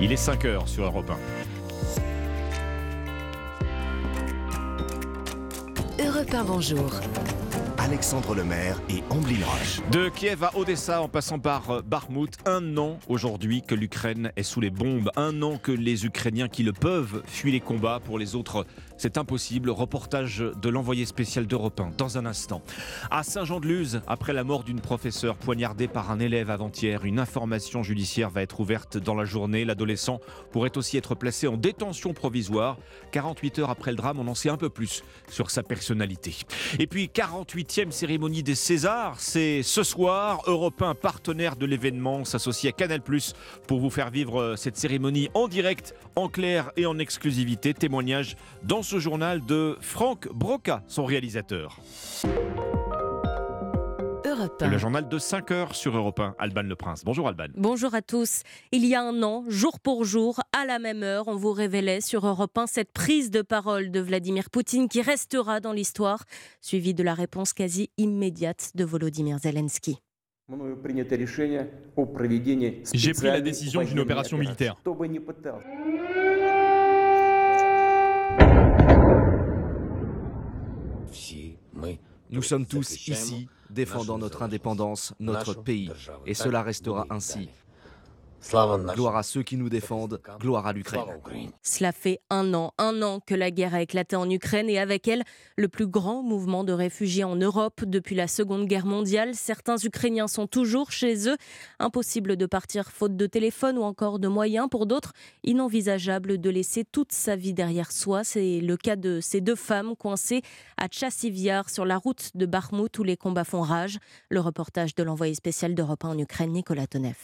Il est 5h sur Europe 1. Europe 1, bonjour. Alexandre Lemaire et Amblin Roche. De Kiev à Odessa en passant par Bakhmout, un an aujourd'hui que l'Ukraine est sous les bombes, un an que les Ukrainiens qui le peuvent fuient les combats. Pour les autres, c'est impossible. Reportage de l'envoyé spécial d'Europe 1 dans un instant. À Saint-Jean-de-Luz, après la mort d'une professeure poignardée par un élève avant-hier, une information judiciaire va être ouverte dans la journée. L'adolescent pourrait aussi être placé en détention provisoire. 48 heures après le drame, on en sait un peu plus sur sa personnalité. Et puis 48e cérémonie des Césars, c'est ce soir. Europe 1, partenaire de l'événement, s'associe à Canal+ pour vous faire vivre cette cérémonie en direct, en clair et en exclusivité. Témoignage dans ce journal de Franck Broca, son réalisateur. Le journal de 5h sur Europe 1, Alban Le Prince. Bonjour Alban. Bonjour à tous. Il y a un an, jour pour jour, à la même heure, on vous révélait sur Europe 1 cette prise de parole de Vladimir Poutine qui restera dans l'histoire, suivie de la réponse quasi immédiate de Volodymyr Zelensky. J'ai pris la décision d'une opération militaire. Nous sommes tous ici, défendant notre indépendance, notre pays. Et cela restera ainsi. Gloire à ceux qui nous défendent, gloire à l'Ukraine. Cela fait un an que la guerre a éclaté en Ukraine et avec elle, le plus grand mouvement de réfugiés en Europe depuis la Seconde Guerre mondiale. Certains Ukrainiens sont toujours chez eux. Impossible de partir faute de téléphone ou encore de moyens. Pour d'autres, inenvisageable de laisser toute sa vie derrière soi. C'est le cas de ces deux femmes coincées à Tchassiv Yar sur la route de Bakhmout où les combats font rage. Le reportage de l'envoyé spécial d'Europe 1 en Ukraine, Nicolas Tonev.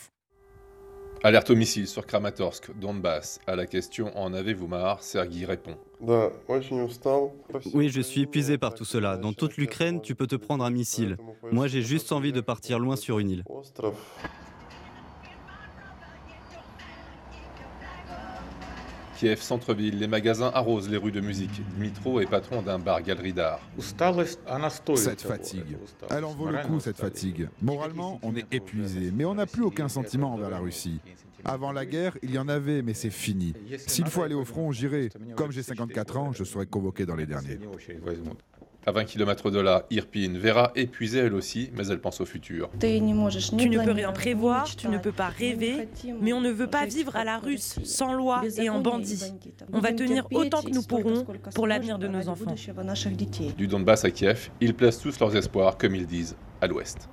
Alerte aux missiles sur Kramatorsk, Donbass. À la question « En avez-vous marre ?», Sergueï répond. Oui, je suis épuisé par tout cela. Dans toute l'Ukraine, tu peux te prendre un missile. Moi, j'ai juste envie de partir loin sur une île. Kiev, centre-ville, les magasins arrosent les rues de musique. Dmitro est patron d'un bar-galerie d'art. Cette fatigue, elle en vaut le coup, cette fatigue. Moralement, on est épuisé, mais on n'a plus aucun sentiment envers la Russie. Avant la guerre, il y en avait, mais c'est fini. S'il faut aller au front, j'irai. Comme j'ai 54 ans, je serai convoqué dans les derniers. À 20 km de là, Irpin, Vera, épuisée elle aussi, mais elle pense au futur. Tu ne peux rien prévoir, tu ne peux pas rêver, mais on ne veut pas vivre à la russe, sans loi et en bandit. On va tenir autant que nous pourrons pour l'avenir de nos enfants. Du Donbass à Kiev, ils placent tous leurs espoirs, comme ils disent, à l'ouest.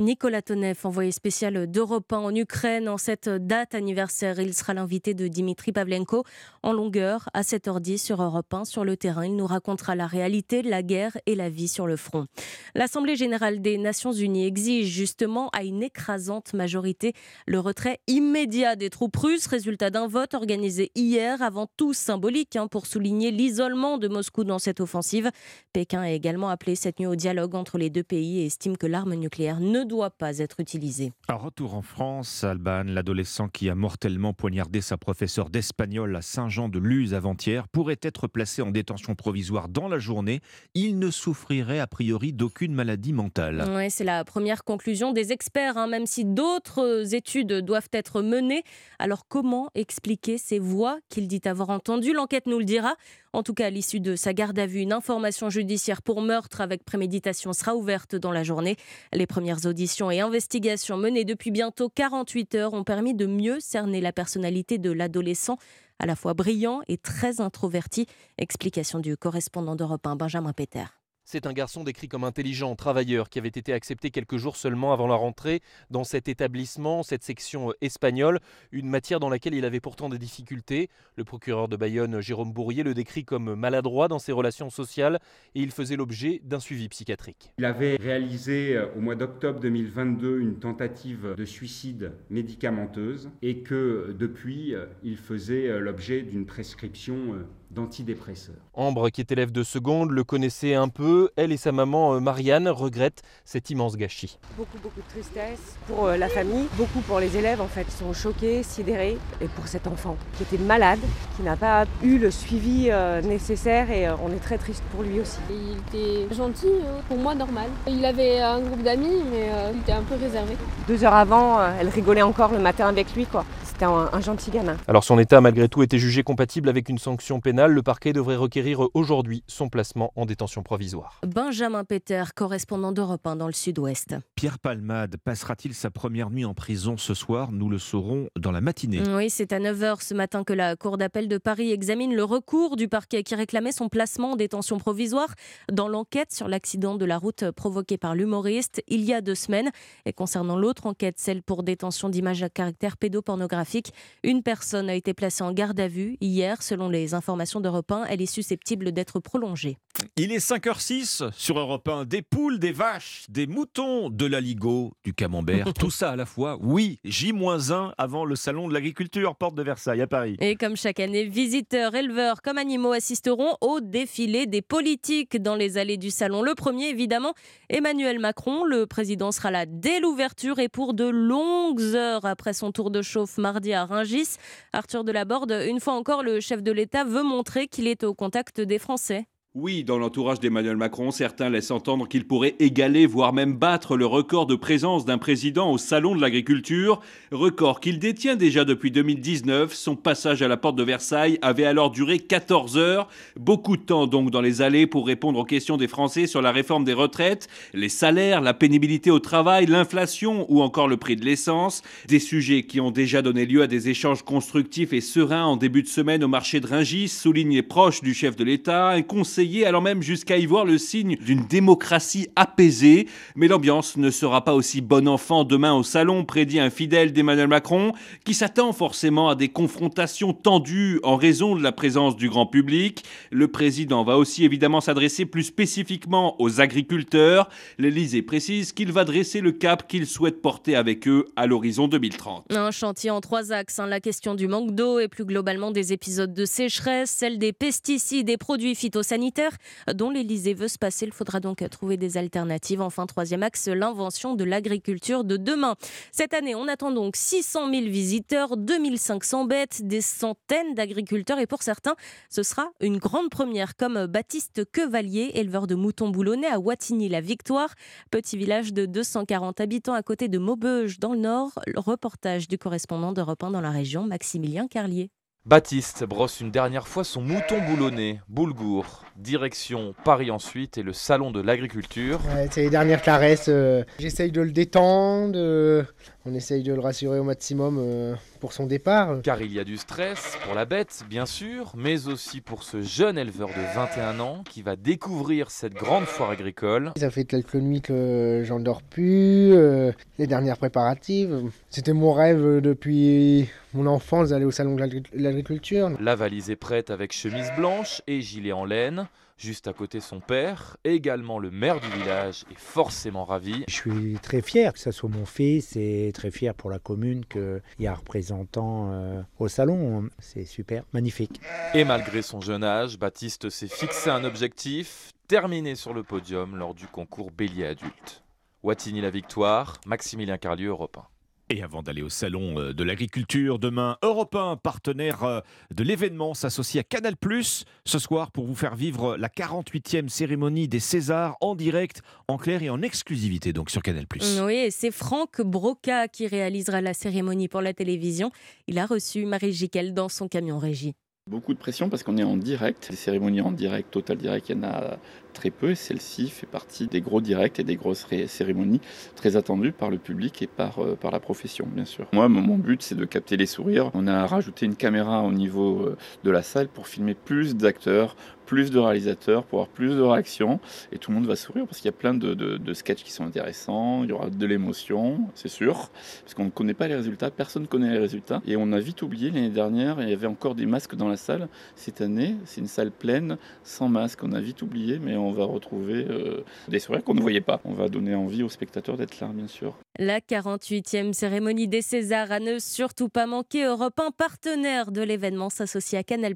Nicolas Tonev, envoyé spécial d'Europe 1 en Ukraine. En cette date anniversaire, il sera l'invité de Dimitri Pavlenko en longueur à 7h10 sur Europe 1. Sur le terrain, il nous racontera la réalité, la guerre et la vie sur le front. L'Assemblée générale des Nations Unies exige justement à une écrasante majorité le retrait immédiat des troupes russes. Résultat d'un vote organisé hier, avant tout symbolique, pour souligner l'isolement de Moscou dans cette offensive. Pékin a également appelé cette nuit au dialogue entre les deux pays et estime que l'arme nucléaire ne doit pas être utilisé. Alors, retour en France, Alban, l'adolescent qui a mortellement poignardé sa professeure d'espagnol à Saint-Jean-de-Luz avant-hier pourrait être placé en détention provisoire dans la journée. Il ne souffrirait a priori d'aucune maladie mentale. Ouais, c'est la première conclusion des experts, même si d'autres études doivent être menées. Alors comment expliquer ces voix qu'il dit avoir entendues ? L'enquête nous le dira. En tout cas, à l'issue de sa garde à vue, une information judiciaire pour meurtre avec préméditation sera ouverte dans la journée. Les premières auditions et investigations menées depuis bientôt 48 heures ont permis de mieux cerner la personnalité de l'adolescent, à la fois brillant et très introverti. Explication du correspondant d'Europe 1, Benjamin Péter. C'est un garçon décrit comme intelligent, travailleur, qui avait été accepté quelques jours seulement avant la rentrée dans cet établissement, cette section espagnole, une matière dans laquelle il avait pourtant des difficultés. Le procureur de Bayonne, Jérôme Bourrier, le décrit comme maladroit dans ses relations sociales et il faisait l'objet d'un suivi psychiatrique. Il avait réalisé au mois d'octobre 2022 une tentative de suicide médicamenteuse et que depuis, il faisait l'objet d'une prescription d'antidépresseurs. Ambre, qui est élève de seconde, le connaissait un peu. Elle et sa maman, Marianne, regrettent cet immense gâchis. Beaucoup de tristesse pour la famille, beaucoup pour les élèves en fait. Ils sont choqués, sidérés. Et pour cet enfant qui était malade, qui n'a pas eu le suivi nécessaire et on est très triste pour lui aussi. Il était gentil, pour moi normal. Il avait un groupe d'amis mais il était un peu réservé. 2 heures avant, elle rigolait encore le matin avec lui. C'était un gentil gamin. Alors son état a malgré tout été jugé compatible avec une sanction pénale. Le parquet devrait requérir aujourd'hui son placement en détention provisoire. Benjamin Péter, correspondant d'Europe 1 dans le sud-ouest. Pierre Palmade passera-t-il sa première nuit en prison ce soir? Nous le saurons dans la matinée. Oui, c'est à 9h ce matin que la Cour d'appel de Paris examine le recours du parquet qui réclamait son placement en détention provisoire dans l'enquête sur l'accident de la route provoqué par l'humoriste il y a 2 semaines. Et concernant l'autre enquête, celle pour détention d'images à caractère pédopornographique, une personne a été placée en garde à vue hier. Selon les informations d'Europe 1, elle est susceptible d'être prolongée. Il est 5h06 sur Europe 1. Des poules, des vaches, des moutons, de l'aligot, du camembert, tout ça à la fois. Oui, J-1 avant le salon de l'agriculture, porte de Versailles à Paris. Et comme chaque année, visiteurs, éleveurs comme animaux assisteront au défilé des politiques dans les allées du salon. Le premier, évidemment, Emmanuel Macron. Le président sera là dès l'ouverture et pour de longues heures après son tour de chauffe mardi à Rungis. Arthur Delaborde, une fois encore, le chef de l'État veut montrer qu'il est au contact des Français. Oui, dans l'entourage d'Emmanuel Macron, certains laissent entendre qu'il pourrait égaler, voire même battre le record de présence d'un président au salon de l'agriculture, record qu'il détient déjà depuis 2019. Son passage à la porte de Versailles avait alors duré 14 heures. Beaucoup de temps donc dans les allées pour répondre aux questions des Français sur la réforme des retraites, les salaires, la pénibilité au travail, l'inflation ou encore le prix de l'essence. Des sujets qui ont déjà donné lieu à des échanges constructifs et sereins en début de semaine au marché de Rungis, souligné proche du chef de l'État, un conseil alors même jusqu'à y voir le signe d'une démocratie apaisée. Mais l'ambiance ne sera pas aussi bon enfant demain au salon, prédit un fidèle d'Emmanuel Macron, qui s'attend forcément à des confrontations tendues en raison de la présence du grand public. Le président va aussi évidemment s'adresser plus spécifiquement aux agriculteurs. L'Élysée précise qu'il va dresser le cap qu'il souhaite porter avec eux à l'horizon 2030. Un chantier en 3 axes, la question du manque d'eau et plus globalement des épisodes de sécheresse, celle des pesticides et produits phytosanitaires dont l'Elysée veut se passer. Il faudra donc trouver des alternatives. Enfin, 3e axe, l'invention de l'agriculture de demain. Cette année, on attend donc 600 000 visiteurs, 2500 bêtes, des centaines d'agriculteurs. Et pour certains, ce sera une grande première, comme Baptiste Quevalier, éleveur de moutons boulonnais à Ouatigny-la-Victoire. Petit village de 240 habitants à côté de Maubeuge, dans le Nord. Le reportage du correspondant d'Europe 1 dans la région, Maximilien Carlier. Baptiste brosse une dernière fois son mouton boulonnais, Boulgour. Direction Paris ensuite et le salon de l'agriculture. C'est les dernières caresses. J'essaye de le détendre. On essaye de le rassurer au maximum pour son départ. Car il y a du stress pour la bête, bien sûr, mais aussi pour ce jeune éleveur de 21 ans qui va découvrir cette grande foire agricole. Ça fait quelques nuits que j'en dors plus. Les dernières préparatives. C'était mon rêve depuis mon enfance d'aller au salon de l'agriculture. La valise est prête avec chemise blanche et gilet en laine. Juste à côté, son père, également le maire du village, est forcément ravi. Je suis très fier que ce soit mon fils et très fier pour la commune qu'il y a un représentant au salon. C'est super, magnifique. Et malgré son jeune âge, Baptiste s'est fixé un objectif, terminer sur le podium lors du concours bélier adulte. Ouatigny-la-Victoire, Maximilien Carlier, Europe 1. Et avant d'aller au salon de l'agriculture, demain, Europe 1, partenaire de l'événement, s'associe à Canal+, ce soir pour vous faire vivre la 48e cérémonie des Césars en direct, en clair et en exclusivité donc sur Canal+. Oui, et c'est Franck Broca qui réalisera la cérémonie pour la télévision. Il a reçu Marie Gicquel dans son camion régie. Beaucoup de pression parce qu'on est en direct. Des cérémonies en direct, total direct, il y en a très peu. Celle-ci fait partie des gros directs et des grosses cérémonies très attendues par le public et par la profession, bien sûr. Moi, mon but, c'est de capter les sourires. On a rajouté une caméra au niveau de la salle pour filmer plus d'acteurs, plus de réalisateurs, pour avoir plus de réactions. Et tout le monde va sourire parce qu'il y a plein de sketchs qui sont intéressants. Il y aura de l'émotion, c'est sûr, parce qu'on ne connaît pas les résultats. Personne ne connaît les résultats. Et on a vite oublié, l'année dernière, il y avait encore des masques dans la salle. Cette année, c'est une salle pleine, sans masque. On a vite oublié, mais on va retrouver des sourires qu'on ne voyait pas. On va donner envie aux spectateurs d'être là, bien sûr. La 48e cérémonie des Césars à ne surtout pas manquer. Europe 1, partenaire de l'événement, s'associe à Canal+,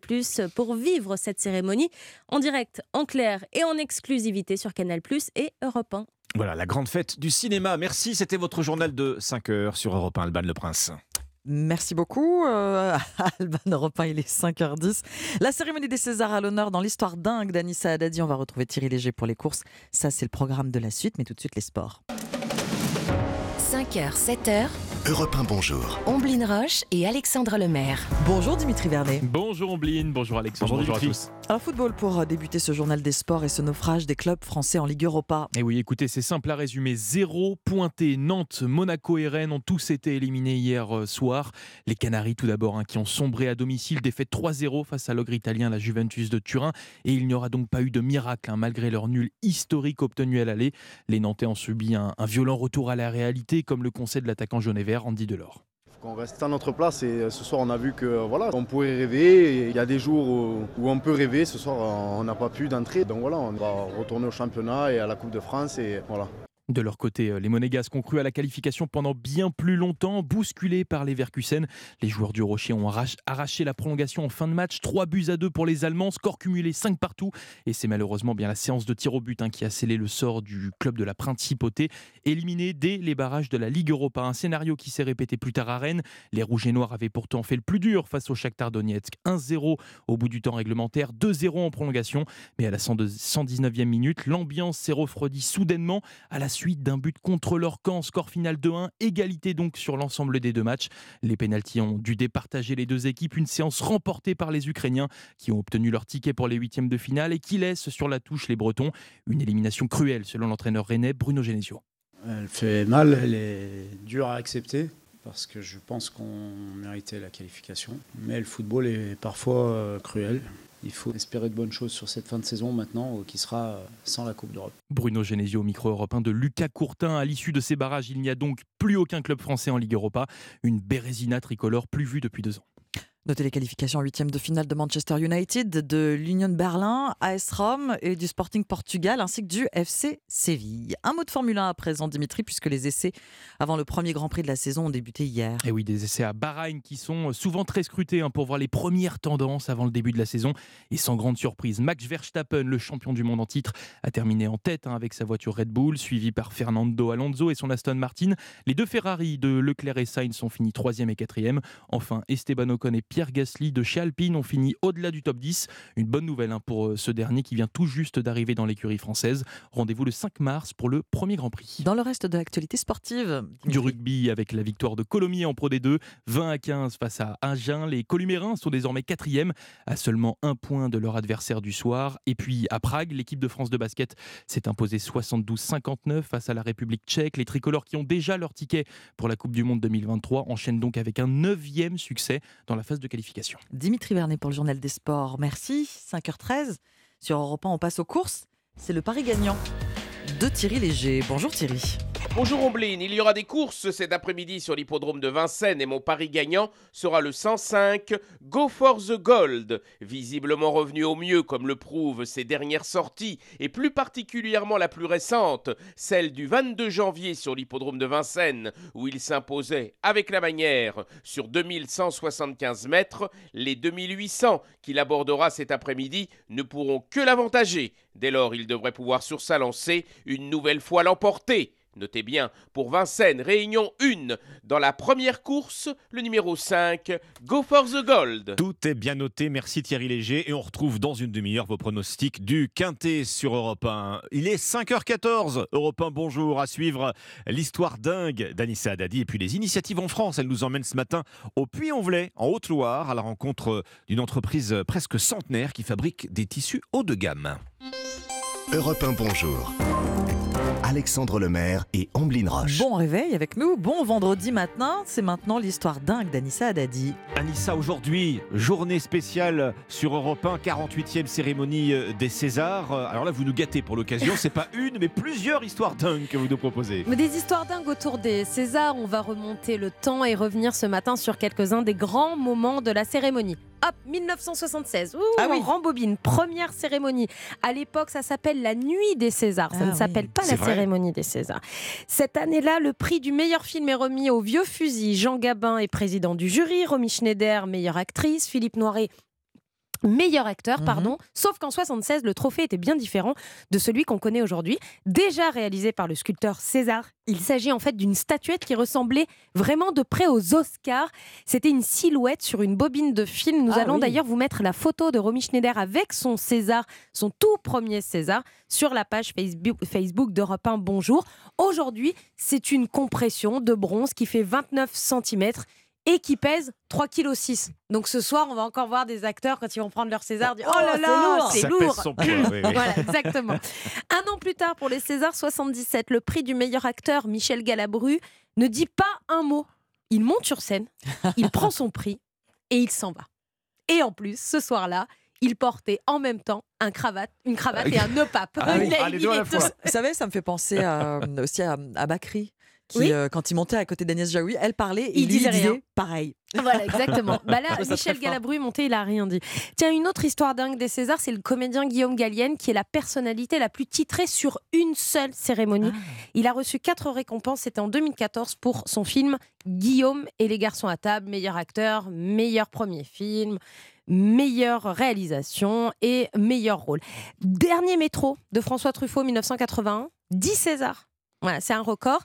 pour vivre cette cérémonie en direct, en clair et en exclusivité sur Canal+ et Europe 1. Voilà, la grande fête du cinéma. Merci, c'était votre journal de 5h sur Europe 1, Alban Le Prince. Merci beaucoup, Alban. Europe 1, il est 5h10. La cérémonie des Césars à l'honneur dans l'histoire dingue d'Anissa Haddadi. On va retrouver Thierry Léger pour les courses. Ça, c'est le programme de la suite, mais tout de suite, les sports. 5h, 7h. Europe 1, bonjour. Ombline Roche et Alexandre Lemaire. Bonjour Dimitri Vernet. Bonjour Ombline, bonjour Alexandre, bonjour à tous. Alors football pour débuter ce journal des sports et ce naufrage des clubs français en Ligue Europa. Et oui, écoutez, c'est simple à résumer. 0 pointé, Nantes, Monaco et Rennes ont tous été éliminés hier soir. Les Canaries tout d'abord qui ont sombré à domicile, défaite 3-0 face à l'ogre italien, la Juventus de Turin. Et il n'y aura donc pas eu de miracle malgré leur nul historique obtenu à l'aller. Les Nantais ont subi un violent retour à la réalité, comme le concède l'attaquant jaune et vert Andy Delors. On reste à notre place et ce soir on a vu que voilà, on pourrait rêver. Il y a des jours où on peut rêver. Ce soir on n'a pas pu d'entrée. Donc voilà, on va retourner au championnat et à la Coupe de France et voilà. De leur côté, les Monégasques ont cru à la qualification pendant bien plus longtemps, bousculés par les Leverkusen. Les joueurs du Rocher ont arraché la prolongation en fin de match. 3-2 pour les Allemands, score cumulé 5-5. Et c'est malheureusement bien la séance de tir au but qui a scellé le sort du club de la Principauté, éliminé dès les barrages de la Ligue Europa. Un scénario qui s'est répété plus tard à Rennes. Les Rouges et Noirs avaient pourtant fait le plus dur face au Shakhtar Donetsk. 1-0 au bout du temps réglementaire, 2-0 en prolongation. Mais à la 119e minute, l'ambiance s'est refroidie soudainement à la suite d'un but contre leur camp, score final 2-1, égalité donc sur l'ensemble des deux matchs. Les pénaltys ont dû départager les deux équipes, une séance remportée par les Ukrainiens qui ont obtenu leur ticket pour les huitièmes de finale et qui laissent sur la touche les Bretons. Une élimination cruelle selon l'entraîneur rennais Bruno Genesio. Elle fait mal, elle est dure à accepter parce que je pense qu'on méritait la qualification. Mais le football est parfois cruel. Il faut espérer de bonnes choses sur cette fin de saison maintenant qui sera sans la Coupe d'Europe. Bruno Genesio au micro européen de Lucas Courtin. À l'issue de ces barrages, il n'y a donc plus aucun club français en Ligue Europa. Une bérésina tricolore plus vue depuis 2 ans. Notez les qualifications en 8e de finale de Manchester United, de l'Union Berlin, AS Rome et du Sporting Portugal ainsi que du FC Séville. Un mot de Formule 1 à présent Dimitri, puisque les essais avant le premier Grand Prix de la saison ont débuté hier. Et oui, des essais à Bahreïn qui sont souvent très scrutés pour voir les premières tendances avant le début de la saison. Et sans grande surprise, Max Verstappen, le champion du monde en titre, a terminé en tête avec sa voiture Red Bull, suivi par Fernando Alonso et son Aston Martin. Les deux Ferrari de Leclerc et Sainz ont fini 3e et 4e. Enfin, Esteban Ocon et Pierre Gasly de chez Alpine ont fini au-delà du top 10. Une bonne nouvelle pour ce dernier qui vient tout juste d'arriver dans l'écurie française. Rendez-vous le 5 mars pour le premier Grand Prix. Dans le reste de l'actualité sportive. Du rugby avec la victoire de Colomiers en Pro D2. 20-15 face à Agen. Les Columérins sont désormais 4e à seulement 1 point de leur adversaire du soir. Et puis à Prague, l'équipe de France de basket s'est imposée 72-59 face à la République tchèque. Les tricolores qui ont déjà leur ticket pour la Coupe du Monde 2023 enchaînent donc avec un 9e succès dans la phase de qualification. Dimitri Vernet pour le Journal des Sports. Merci. 5h13. Sur Europe 1, on passe aux courses. C'est le pari gagnant de Thierry Léger. Bonjour Thierry. Bonjour Ombline, il y aura des courses cet après-midi sur l'hippodrome de Vincennes et mon pari gagnant sera le 105 Go for the Gold. Visiblement revenu au mieux comme le prouvent ses dernières sorties et plus particulièrement la plus récente, celle du 22 janvier sur l'hippodrome de Vincennes où il s'imposait avec la manière sur 2175 mètres. Les 2800 qu'il abordera cet après-midi ne pourront que l'avantager. Dès lors, il devrait pouvoir sur sa lancée une nouvelle fois l'emporter. Notez bien, pour Vincennes, réunion 1, dans la première course, le numéro 5, Go for the Gold. Tout est bien noté, merci Thierry Léger. Et on retrouve dans une demi-heure vos pronostics du Quintet sur Europe 1. Il est 5h14, Europe 1, bonjour. À suivre l'histoire dingue d'Anissa Haddadi et puis les initiatives en France. Elle nous emmène ce matin au Puy-en-Velay, en Haute-Loire, à la rencontre d'une entreprise presque centenaire qui fabrique des tissus haut de gamme. Europe 1, bonjour. Alexandre Lemaire et Amblin Roche. Bon réveil avec nous, bon vendredi matin, c'est maintenant l'histoire dingue d'Anissa Haddadi. Anissa, aujourd'hui, journée spéciale sur Europe 1, 48e cérémonie des Césars. Alors là, vous nous gâtez pour l'occasion, c'est pas une, mais plusieurs histoires dingues que vous nous proposez. Mais des histoires dingues autour des Césars, on va remonter le temps et revenir ce matin sur quelques-uns des grands moments de la cérémonie. Hop, 1976, on rembobine, première cérémonie. À l'époque, ça s'appelle la nuit des Césars, ça ne s'appelle pas la cérémonie des Césars. Cette année-là, le prix du meilleur film est remis au vieux fusil. Jean Gabin est président du jury, Romy Schneider, meilleure actrice, Philippe Noiret, meilleur acteur. Sauf qu'en 1976, le trophée était bien différent de celui qu'on connaît aujourd'hui. Déjà réalisé par le sculpteur Césars, il s'agit en fait d'une statuette qui ressemblait vraiment de près aux Oscars. C'était une silhouette sur une bobine de film. Nous allons d'ailleurs vous mettre la photo de Romy Schneider avec son César, son tout premier César, sur la page Facebook d'Europe 1 Bonjour. Aujourd'hui, c'est une compression de bronze qui fait 29 cm et qui pèse 3,6 kg. Donc ce soir, on va encore voir des acteurs quand ils vont prendre leur César dire « Oh là là, c'est lourd !» Ça pèse son poids, oui. Voilà, exactement. Un an plus tard, pour les Césars 77, le prix du meilleur acteur, Michel Galabru, ne dit pas un mot. Il monte sur scène, il prend son prix et il s'en va. Et en plus, ce soir-là, il portait en même temps une cravate et un nœud pape. Vous savez, ça me fait penser aussi à Bakri. Quand il montait à côté d'Agnès Jaoui, elle parlait et il disait pareil. Voilà, exactement. Michel Galabru montait, il n'a rien dit. Tiens, une autre histoire dingue des Césars, c'est le comédien Guillaume Gallienne qui est la personnalité la plus titrée sur une seule cérémonie. Il a reçu 4 récompenses, c'était en 2014 pour son film Guillaume et les garçons à table, meilleur acteur, meilleur premier film, meilleure réalisation et meilleur rôle. Dernier métro de François Truffaut, 1981, 10 Césars. Voilà, c'est un record.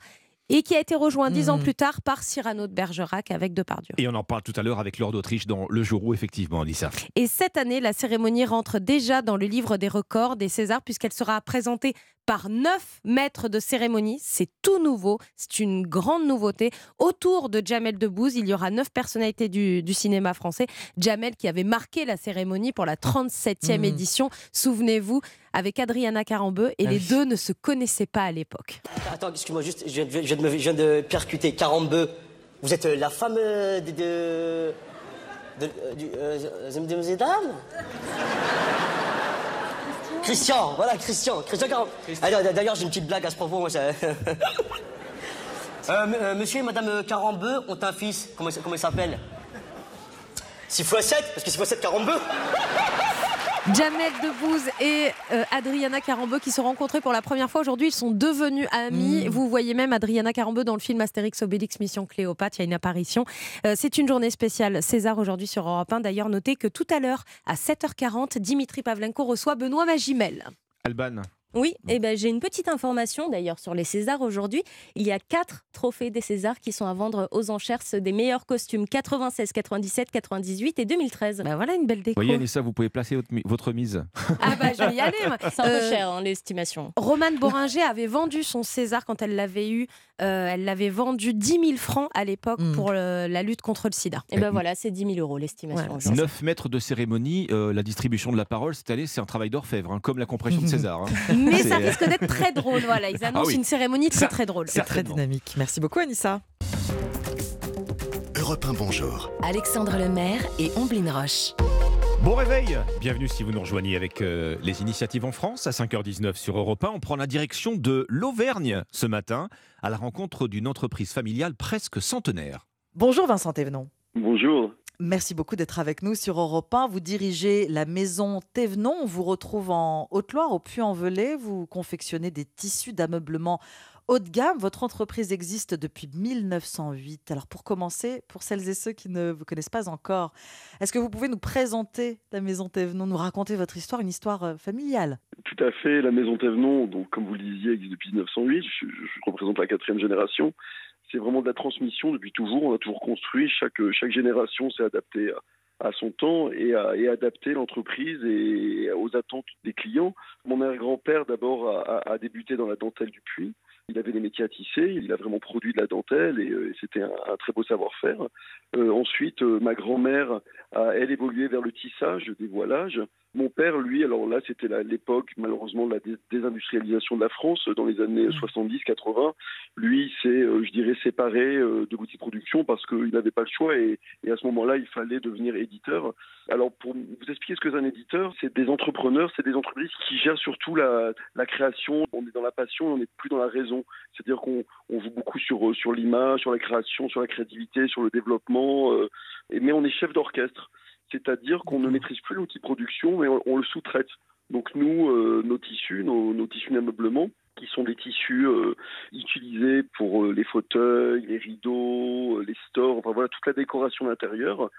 Et qui a été rejoint 10 ans plus tard par Cyrano de Bergerac avec Depardieu. Et on en parle tout à l'heure avec Laure d'Autriche dans Le Jour où, effectivement, on dit ça. Et cette année, la cérémonie rentre déjà dans le livre des records des Césars, puisqu'elle sera présentée par 9 maîtres de cérémonie. C'est tout nouveau, c'est une grande nouveauté. Autour de Jamel Debbouze, il y aura 9 personnalités du cinéma français. Jamel qui avait marqué la cérémonie pour la 37e édition, souvenez-vous, avec Adriana Karembeu, et les deux ne se connaissaient pas à l'époque. Attends, excuse-moi, juste, je viens de percuter. Karembeu, vous êtes la femme de mesdames Christian, voilà, Christian Karembeu. D'ailleurs, j'ai une petite blague à ce propos. Moi, monsieur et madame Karembeu ont un fils. Comment il s'appelle 6 x 7, parce que 6 x 7, Karembeu. Jamel Debbouze et Adriana Karembeu qui se rencontraient pour la première fois aujourd'hui, ils sont devenus amis. Vous voyez même Adriana Karembeu dans le film Astérix Obélix Mission Cléopâtre, il y a une apparition. C'est une journée spéciale César aujourd'hui sur Europe 1. D'ailleurs, notez que tout à l'heure, à 7h40, Dimitri Pavlenko reçoit Benoît Magimel. Alban. Oui, et ben j'ai une petite information d'ailleurs sur les Césars aujourd'hui. Il y a 4 trophées des Césars qui sont à vendre aux enchères, des meilleurs costumes 96, 97, 98 et 2013. Ben voilà une belle déco. Voyez Anissa, vous pouvez placer votre mise. Ah bah je vais y aller. C'est un peu cher l'estimation. Romane Borringer avait vendu son César quand elle l'avait eu. Elle l'avait vendu 10 000 francs à l'époque pour la lutte contre le sida. Et ben voilà, c'est 10 000 euros l'estimation. Ouais, 9 mètres de cérémonie, la distribution de la parole cette année, c'est un travail d'orfèvre, comme la compression de César. Mais ça risque d'être très drôle, voilà. Ils annoncent une cérémonie très très drôle. C'est très dynamique. Merci beaucoup Anissa. Europe 1 Bonjour. Alexandre Lemaire et Omblin Roche. Bon réveil, bienvenue si vous nous rejoignez avec les initiatives en France à 5h19 sur Europe 1. On prend la direction de l'Auvergne ce matin à la rencontre d'une entreprise familiale presque centenaire. Bonjour Vincent Thévenon. Bonjour. Merci beaucoup d'être avec nous sur Europe 1. Vous dirigez la maison Thévenon. On vous retrouve en Haute-Loire, au Puy-en-Velay. Vous confectionnez des tissus d'ameublement haut de gamme. Votre entreprise existe depuis 1908. Alors pour commencer, pour celles et ceux qui ne vous connaissent pas encore, est-ce que vous pouvez nous présenter la maison Thévenon, nous raconter votre histoire, une histoire familiale ? Tout à fait. La maison Thévenon, donc, comme vous le disiez, existe depuis 1908. Je représente la 4e génération. C'est vraiment de la transmission depuis toujours. On a toujours construit. Chaque génération s'est adaptée à son temps et adapté l'entreprise et aux attentes des clients. Mon arrière-grand-père, d'abord, a débuté dans la dentelle du Puy. Il avait des métiers à tisser. Il a vraiment produit de la dentelle et c'était un très beau savoir-faire. Ensuite, ma grand-mère a, elle, évolué vers le tissage, des voilages. Mon père, lui, alors là, c'était l'époque, malheureusement, de la désindustrialisation de la France dans les années 70-80. Lui, s'est, je dirais, séparé de l'outil de production parce qu'il n'avait pas le choix et à ce moment-là, il fallait devenir éditeur. Alors, pour vous expliquer ce que c'est un éditeur, c'est des entrepreneurs, c'est des entreprises qui gèrent surtout la création. On est dans la passion, on n'est plus dans la raison. C'est-à-dire qu'on joue beaucoup sur l'image, sur la création, sur la créativité, sur le développement, mais on est chef d'orchestre. C'est-à-dire qu'on ne maîtrise plus l'outil de production, mais on le sous-traite. Donc nous, nos tissus d'ameublement, qui sont des tissus utilisés pour les fauteuils, les rideaux, les stores, enfin voilà, toute la décoration d'intérieur,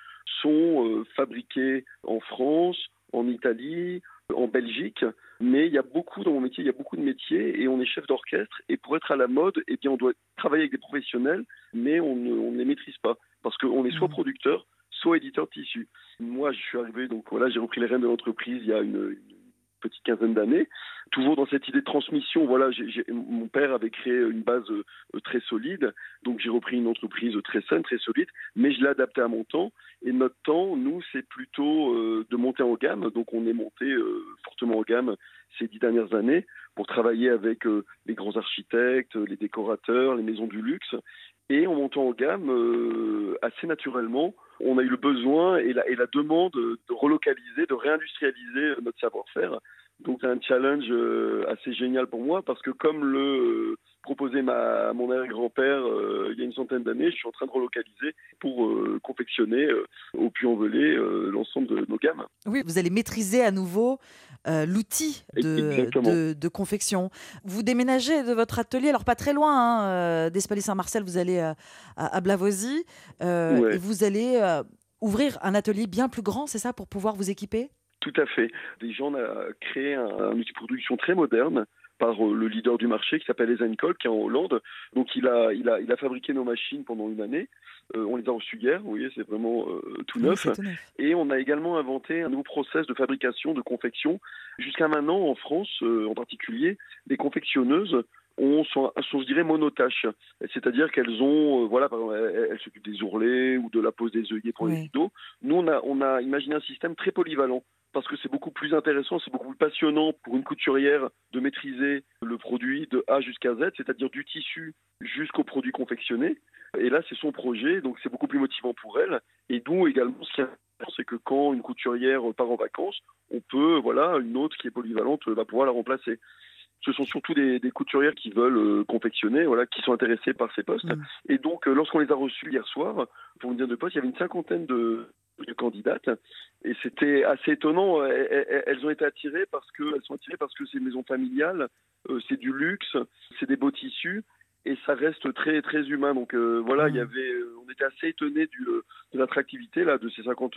sont fabriqués en France, en Italie, en Belgique, mais il y a beaucoup dans mon métier, il y a beaucoup de métiers, et on est chef d'orchestre, et pour être à la mode, eh bien on doit travailler avec des professionnels, mais on ne les maîtrise pas, parce qu'on est soit producteur, soit éditeur de tissus. Moi, je suis arrivé, donc voilà, j'ai repris les rênes de l'entreprise il y a une petite quinzaine d'années, toujours dans cette idée de transmission. Voilà, mon père avait créé une base très solide, donc j'ai repris une entreprise très saine, très solide, mais je l'ai adaptée à mon temps, et notre temps, nous, c'est plutôt de monter en gamme, donc on est monté fortement en gamme ces 10 dernières années pour travailler avec les grands architectes, les décorateurs, les maisons du luxe, et en montant en gamme, assez naturellement, on a eu le besoin et la demande de relocaliser, de réindustrialiser notre savoir-faire. Donc c'est un challenge assez génial pour moi, parce que comme le proposait mon arrière-grand-père il y a une centaine d'années, je suis en train de relocaliser pour confectionner au Puy-en-Velay l'ensemble de nos gammes. Oui, vous allez maîtriser à nouveau l'outil de confection. Vous déménagez de votre atelier, alors pas très loin, d'Espalier-Saint-Marcel, vous allez à Blavozy, ouais. Et vous allez ouvrir un atelier bien plus grand, c'est ça, pour pouvoir vous équiper ? Tout à fait. Déjà, on a créé un outil de production très moderne par le leader du marché qui s'appelle Ezenkoll, qui est en Hollande. Donc, il a fabriqué nos machines pendant 1 année. On les a reçues hier, vous voyez, c'est vraiment tout neuf. Oui, c'est tout neuf. Et on a également inventé un nouveau process de fabrication, de confection. Jusqu'à maintenant, en France, en particulier, les confectionneuses sont, je dirais, monotâches. C'est-à-dire qu'elles ont, voilà, par exemple, elles s'occupent des ourlets ou de la pose des œillets pour les rideaux. Nous, on a imaginé un système très polyvalent, parce que c'est beaucoup plus intéressant, c'est beaucoup plus passionnant pour une couturière de maîtriser le produit de A jusqu'à Z, c'est-à-dire du tissu jusqu'au produit confectionné. Et là, c'est son projet, donc c'est beaucoup plus motivant pour elle. Et d'où également, ce qui est important, c'est que quand une couturière part en vacances, on peut, voilà, une autre qui est polyvalente va pouvoir la remplacer. Ce sont surtout des couturières qui veulent confectionner, voilà, qui sont intéressées par ces postes. Mmh. Et donc, lorsqu'on les a reçus hier soir, pour une dizaine de postes, il y avait une cinquantaine de candidates, et c'était assez étonnant. Elles ont été attirées parce que c'est une maison familiale, c'est du luxe, c'est des beaux tissus, et ça reste très très humain. Donc voilà, on était assez étonnés de l'attractivité là de ces 50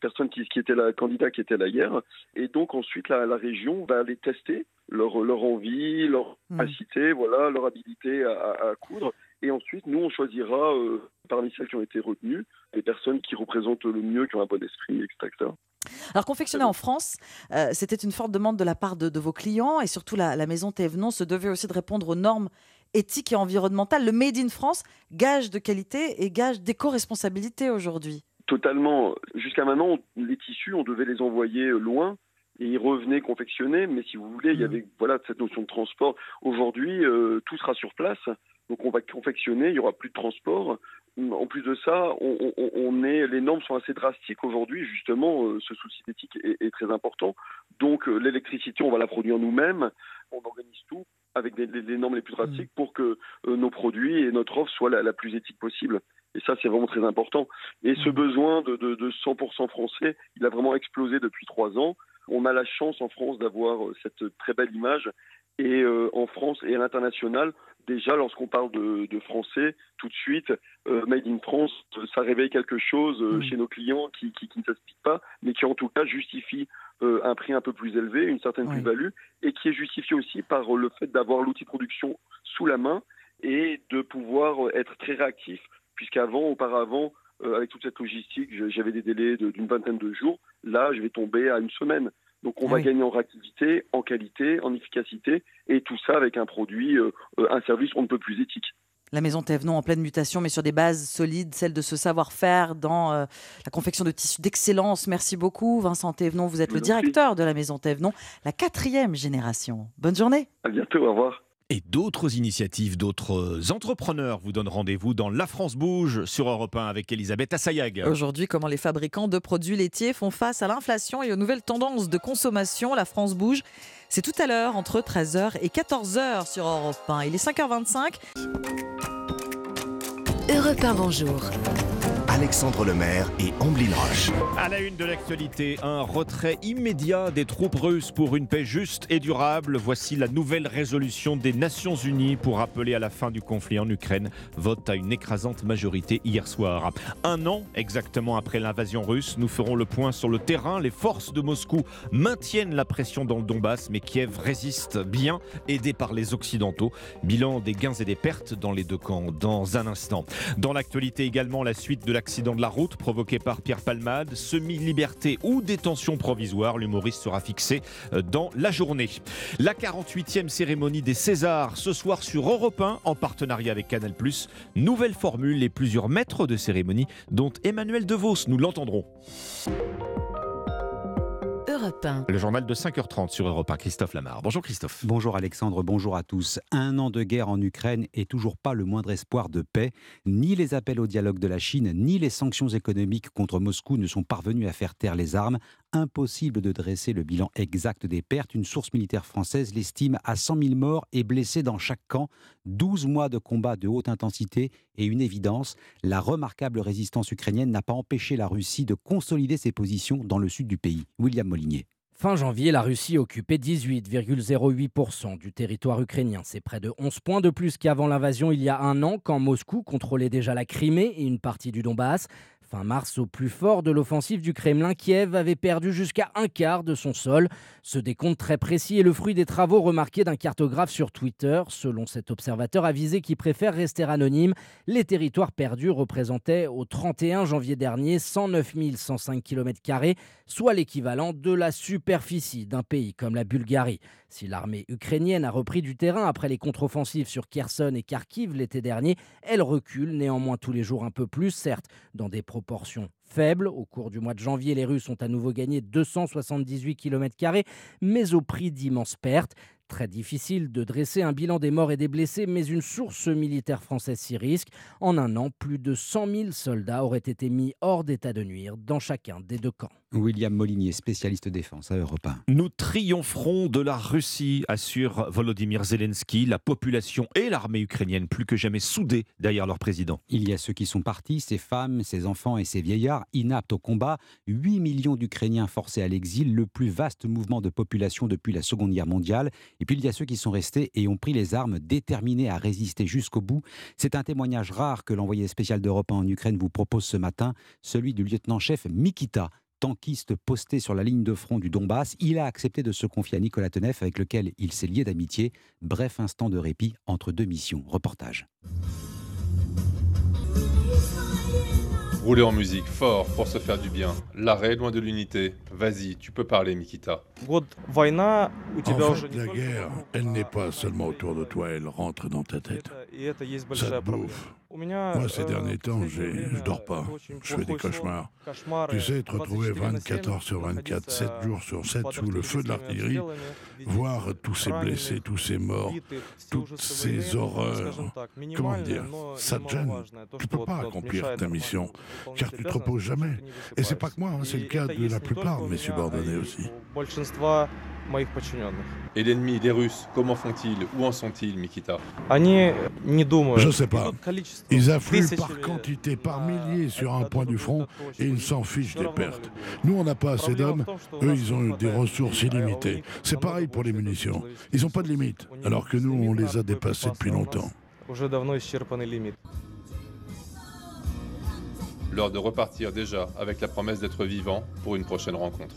personnes qui étaient là, candidats qui étaient là hier. Et donc ensuite la région va aller tester leur envie, leur capacité, voilà, leur habilité à coudre. Et ensuite, nous, on choisira parmi celles qui ont été retenues les personnes qui représentent le mieux, qui ont un bon esprit, etc. Alors, confectionner en France, c'était une forte demande de la part de vos clients, et surtout la maison Thévenon se devait aussi de répondre aux normes éthiques et environnementales. Le Made in France, gage de qualité et gage d'éco-responsabilité aujourd'hui. Totalement. Jusqu'à maintenant, les tissus, on devait les envoyer loin. Et ils revenaient confectionnés, mais si vous voulez, il y avait cette notion de transport. Aujourd'hui, tout sera sur place, donc on va confectionner, il n'y aura plus de transport. En plus de ça, les normes sont assez drastiques aujourd'hui, justement, ce souci d'éthique est très important. Donc l'électricité, on va la produire nous-mêmes, on organise tout avec les normes les plus drastiques pour que nos produits et notre offre soient la plus éthique possible. Et ça, c'est vraiment très important. Et ce besoin de 100% français, il a vraiment explosé depuis 3 ans. On a la chance en France d'avoir cette très belle image, et en France et à l'international, déjà lorsqu'on parle de français, tout de suite, Made in France, ça réveille quelque chose chez nos clients qui ne s'explique pas, mais qui en tout cas justifie un prix un peu plus élevé, une certaine plus-value, et qui est justifié aussi par le fait d'avoir l'outil de production sous la main et de pouvoir être très réactif, puisqu'auparavant, avec toute cette logistique, j'avais des délais d'une vingtaine de jours. Là, je vais tomber à 1 semaine. Donc, on va gagner en réactivité, en qualité, en efficacité, et tout ça avec un produit, un service on ne peut plus éthique. La maison Thévenon en pleine mutation, mais sur des bases solides, celles de ce savoir-faire dans la confection de tissus d'excellence. Merci beaucoup, Vincent Thévenon. Vous êtes le directeur de la maison Thévenon, la 4e génération. Bonne journée. À bientôt, au revoir. Et d'autres initiatives, d'autres entrepreneurs vous donnent rendez-vous dans La France Bouge sur Europe 1 avec Elisabeth Assayag. Aujourd'hui, comment les fabricants de produits laitiers font face à l'inflation et aux nouvelles tendances de consommation. La France Bouge, c'est tout à l'heure entre 13h et 14h sur Europe 1. Il est 5h25. Europe 1, bonjour. Alexandre Lemaire et Amblin Roche. À la une de l'actualité, un retrait immédiat des troupes russes pour une paix juste et durable. Voici la nouvelle résolution des Nations Unies pour appeler à la fin du conflit en Ukraine. Vote à une écrasante majorité hier soir. Un an exactement après l'invasion russe, nous ferons le point sur le terrain. Les forces de Moscou maintiennent la pression dans le Donbass, mais Kiev résiste bien, aidé par les Occidentaux. Bilan des gains et des pertes dans les deux camps dans un instant. Dans l'actualité également, la suite de l'accident de la route provoqué par Pierre Palmade. Semi-liberté ou détention provisoire, l'humoriste sera fixé dans la journée. La 48e cérémonie des Césars, ce soir sur Europe 1, en partenariat avec Canal+. Nouvelle formule et plusieurs maîtres de cérémonie, dont Emmanuel Devos, nous l'entendrons. Le journal de 5h30 sur Europe 1, Christophe Lamarre. Bonjour Christophe. Bonjour Alexandre, bonjour à tous. Un an de guerre en Ukraine et toujours pas le moindre espoir de paix. Ni les appels au dialogue de la Chine, ni les sanctions économiques contre Moscou ne sont parvenus à faire taire les armes. Impossible de dresser le bilan exact des pertes. Une source militaire française l'estime à 100 000 morts et blessés dans chaque camp. 12 mois de combats de haute intensité et une évidence, la remarquable résistance ukrainienne n'a pas empêché la Russie de consolider ses positions dans le sud du pays. William Molinier. Fin janvier, la Russie occupait 18,08% du territoire ukrainien. C'est près de 11 points de plus qu'avant l'invasion il y a un an, quand Moscou contrôlait déjà la Crimée et une partie du Donbass. Fin mars, au plus fort de l'offensive du Kremlin, Kiev avait perdu jusqu'à un quart de son sol. Ce décompte très précis est le fruit des travaux remarqués d'un cartographe sur Twitter. Selon cet observateur avisé qui préfère rester anonyme, les territoires perdus représentaient au 31 janvier dernier 109 105 km², soit l'équivalent de la superficie d'un pays comme la Bulgarie. Si l'armée ukrainienne a repris du terrain après les contre-offensives sur Kherson et Kharkiv l'été dernier, elle recule néanmoins tous les jours un peu plus, certes, dans des proportions faibles. Au cours du mois de janvier, les Russes ont à nouveau gagné 278 km², mais au prix d'immenses pertes. Très difficile de dresser un bilan des morts et des blessés, mais une source militaire française s'y risque. En un an, plus de 100 000 soldats auraient été mis hors d'état de nuire dans chacun des deux camps. William Molinier, spécialiste défense à Europe 1. Nous triompherons de la Russie, assure Volodymyr Zelensky. La population et l'armée ukrainienne, plus que jamais soudées derrière leur président. Il y a ceux qui sont partis, ces femmes, ces enfants et ces vieillards inaptes au combat. 8 millions d'Ukrainiens forcés à l'exil, le plus vaste mouvement de population depuis la Seconde Guerre mondiale. Et puis il y a ceux qui sont restés et ont pris les armes, déterminés à résister jusqu'au bout. C'est un témoignage rare que l'envoyé spécial d'Europe 1 en Ukraine vous propose ce matin, celui du lieutenant-chef Mikita, tankiste posté sur la ligne de front du Donbass. Il a accepté de se confier à Nicolas Tonev, avec lequel il s'est lié d'amitié. Bref instant de répit entre deux missions. Reportage. Rouler en musique, fort, pour se faire du bien. L'arrêt loin de l'unité. Vas-y, tu peux parler, Mikita. En fait, la guerre, elle n'est pas seulement autour de toi, elle rentre dans ta tête. Ça te bouffe. Moi, ces derniers temps, je dors pas. Je fais des cauchemars. Tu sais, te retrouver 24 heures sur 24, 7 jours sur 7 sous le feu de l'artillerie, voir tous ces blessés, tous ces morts, toutes ces horreurs. Comment dire? Ça te gêne. Tu peux pas accomplir ta mission, car tu te reposes jamais. Et c'est pas que moi, hein, c'est le cas de la plupart de mes subordonnés aussi. Et l'ennemi, les Russes, comment font-ils? Où en sont-ils, Mikita? Je sais pas. Ils affluent par quantité, par milliers sur un point du front et ils s'en fichent des pertes. Nous, on n'a pas assez d'hommes. Eux, ils ont eu des ressources illimitées. C'est pareil pour les munitions. Ils n'ont pas de limite, alors que nous, on les a dépassées depuis longtemps. L'heure de repartir déjà avec la promesse d'être vivant pour une prochaine rencontre.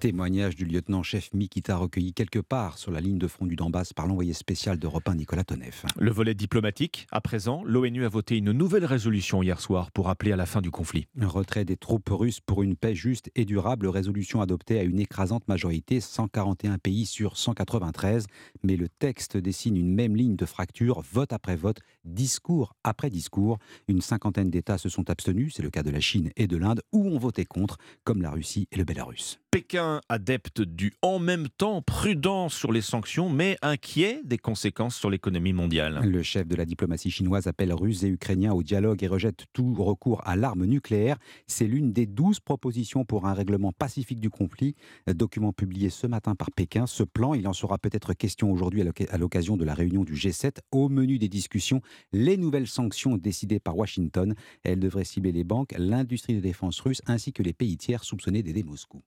Témoignage du lieutenant-chef Mikita, recueilli quelque part sur la ligne de front du Donbass par l'envoyé spécial d'Europe 1 Nicolas Tonev. Le volet diplomatique, à présent, l'ONU a voté une nouvelle résolution hier soir pour appeler à la fin du conflit. Un retrait des troupes russes pour une paix juste et durable, résolution adoptée à une écrasante majorité, 141 pays sur 193. Mais le texte dessine une même ligne de fracture, vote après vote, discours après discours. Une cinquantaine d'États se sont abstenus, c'est le cas de la Chine et de l'Inde, ou ont voté contre, comme la Russie et le Bélarus. Pékin certains adeptes du en même temps, prudents sur les sanctions, mais inquiets des conséquences sur l'économie mondiale. Le chef de la diplomatie chinoise appelle Russes et Ukrainiens au dialogue et rejette tout recours à l'arme nucléaire. C'est l'une des 12 propositions pour un règlement pacifique du conflit. Document publié ce matin par Pékin. Ce plan, il en sera peut-être question aujourd'hui à l'occasion de la réunion du G7. Au menu des discussions, les nouvelles sanctions décidées par Washington. Elles devraient cibler les banques, l'industrie de défense russe ainsi que les pays tiers soupçonnés d'aider Moscou.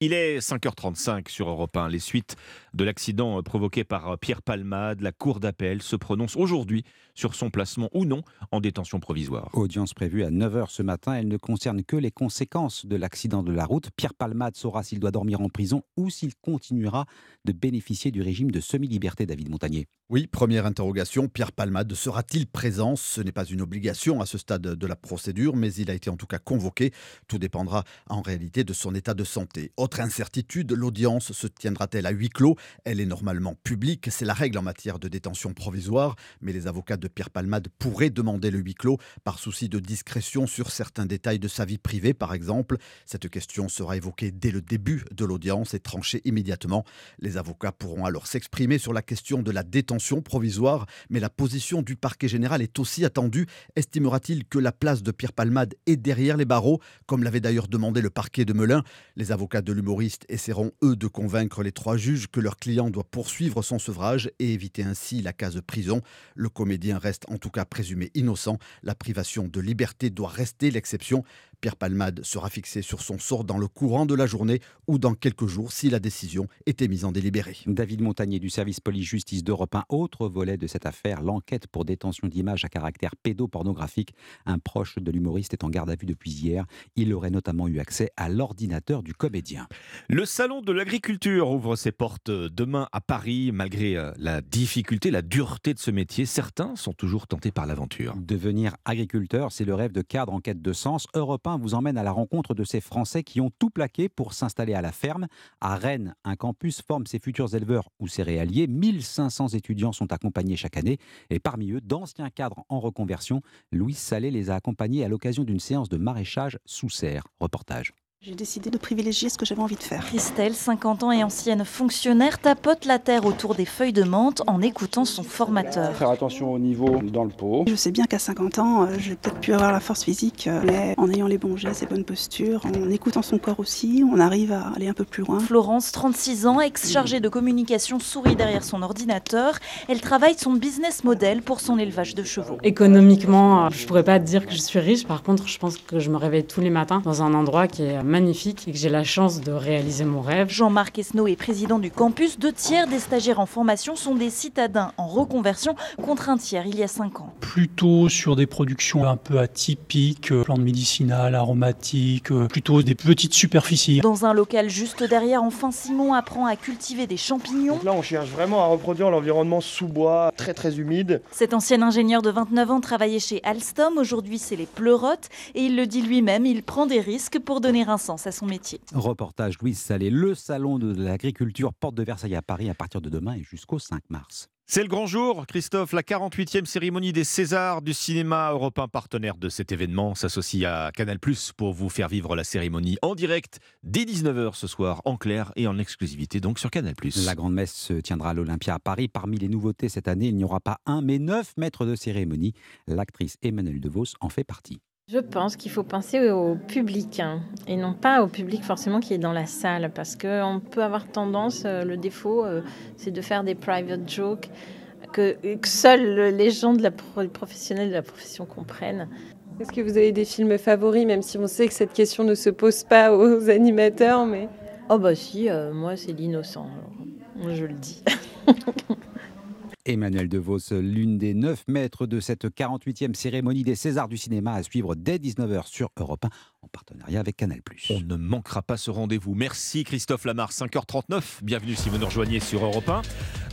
Il est 5h35 sur Europe 1. Les suites de l'accident provoqué par Pierre Palmade, la Cour d'appel se prononce aujourd'hui sur son placement ou non en détention provisoire. Audience prévue à 9h ce matin. Elle ne concerne que les conséquences de l'accident de la route. Pierre Palmade saura s'il doit dormir en prison ou s'il continuera de bénéficier du régime de semi-liberté, David Montagnier. Oui, première interrogation. Pierre Palmade sera-t-il présent ? Ce n'est pas une obligation à ce stade de la procédure, mais il a été en tout cas convoqué. Tout dépendra en réalité de son état de santé. Autre incertitude, l'audience se tiendra-t-elle à huis clos ? Elle est normalement publique, c'est la règle en matière de détention provisoire, mais les avocats de Pierre Palmade pourraient demander le huis clos par souci de discrétion sur certains détails de sa vie privée, par exemple. Cette question sera évoquée dès le début de l'audience et tranchée immédiatement. Les avocats pourront alors s'exprimer sur la question de la détention provisoire, mais la position du parquet général est aussi attendue. Estimera-t-il que la place de Pierre Palmade est derrière les barreaux, comme l'avait d'ailleurs demandé le parquet de Melun ? Les avocats de l'humoriste essaieront, eux, de convaincre les trois juges que leur client doit poursuivre son sevrage et éviter ainsi la case prison. Le comédien reste en tout cas présumé innocent. La privation de liberté doit rester l'exception. Pierre Palmade sera fixé sur son sort dans le courant de la journée ou dans quelques jours si la décision est émise en délibéré. David Montagnier du service police-justice d'Europe 1. Autre volet de cette affaire, l'enquête pour détention d'images à caractère pédopornographique. Un proche de l'humoriste est en garde à vue depuis hier. Il aurait notamment eu accès à l'ordinateur du comédien. Le salon de l'agriculture ouvre ses portes demain à Paris. Malgré la difficulté, la dureté de ce métier, certains sont toujours tentés par l'aventure. Devenir agriculteur, c'est le rêve de cadres en quête de sens. Europe 1 vous emmène à la rencontre de ces Français qui ont tout plaqué pour s'installer à la ferme. À Rennes, un campus forme ses futurs éleveurs ou céréaliers. 1500 étudiants sont accompagnés chaque année et parmi eux, d'anciens cadres en reconversion. Louise Salé les a accompagnés à l'occasion d'une séance de maraîchage sous serre. Reportage. J'ai décidé de privilégier ce que j'avais envie de faire. Christelle, 50 ans et ancienne fonctionnaire, tapote la terre autour des feuilles de menthe en écoutant son formateur. Faire attention au niveau dans le pot. Je sais bien qu'à 50 ans, j'ai peut-être pu avoir la force physique, mais en ayant les bons gestes, les bonnes postures, en écoutant son corps aussi, on arrive à aller un peu plus loin. Florence, 36 ans, ex-chargée de communication, sourit derrière son ordinateur. Elle travaille son business model pour son élevage de chevaux. Économiquement, je ne pourrais pas dire que je suis riche. Par contre, je pense que je me réveille tous les matins dans un endroit qui est magnifique et que j'ai la chance de réaliser mon rêve. Jean-Marc Esnault est président du campus. 2 tiers des stagiaires en formation sont des citadins en reconversion contre 1 tiers il y a 5 ans. Plutôt sur des productions un peu atypiques, plantes médicinales, aromatiques, plutôt des petites superficies. Dans un local juste derrière, enfin Simon apprend à cultiver des champignons. Donc là on cherche vraiment à reproduire l'environnement sous-bois, très très humide. Cet ancien ingénieur de 29 ans travaillait chez Alstom. Aujourd'hui c'est les pleurotes et il le dit lui-même, il prend des risques pour donner un sens à son métier. Reportage Louise Salé. Le salon de l'agriculture porte de Versailles à Paris à partir de demain et jusqu'au 5 mars. C'est le grand jour, Christophe. La 48e cérémonie des Césars du cinéma européen, partenaire de cet événement, s'associe à Canal+ pour vous faire vivre la cérémonie en direct dès 19h ce soir, en clair et en exclusivité donc sur Canal+. La grande messe se tiendra à l'Olympia à Paris. Parmi les nouveautés cette année, il n'y aura pas 1 mais 9 maîtres de cérémonie. L'actrice Emmanuel DeVos en fait partie. Je pense qu'il faut penser au public et non pas au public forcément qui est dans la salle parce qu'on peut avoir tendance, le défaut, c'est de faire des private jokes que seuls les gens les professionnels de la profession comprennent. Est-ce que vous avez des films favoris, même si on sait que cette question ne se pose pas aux animateurs mais... Oh bah si, moi c'est L'Innocent, alors, je le dis. Emmanuel DeVos, l'une des 9 maîtres de cette 48e cérémonie des Césars du cinéma à suivre dès 19h sur Europe 1 en partenariat avec Canal+. On ne manquera pas ce rendez-vous. Merci Christophe Lamarre, 5h39. Bienvenue si vous nous rejoignez sur Europe 1.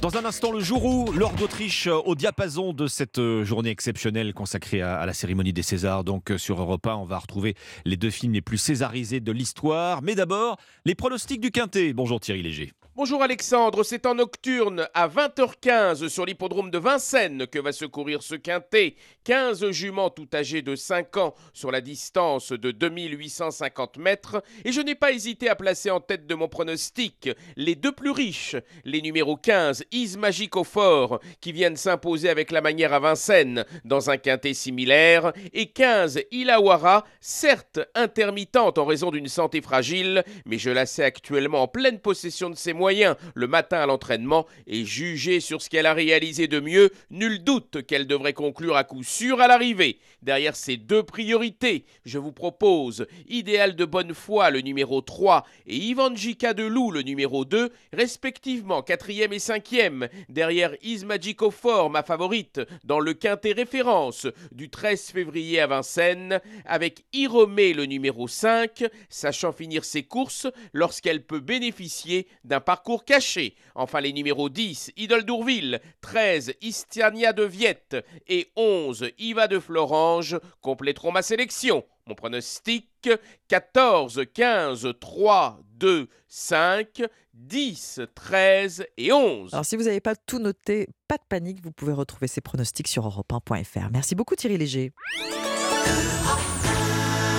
Dans un instant, le jour où l'or d'Autriche au diapason de cette journée exceptionnelle consacrée à la cérémonie des Césars. Donc sur Europe 1, on va retrouver les 2 films les plus césarisés de l'histoire. Mais d'abord, les pronostics du Quintet. Bonjour Thierry Léger. Bonjour Alexandre, c'est en nocturne à 20h15 sur l'hippodrome de Vincennes que va se courir ce quintet. 15 juments tout âgés de 5 ans sur la distance de 2850 mètres. Et je n'ai pas hésité à placer en tête de mon pronostic les deux plus riches. Les numéros 15, Is Magique au Fort, qui viennent s'imposer avec la manière à Vincennes dans un quintet similaire. Et 15, Ilawara, certes intermittente en raison d'une santé fragile, mais je la sais actuellement en pleine possession de ses moyens le matin à l'entraînement, et jugée sur ce qu'elle a réalisé de mieux, nul doute qu'elle devrait conclure à coup sûr à l'arrivée. Derrière ces deux priorités, je vous propose Idéal de Bonne Foi, le numéro 3, et Ivanjika de Loup, le numéro 2, respectivement 4e et 5e. Derrière Is Magic au Fort, ma favorite, dans le quintet référence du 13 février à Vincennes, avec Iromé, le numéro 5, sachant finir ses courses lorsqu'elle peut bénéficier d'un parcours caché. Enfin, les numéros 10, Idole d'Ourville, 13, Istiania de Viette et 11, Iva de Florange compléteront ma sélection. Mon pronostic, 14, 15, 3, 2, 5, 10, 13 et 11. Alors, si vous n'avez pas tout noté, pas de panique, vous pouvez retrouver ces pronostics sur europe1.fr. Merci beaucoup Thierry Léger.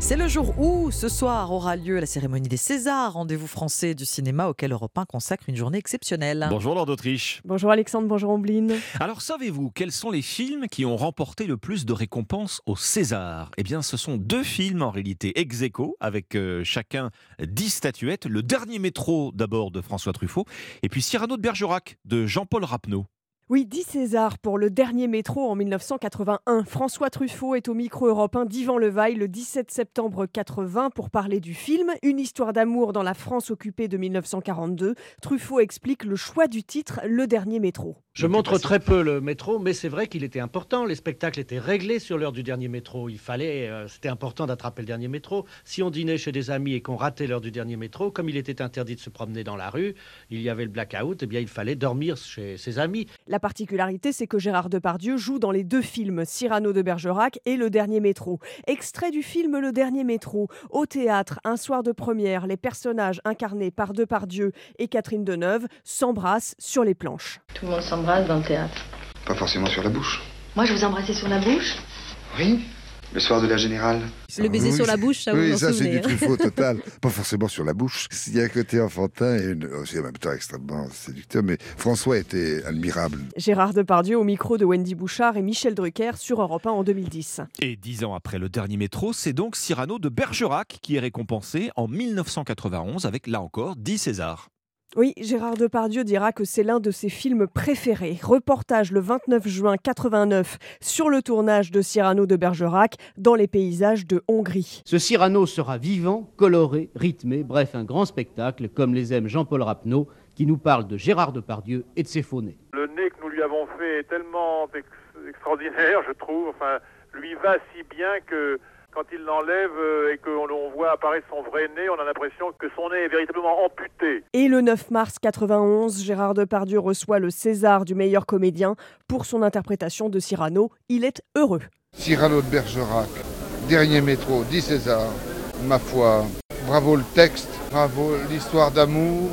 C'est le jour où, ce soir, aura lieu la cérémonie des Césars, rendez-vous français du cinéma auquel Europe 1 consacre une journée exceptionnelle. Bonjour Laure d'Autriche. Bonjour Alexandre, bonjour Ombline. Alors savez-vous quels sont les films qui ont remporté le plus de récompenses aux Césars ? Eh bien ce sont deux films en réalité ex aequo, avec chacun 10 statuettes. Le Dernier métro d'abord de François Truffaut et puis Cyrano de Bergerac de Jean-Paul Rapneau. Oui, 10 Césars pour Le Dernier métro en 1981. François Truffaut est au micro européen d'Yvan Levaille le 17 septembre 1980 pour parler du film Une histoire d'amour dans la France occupée de 1942. Truffaut explique le choix du titre Le Dernier métro. Je montre très peu le métro, mais c'est vrai qu'il était important. Les spectacles étaient réglés sur l'heure du Dernier métro. Il fallait, c'était important d'attraper le Dernier métro. Si on dînait chez des amis et qu'on ratait l'heure du Dernier métro, comme il était interdit de se promener dans la rue, il y avait le blackout, eh bien il fallait dormir chez ses amis. La particularité, c'est que Gérard Depardieu joue dans les deux films, Cyrano de Bergerac et Le Dernier métro. Extrait du film Le Dernier métro. Au théâtre, un soir de première, les personnages incarnés par Depardieu et Catherine Deneuve s'embrassent sur les planches. Tout le monde s'embrasse dans le théâtre. Pas forcément sur la bouche. Moi, je vous embrassais sur la bouche. Oui. Le soir de la Générale. Le baiser sur la bouche, ça vous en souvenez. Oui, ça c'est du Truffaut total. Pas forcément sur la bouche. Il y a un côté enfantin et aussi en même temps extrêmement séducteur, mais François était admirable. Gérard Depardieu au micro de Wendy Bouchard et Michel Drucker sur Europe 1 en 2010. Et 10 ans après Le Dernier métro, c'est donc Cyrano de Bergerac qui est récompensé en 1991 avec, là encore, 10 Césars. Oui, Gérard Depardieu dira que c'est l'un de ses films préférés. Reportage le 29 juin 1989 sur le tournage de Cyrano de Bergerac dans les paysages de Hongrie. Ce Cyrano sera vivant, coloré, rythmé, bref, un grand spectacle comme les aime Jean-Paul Rapneau qui nous parle de Gérard Depardieu et de ses faux nez. Le nez que nous lui avons fait est tellement extraordinaire, je trouve. Enfin, lui va si bien que... Quand il l'enlève et qu'on voit apparaître son vrai nez, on a l'impression que son nez est véritablement amputé. Et le 9 mars 1991, Gérard Depardieu reçoit le César du meilleur comédien pour son interprétation de Cyrano. Il est heureux. Cyrano de Bergerac, Dernier métro, 10 Césars, ma foi. Bravo le texte, bravo l'histoire d'amour,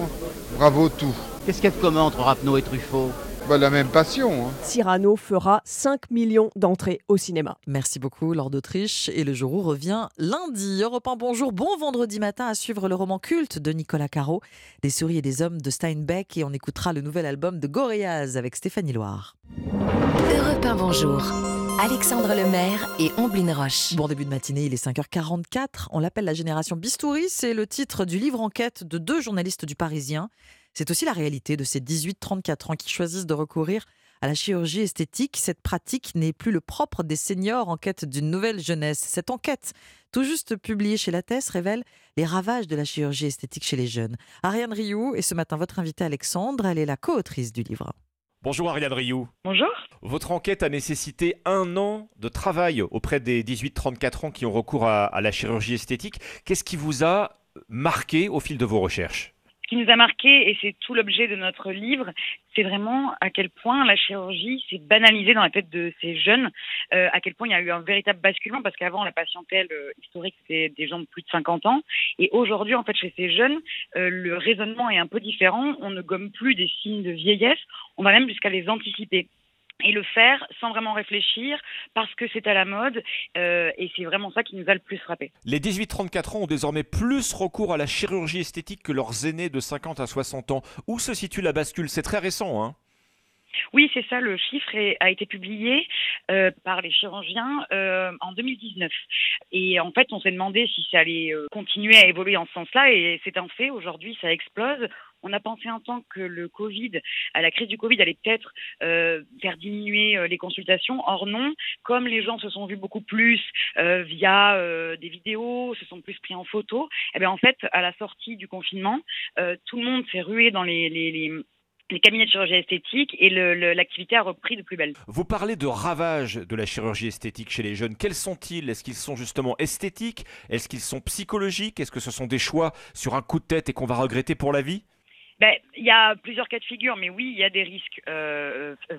bravo tout. Qu'est-ce qu'il y a de commun entre Rapneau et Truffaut ? Bah, la même passion. Hein. Cyrano fera 5 millions d'entrées au cinéma. Merci beaucoup, Laure d'Autriche. Et le jour où revient lundi. Europe 1, bonjour. Bon vendredi matin à suivre le roman culte de Nicolas Caro, Des souris et des hommes de Steinbeck. Et on écoutera le nouvel album de Gorillaz avec Stéphanie Loire. Europe 1, bonjour. Alexandre Lemaire et Ombline Roche. Bon début de matinée, il est 5h44. On l'appelle la génération Bistouri. C'est le titre du livre enquête de deux journalistes du Parisien. C'est aussi la réalité de ces 18-34 ans qui choisissent de recourir à la chirurgie esthétique. Cette pratique n'est plus le propre des seniors en quête d'une nouvelle jeunesse. Cette enquête, tout juste publiée chez l'ATES, révèle les ravages de la chirurgie esthétique chez les jeunes. Ariane Rioux est ce matin votre invitée Alexandre. Elle est la co-autrice du livre. Bonjour Ariane Rioux. Bonjour. Votre enquête a nécessité 1 an de travail auprès des 18-34 ans qui ont recours à la chirurgie esthétique. Qu'est-ce qui vous a marqué au fil de vos recherches ? qui nous a marqué, et c'est tout l'objet de notre livre, c'est vraiment à quel point la chirurgie s'est banalisée dans la tête de ces jeunes, à quel point il y a eu un véritable basculement, parce qu'avant, la patientèle historique, c'est des gens de plus de 50 ans. Et aujourd'hui, en fait, chez ces jeunes, le raisonnement est un peu différent. On ne gomme plus des signes de vieillesse, on va même jusqu'à les anticiper. Et le faire sans vraiment réfléchir, parce que c'est à la mode, et c'est vraiment ça qui nous a le plus frappé. Les 18-34 ans ont désormais plus recours à la chirurgie esthétique que leurs aînés de 50 à 60 ans. Où se situe la bascule ? C'est très récent, hein ? Oui, c'est ça, le chiffre a été publié par les chirurgiens en 2019. Et en fait, on s'est demandé si ça allait continuer à évoluer en ce sens-là, et c'est un fait, aujourd'hui ça explose. On a pensé un temps que la crise du Covid allait peut-être faire diminuer les consultations. Or non, comme les gens se sont vus beaucoup plus via des vidéos, se sont plus pris en photo, eh bien en fait, à la sortie du confinement, tout le monde s'est rué dans les cabinets de chirurgie esthétique et l'activité a repris de plus belle. Vous parlez de ravages de la chirurgie esthétique chez les jeunes. Quels sont-ils ? Est-ce qu'ils sont justement esthétiques ? Est-ce qu'ils sont psychologiques ? Est-ce que ce sont des choix sur un coup de tête et qu'on va regretter pour la vie ? Il y a plusieurs cas de figure, mais oui, il y a des risques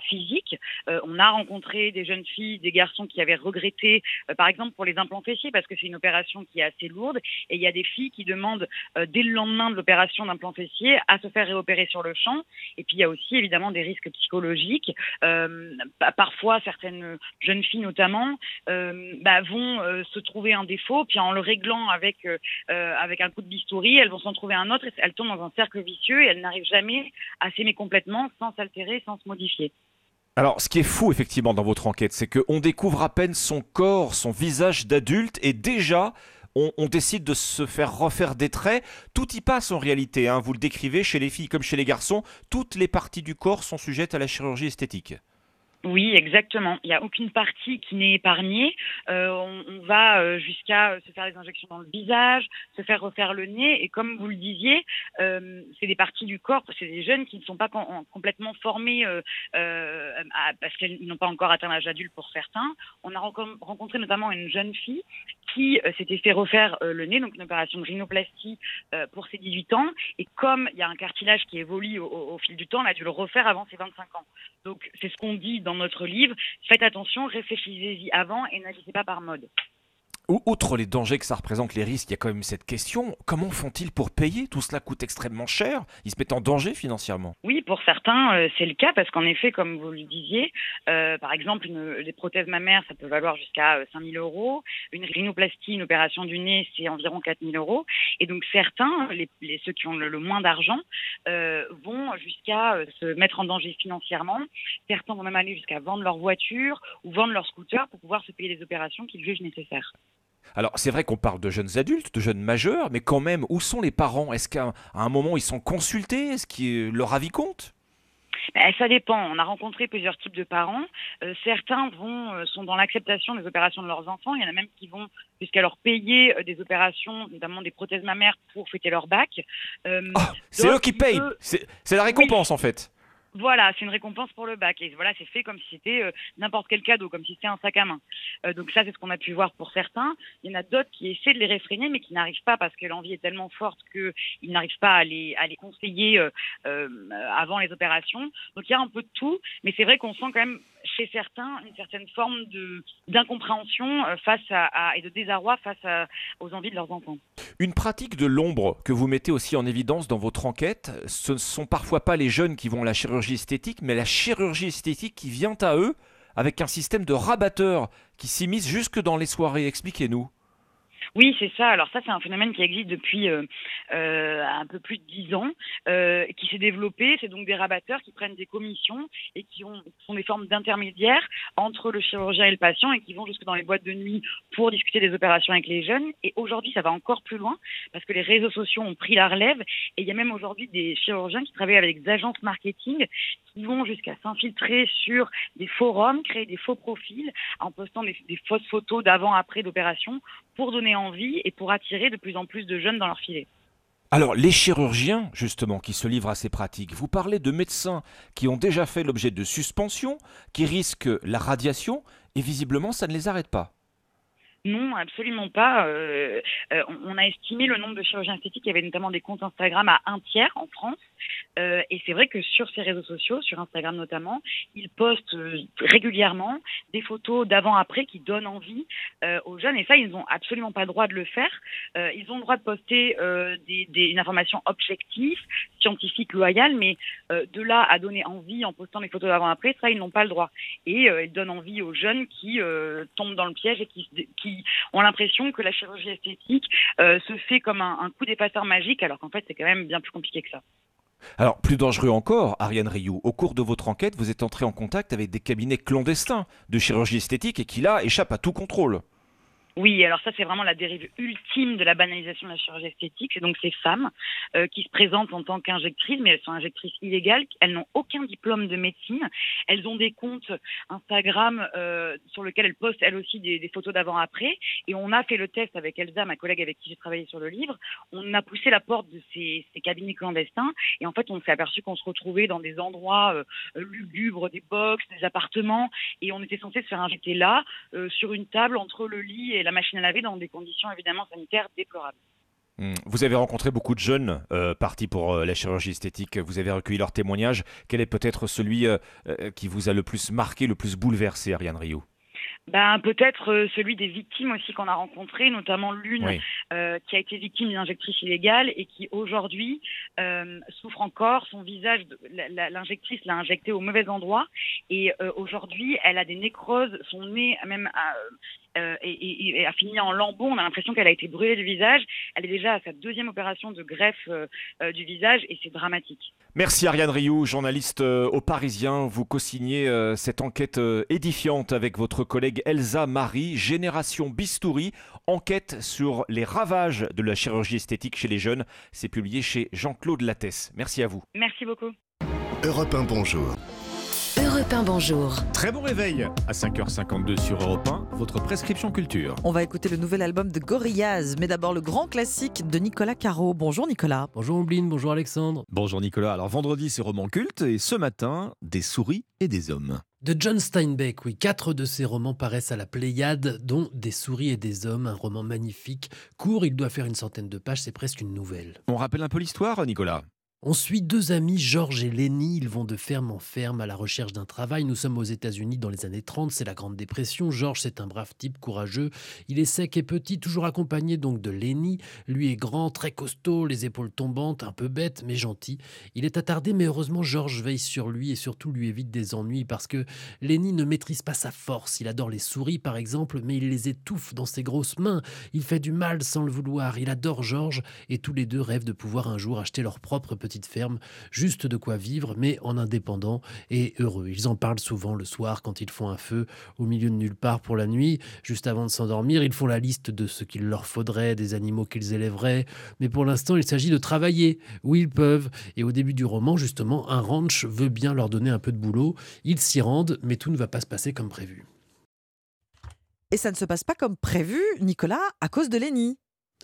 physiques. On a rencontré des jeunes filles, des garçons qui avaient regretté, par exemple, pour les implants fessiers, parce que c'est une opération qui est assez lourde. Et il y a des filles qui demandent, dès le lendemain de l'opération d'implants fessiers, à se faire réopérer sur le champ. Et puis, il y a aussi, évidemment, des risques psychologiques. Parfois, certaines jeunes filles, notamment, vont se trouver un défaut, puis en le réglant avec un coup de bistouri, elles vont s'en trouver un autre, et elles tombent dans un cercle vicieux. Elle n'arrive jamais à s'aimer complètement sans s'altérer, sans se modifier. Alors, ce qui est fou, effectivement, dans votre enquête, c'est qu'on découvre à peine son corps, son visage d'adulte, et déjà, on décide de se faire refaire des traits. Tout y passe en réalité, hein. Vous le décrivez, chez les filles comme chez les garçons, toutes les parties du corps sont sujettes à la chirurgie esthétique. Oui, exactement. Il n'y a aucune partie qui n'est épargnée. On va jusqu'à se faire des injections dans le visage, se faire refaire le nez. Et comme vous le disiez, c'est des parties du corps, c'est des jeunes qui ne sont pas complètement formés parce qu'ils n'ont pas encore atteint l'âge adulte pour certains. On a rencontré notamment une jeune fille qui s'était fait refaire le nez, donc une opération de rhinoplastie pour ses 18 ans. Et comme il y a un cartilage qui évolue au fil du temps, elle a dû le refaire avant ses 25 ans. Donc c'est ce qu'on dit dans notre livre, faites attention, réfléchissez-y avant et n'agissez pas par mode. Outre les dangers que ça représente, les risques, il y a quand même cette question, comment font-ils pour payer ? Tout cela coûte extrêmement cher, ils se mettent en danger financièrement. Oui, pour certains, c'est le cas, parce qu'en effet, comme vous le disiez, par exemple, les prothèses mammaires, ça peut valoir jusqu'à 5 000 €, une rhinoplastie, une opération du nez, c'est environ 4 000 €, et donc certains, ceux qui ont le moins d'argent, vont jusqu'à se mettre en danger financièrement, certains vont même aller jusqu'à vendre leur voiture ou vendre leur scooter pour pouvoir se payer les opérations qu'ils jugent nécessaires. Alors c'est vrai qu'on parle de jeunes adultes, de jeunes majeurs, mais quand même, où sont les parents ? Est-ce qu'à un moment ils sont consultés ? Est-ce que leur avis compte ? Ça dépend. On a rencontré plusieurs types de parents. Certains sont dans l'acceptation des opérations de leurs enfants. Il y en a même qui vont jusqu'à leur payer des opérations, notamment des prothèses mammaires pour fêter leur bac. C'est eux qui payent. C'est la récompense en fait. Voilà, c'est une récompense pour le bac. Et voilà, c'est fait comme si c'était n'importe quel cadeau, comme si c'était un sac à main. Donc ça, c'est ce qu'on a pu voir pour certains. Il y en a d'autres qui essaient de les réfréner, mais qui n'arrivent pas parce que l'envie est tellement forte qu'ils n'arrivent pas à les conseiller avant les opérations. Donc il y a un peu de tout, mais c'est vrai qu'on sent quand même chez certains une certaine forme d'incompréhension face et de désarroi aux envies de leurs enfants. Une pratique de l'ombre que vous mettez aussi en évidence dans votre enquête, ce ne sont parfois pas les jeunes qui vont à la chirurgie esthétique, mais la chirurgie esthétique qui vient à eux avec un système de rabatteurs qui s'immisce jusque dans les soirées. Expliquez-nous. Oui, c'est ça. Alors ça, c'est un phénomène qui existe depuis un peu plus de 10 ans, qui s'est développé. C'est donc des rabatteurs qui prennent des commissions et qui sont des formes d'intermédiaires entre le chirurgien et le patient et qui vont jusque dans les boîtes de nuit pour discuter des opérations avec les jeunes. Et aujourd'hui, ça va encore plus loin parce que les réseaux sociaux ont pris la relève et il y a même aujourd'hui des chirurgiens qui travaillent avec des agences marketing qui vont jusqu'à s'infiltrer sur des forums, créer des faux profils en postant des fausses photos d'avant-après d'opérations pour donner envie et pour attirer de plus en plus de jeunes dans leur filet. Alors, les chirurgiens, justement, qui se livrent à ces pratiques, vous parlez de médecins qui ont déjà fait l'objet de suspensions, qui risquent la radiation, et visiblement, ça ne les arrête pas. Non, absolument pas. On a estimé le nombre de chirurgiens esthétiques qui avaient notamment des comptes Instagram à 1/3 en France. Et c'est vrai que sur ces réseaux sociaux, sur Instagram notamment, ils postent régulièrement des photos d'avant-après qui donnent envie aux jeunes. Et ça, ils n'ont absolument pas le droit de le faire. Ils ont le droit de poster une information objective, scientifique, loyale, mais de là à donner envie en postant des photos d'avant-après, ça, ils n'ont pas le droit. Et ils donnent envie aux jeunes qui tombent dans le piège et qui ont l'impression que la chirurgie esthétique se fait comme un coup d'épaisseur magique, alors qu'en fait, c'est quand même bien plus compliqué que ça. Alors, plus dangereux encore, Ariane Rioux, au cours de votre enquête, vous êtes entrée en contact avec des cabinets clandestins de chirurgie esthétique et qui, là, échappent à tout contrôle. Oui, alors ça, c'est vraiment la dérive ultime de la banalisation de la chirurgie esthétique. C'est donc ces femmes qui se présentent en tant qu'injectrices, mais elles sont injectrices illégales, elles n'ont aucun diplôme de médecine, elles ont des comptes Instagram sur lesquels elles postent elles aussi des photos d'avant-après, et on a fait le test avec Elsa, ma collègue avec qui j'ai travaillé sur le livre, on a poussé la porte de ces cabinets clandestins, et en fait, on s'est aperçu qu'on se retrouvait dans des endroits lugubres, des box, des appartements, et on était censé se faire injecter là, sur une table, entre le lit et la machine à laver, dans des conditions évidemment sanitaires déplorables. Vous avez rencontré beaucoup de jeunes partis pour la chirurgie esthétique, vous avez recueilli leurs témoignages. Quel est peut-être celui qui vous a le plus marqué, le plus bouleversé, Ariane Rioux? Peut-être celui des victimes aussi qu'on a rencontrées, notamment l'une qui a été victime d'une injectrice illégale et qui aujourd'hui souffre encore. Son visage, l'injectrice l'a injecté au mauvais endroit et aujourd'hui elle a des nécroses, son nez même et a fini en lambeaux. On a l'impression qu'elle a été brûlée du visage. Elle est déjà à sa deuxième opération de greffe du visage et c'est dramatique. Merci Ariane Rioux, journaliste au Parisien. Vous co-signez cette enquête édifiante avec votre collègue Elsa Marie, Génération Bistouri, enquête sur les ravages de la chirurgie esthétique chez les jeunes. C'est publié chez Jean-Claude Lattès. Merci à vous. Merci beaucoup. Europe 1, bonjour. Europe 1, bonjour. Très bon réveil. À 5h52 sur Europe 1, votre prescription culture. On va écouter le nouvel album de Gorillaz, mais d'abord le grand classique de Nicolas Caro. Bonjour Nicolas. Bonjour Ombline, bonjour Alexandre. Bonjour Nicolas. Alors vendredi, c'est roman culte et ce matin, des souris et des hommes. De John Steinbeck, oui, 4 de ses romans paraissent à la Pléiade, dont Des souris et des hommes, un roman magnifique, court, il doit faire 100 pages, c'est presque une nouvelle. On rappelle un peu l'histoire, Nicolas? On suit 2 amis, George et Lenny. Ils vont de ferme en ferme à la recherche d'un travail. Nous sommes aux États-Unis dans les années 30, c'est la Grande Dépression. George, c'est un brave type, courageux. Il est sec et petit, toujours accompagné donc de Lenny. Lui est grand, très costaud, les épaules tombantes, un peu bête, mais gentil. Il est attardé, mais heureusement, George veille sur lui et surtout lui évite des ennuis parce que Lenny ne maîtrise pas sa force. Il adore les souris, par exemple, mais il les étouffe dans ses grosses mains. Il fait du mal sans le vouloir. Il adore George et tous les deux rêvent de pouvoir un jour acheter leur propre petite ferme, juste de quoi vivre, mais en indépendant et heureux. Ils en parlent souvent le soir quand ils font un feu au milieu de nulle part pour la nuit. Juste avant de s'endormir, ils font la liste de ce qu'il leur faudrait, des animaux qu'ils élèveraient. Mais pour l'instant, il s'agit de travailler où ils peuvent. Et au début du roman, justement, un ranch veut bien leur donner un peu de boulot. Ils s'y rendent, mais tout ne va pas se passer comme prévu. Et ça ne se passe pas comme prévu, Nicolas, à cause de Lenny.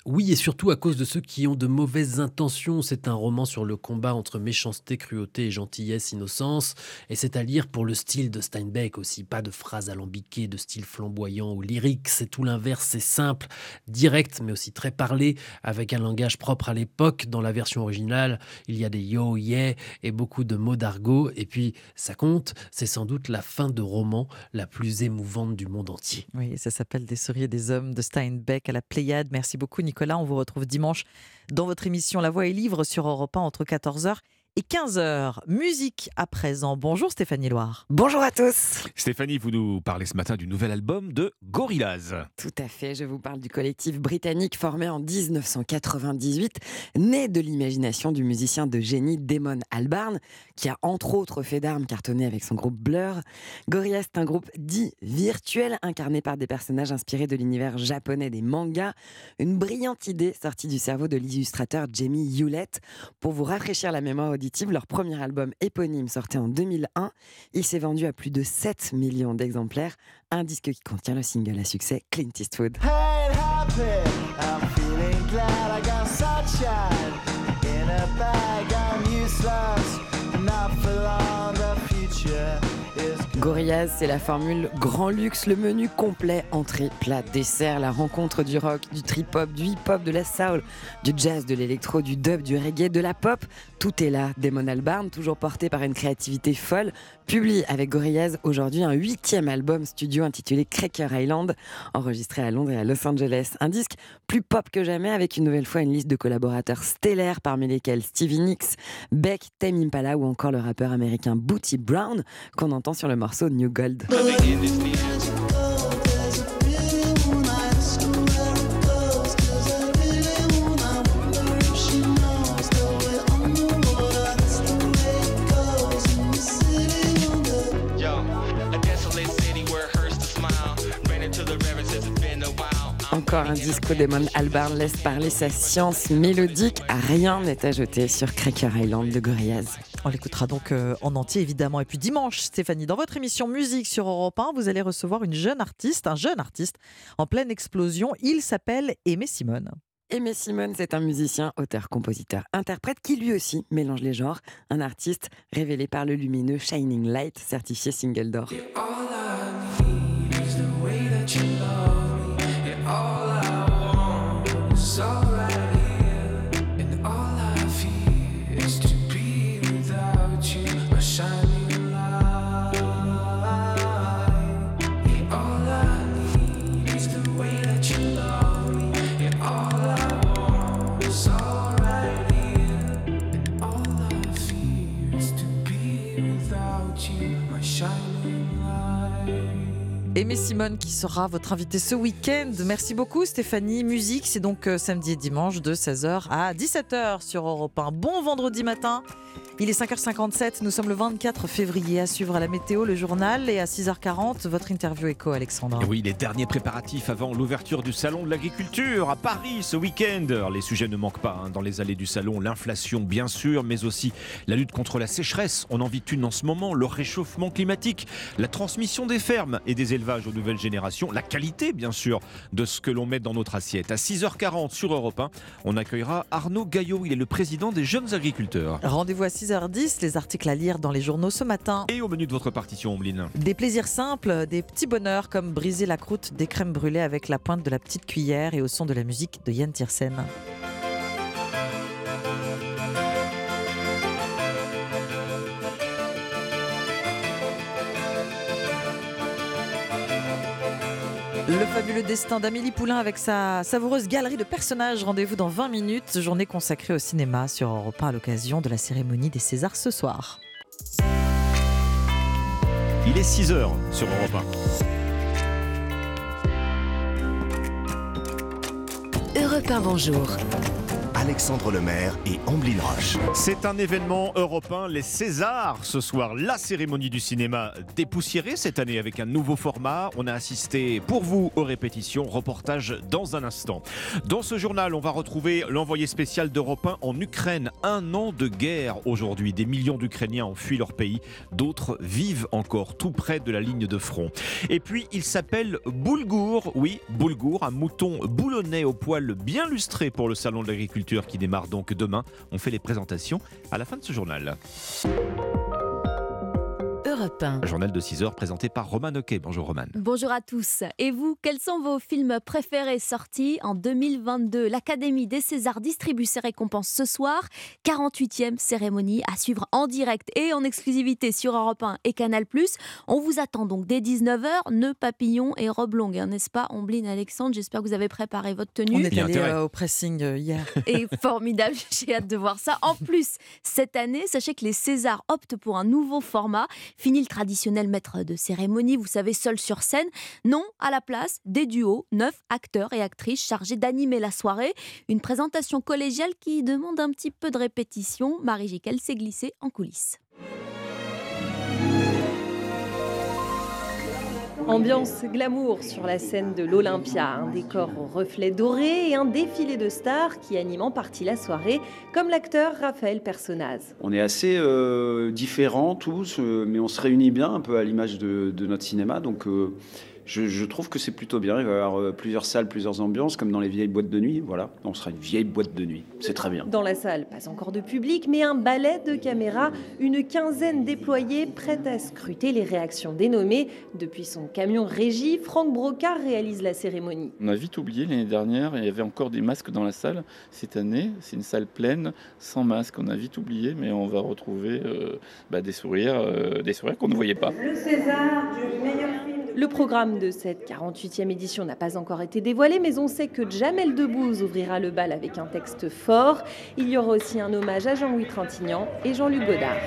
Oui, et surtout à cause de ceux qui ont de mauvaises intentions. C'est un roman sur le combat entre méchanceté, cruauté et gentillesse, innocence. Et c'est à lire pour le style de Steinbeck aussi. Pas de phrases alambiquées, de style flamboyant ou lyrique. C'est tout l'inverse, c'est simple, direct, mais aussi très parlé, avec un langage propre à l'époque. Dans la version originale, il y a des yo, yeah et beaucoup de mots d'argot. Et puis, ça compte, c'est sans doute la fin de roman la plus émouvante du monde entier. Oui, ça s'appelle Des souris et des hommes de Steinbeck à la Pléiade. Merci beaucoup, Nicolas, on vous retrouve dimanche dans votre émission La Voix et Livre sur Europe 1 entre 14h et 15h. Musique à présent. Bonjour Stéphanie Loire. Bonjour à tous. Stéphanie, vous nous parlez ce matin du nouvel album de Gorillaz. Tout à fait, je vous parle du collectif britannique formé en 1998, né de l'imagination du musicien de génie Damon Albarn, qui a entre autres fait d'armes cartonné avec son groupe Blur. Gorillaz, c'est un groupe dit virtuel, incarné par des personnages inspirés de l'univers japonais des mangas. Une brillante idée sortie du cerveau de l'illustrateur Jamie Hewlett. Pour vous rafraîchir la mémoire auditive, leur premier album éponyme sorti en 2001, il s'est vendu à plus de 7 millions d'exemplaires. Un disque qui contient le single à succès Clint Eastwood. Hey, happy, I'm feeling glad I got sunshine in a bag, I'm useless, not for long, the future is good. Gorillaz, c'est la formule grand luxe, le menu complet, entrée, plat, dessert, la rencontre du rock, du trip-hop, du hip-hop, de la soul, du jazz, de l'électro, du dub, du reggae, de la pop, tout est là. Damon Albarn, toujours porté par une créativité folle, publie avec Gorillaz aujourd'hui un 8e album studio intitulé Cracker Island, enregistré à Londres et à Los Angeles. Un disque plus pop que jamais avec une nouvelle fois une liste de collaborateurs stellaires parmi lesquels Stevie Nicks, Beck, Tame Impala ou encore le rappeur américain Booty Brown qu'on entend sur le morceau New Gold. Encore un disque où Damon Albarn laisse parler sa science mélodique. Rien n'est à jeter sur Cracker Island de Gorillaz. On l'écoutera donc en entier évidemment. Et puis dimanche, Stéphanie, dans votre émission Musique sur Europe 1, vous allez recevoir un jeune artiste en pleine explosion. Il s'appelle Aimé Simone. Aimé Simone, c'est un musicien, auteur, compositeur, interprète qui lui aussi mélange les genres. Un artiste révélé par le lumineux Shining Light, certifié single d'or. Aimé Simone qui sera votre invitée ce week-end. Merci beaucoup Stéphanie. Musique, c'est donc samedi et dimanche de 16h à 17h sur Europe 1. Bon vendredi matin, il est 5h57, nous sommes le 24 février. À suivre à la météo, le journal, et à 6h40, votre interview éco, Alexandra. Et oui, les derniers préparatifs avant l'ouverture du Salon de l'Agriculture à Paris ce week-end. Alors, les sujets ne manquent pas dans les allées du Salon. L'inflation, bien sûr, mais aussi la lutte contre la sécheresse. On en vit une en ce moment, le réchauffement climatique, la transmission des fermes et des élevages aux nouvelles générations, la qualité bien sûr de ce que l'on met dans notre assiette. À 6h40 sur Europe 1, on accueillera Arnaud Gaillot, il est le président des Jeunes Agriculteurs. Rendez-vous à 6h10, les articles à lire dans les journaux ce matin. Et au menu de votre partition, Omeline. Des plaisirs simples, des petits bonheurs comme briser la croûte des crèmes brûlées avec la pointe de la petite cuillère et au son de la musique de Yann Tiersen. Le fabuleux destin d'Amélie Poulain avec sa savoureuse galerie de personnages. Rendez-vous dans 20 minutes, journée consacrée au cinéma sur Europe 1 à l'occasion de la cérémonie des Césars ce soir. Il est 6h sur Europe 1. Europe 1, bonjour. Alexandre Lemaire et Amblin Roche. C'est un événement européen, les Césars, ce soir. La cérémonie du cinéma dépoussiérée cette année avec un nouveau format. On a assisté pour vous aux répétitions. Reportage dans un instant. Dans ce journal, on va retrouver l'envoyé spécial d'Europe 1 en Ukraine. Un an de guerre aujourd'hui. Des millions d'Ukrainiens ont fui leur pays. D'autres vivent encore tout près de la ligne de front. Et puis, il s'appelle Boulgour. Oui, Boulgour, un mouton boulonnais au poil bien lustré pour le Salon de l'Agriculture qui démarre donc demain. On fait les présentations à la fin de ce journal. Europe 1. Un journal de 6h présenté par Roman Hoquet. Bonjour Roman. Bonjour à tous. Et vous, quels sont vos films préférés sortis en 2022 ? L'Académie des Césars distribue ses récompenses ce soir. 48e cérémonie à suivre en direct et en exclusivité sur Europe 1 et Canal+. On vous attend donc dès 19h, nœuds, papillons et robe longue, n'est-ce pas, Ombline, Alexandre ? J'espère que vous avez préparé votre tenue. On est allé au pressing hier. Et formidable, j'ai hâte de voir ça. En plus, cette année, sachez que les Césars optent pour un nouveau format. Fini le traditionnel maître de cérémonie, vous savez, seul sur scène. Non, à la place, des duos, 9 acteurs et actrices chargés d'animer la soirée. Une présentation collégiale qui demande un petit peu de répétition. Marie Gicquel s'est glissée en coulisses. Ambiance glamour sur la scène de l'Olympia, un décor aux reflets dorés et un défilé de stars qui anime en partie la soirée, comme l'acteur Raphaël Personnaz. On est assez différents tous, mais on se réunit bien, un peu à l'image de notre cinéma, donc je trouve que c'est plutôt bien. Il va y avoir plusieurs salles, plusieurs ambiances, comme dans les vieilles boîtes de nuit. Voilà, on sera une vieille boîte de nuit. C'est très bien. Dans la salle, pas encore de public, mais un balai de caméras, une quinzaine déployées, prêtes à scruter les réactions des nommés. Depuis son camion régie, Franck Broca réalise la cérémonie. On a vite oublié l'année dernière, il y avait encore des masques dans la salle. Cette année, c'est une salle pleine, sans masque. On a vite oublié, mais on va retrouver des sourires qu'on ne voyait pas. Le César du meilleur film. Le programme de cette 48e édition n'a pas encore été dévoilé, mais on sait que Jamel Debbouze ouvrira le bal avec un texte fort. Il y aura aussi un hommage à Jean-Louis Trintignant et Jean-Luc Godard.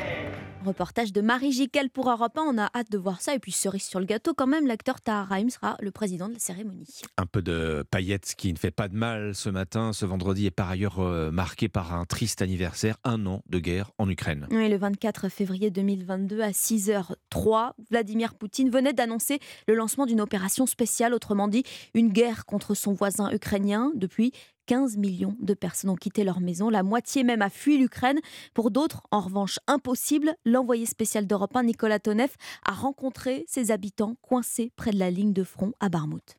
Reportage de Marie Gicquel pour Europe 1, on a hâte de voir ça. Et puis cerise sur le gâteau quand même, l'acteur Tahar Rahim sera le président de la cérémonie. Un peu de paillettes qui ne fait pas de mal ce matin. Ce vendredi est par ailleurs marqué par un triste anniversaire, 1 an de guerre en Ukraine. Oui, le 24 février 2022 à 6h03, Vladimir Poutine venait d'annoncer le lancement d'une opération spéciale, autrement dit une guerre contre son voisin ukrainien. Depuis, 15 millions de personnes ont quitté leur maison, la moitié même a fui l'Ukraine. Pour d'autres, en revanche, impossible. L'envoyé spécial d'Europe 1, Nicolas Tonev, a rencontré ses habitants coincés près de la ligne de front à Bakhmout.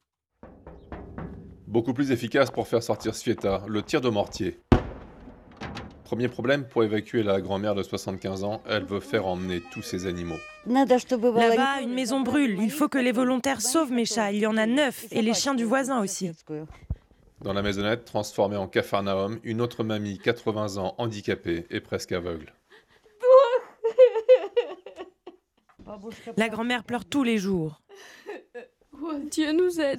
Beaucoup plus efficace pour faire sortir Sveta, le tir de mortier. Premier problème, pour évacuer la grand-mère de 75 ans, elle veut faire emmener tous ses animaux. Là-bas, une maison brûle. Il faut que les volontaires sauvent mes chats. Il y en a 9 et les chiens du voisin aussi. Dans la maisonnette, transformée en Capharnaüm, une autre mamie, 80 ans, handicapée et presque aveugle. La grand-mère pleure tous les jours. Dieu nous aide.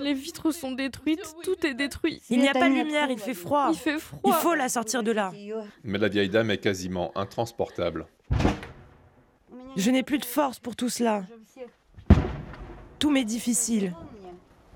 Les vitres sont détruites, tout est détruit. Il n'y a pas de lumière, il fait froid. Il faut la sortir de là. Mais la vieille dame est quasiment intransportable. Je n'ai plus de force pour tout cela. Tout m'est difficile.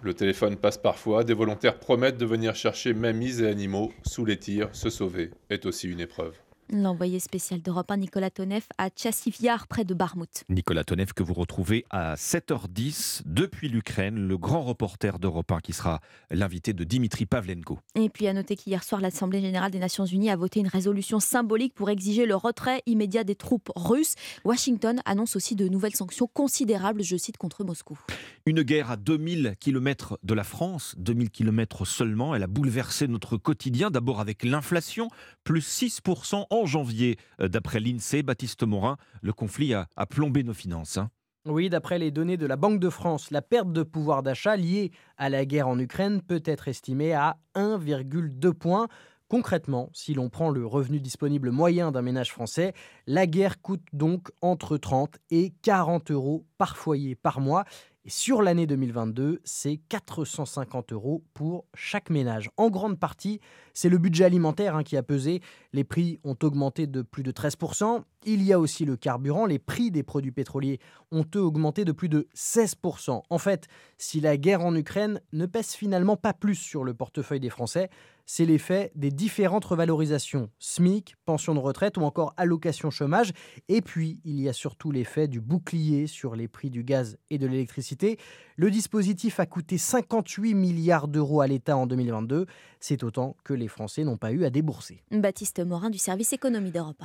Le téléphone passe parfois, des volontaires promettent de venir chercher mamies et animaux sous les tirs. Se sauver est aussi une épreuve. L'envoyé spécial d'Europe 1, Nicolas Tonev, à Tchassiv Yar, près de Bakhmout. Nicolas Tonev, que vous retrouvez à 7h10 depuis l'Ukraine, le grand reporter d'Europe 1 qui sera l'invité de Dimitri Pavlenko. Et puis à noter qu'hier soir, l'Assemblée générale des Nations Unies a voté une résolution symbolique pour exiger le retrait immédiat des troupes russes. Washington annonce aussi de nouvelles sanctions considérables, je cite, contre Moscou. Une guerre à 2000 km de la France, 2000 km seulement. Elle a bouleversé notre quotidien, d'abord avec l'inflation, plus 6% en janvier, d'après l'INSEE. Baptiste Morin, le conflit a plombé nos finances. Oui, d'après les données de la Banque de France, la perte de pouvoir d'achat liée à la guerre en Ukraine peut être estimée à 1,2 point. Concrètement, si l'on prend le revenu disponible moyen d'un ménage français, la guerre coûte donc entre 30 et 40 euros par foyer par mois. Et sur l'année 2022, c'est 450 euros pour chaque ménage. En grande partie, c'est le budget alimentaire qui a pesé. Les prix ont augmenté de plus de 13%. Il y a aussi le carburant. Les prix des produits pétroliers ont eux augmenté de plus de 16%. En fait, si la guerre en Ukraine ne pèse finalement pas plus sur le portefeuille des Français, c'est l'effet des différentes revalorisations. SMIC, pension de retraite ou encore allocation chômage. Et puis, il y a surtout l'effet du bouclier sur les prix du gaz et de l'électricité. Le dispositif a coûté 58 milliards d'euros à l'État en 2022. C'est autant que les Français n'ont pas eu à débourser. Baptiste Morin du service économie d'Europe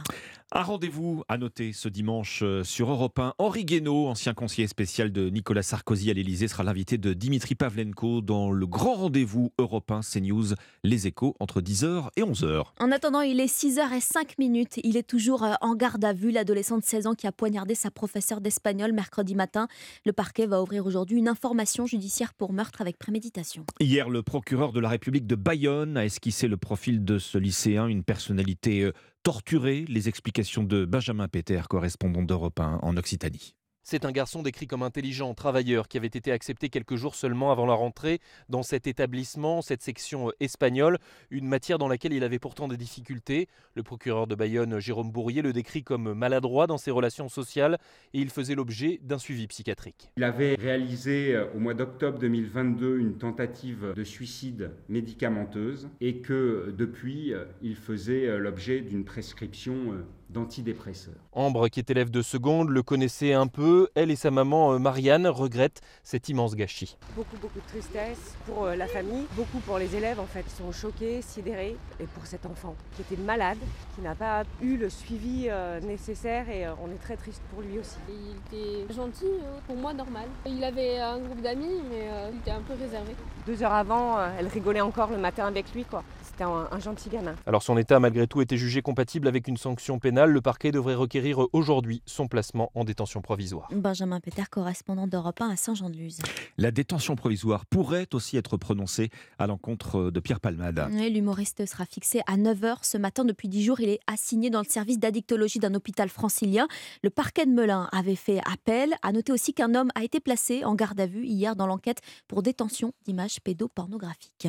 1. Un rendez-vous à noter ce dimanche sur Europe 1. Henri Guénaud, ancien conseiller spécial de Nicolas Sarkozy à l'Élysée, sera l'invité de Dimitri Pavlenko dans le grand rendez-vous Europe 1 CNews, Les Échos, entre 10h et 11h. En attendant, il est 6h05. Il est toujours en garde à vue, l'adolescent de 16 ans qui a poignardé sa professeure d'espagnol mercredi matin. Le parquet va ouvrir aujourd'hui une information judiciaire pour meurtre avec préméditation. Hier, le procureur de la République de Bayonne a esquissé le profil de ce lycéen, une personnalité torturée. Les explications de Benjamin Péter, correspondant d'Europe 1 en Occitanie. C'est un garçon décrit comme intelligent, travailleur, qui avait été accepté quelques jours seulement avant la rentrée dans cet établissement, cette section espagnole, une matière dans laquelle il avait pourtant des difficultés. Le procureur de Bayonne, Jérôme Bourrier, le décrit comme maladroit dans ses relations sociales et il faisait l'objet d'un suivi psychiatrique. Il avait réalisé au mois d'octobre 2022 une tentative de suicide médicamenteuse et que depuis, il faisait l'objet d'une prescription d'antidépresseurs. Ambre, qui est élève de seconde, le connaissait un peu. Elle et sa maman Marianne regrettent cet immense gâchis. Beaucoup de tristesse pour la famille, beaucoup pour les élèves en fait. Ils sont choqués, sidérés. Et pour cet enfant qui était malade, qui n'a pas eu le suivi nécessaire, et on est très triste pour lui aussi. Il était gentil, pour moi normal. Il avait un groupe d'amis, mais il était un peu réservé. 2 heures avant, elle rigolait encore le matin avec lui, quoi. C'était un gentil gamin. Alors son état malgré tout était jugé compatible avec une sanction pénale. Le parquet devrait requérir aujourd'hui son placement en détention provisoire. Benjamin Péter, correspondant d'Europe 1 à Saint-Jean-de-Luz. La détention provisoire pourrait aussi être prononcée à l'encontre de Pierre Palmade. Oui, l'humoriste sera fixé à 9h ce matin. Depuis 10 jours, il est assigné dans le service d'addictologie d'un hôpital francilien. Le parquet de Melun avait fait appel. À noter aussi qu'un homme a été placé en garde à vue hier dans l'enquête pour détention d'images pédopornographiques.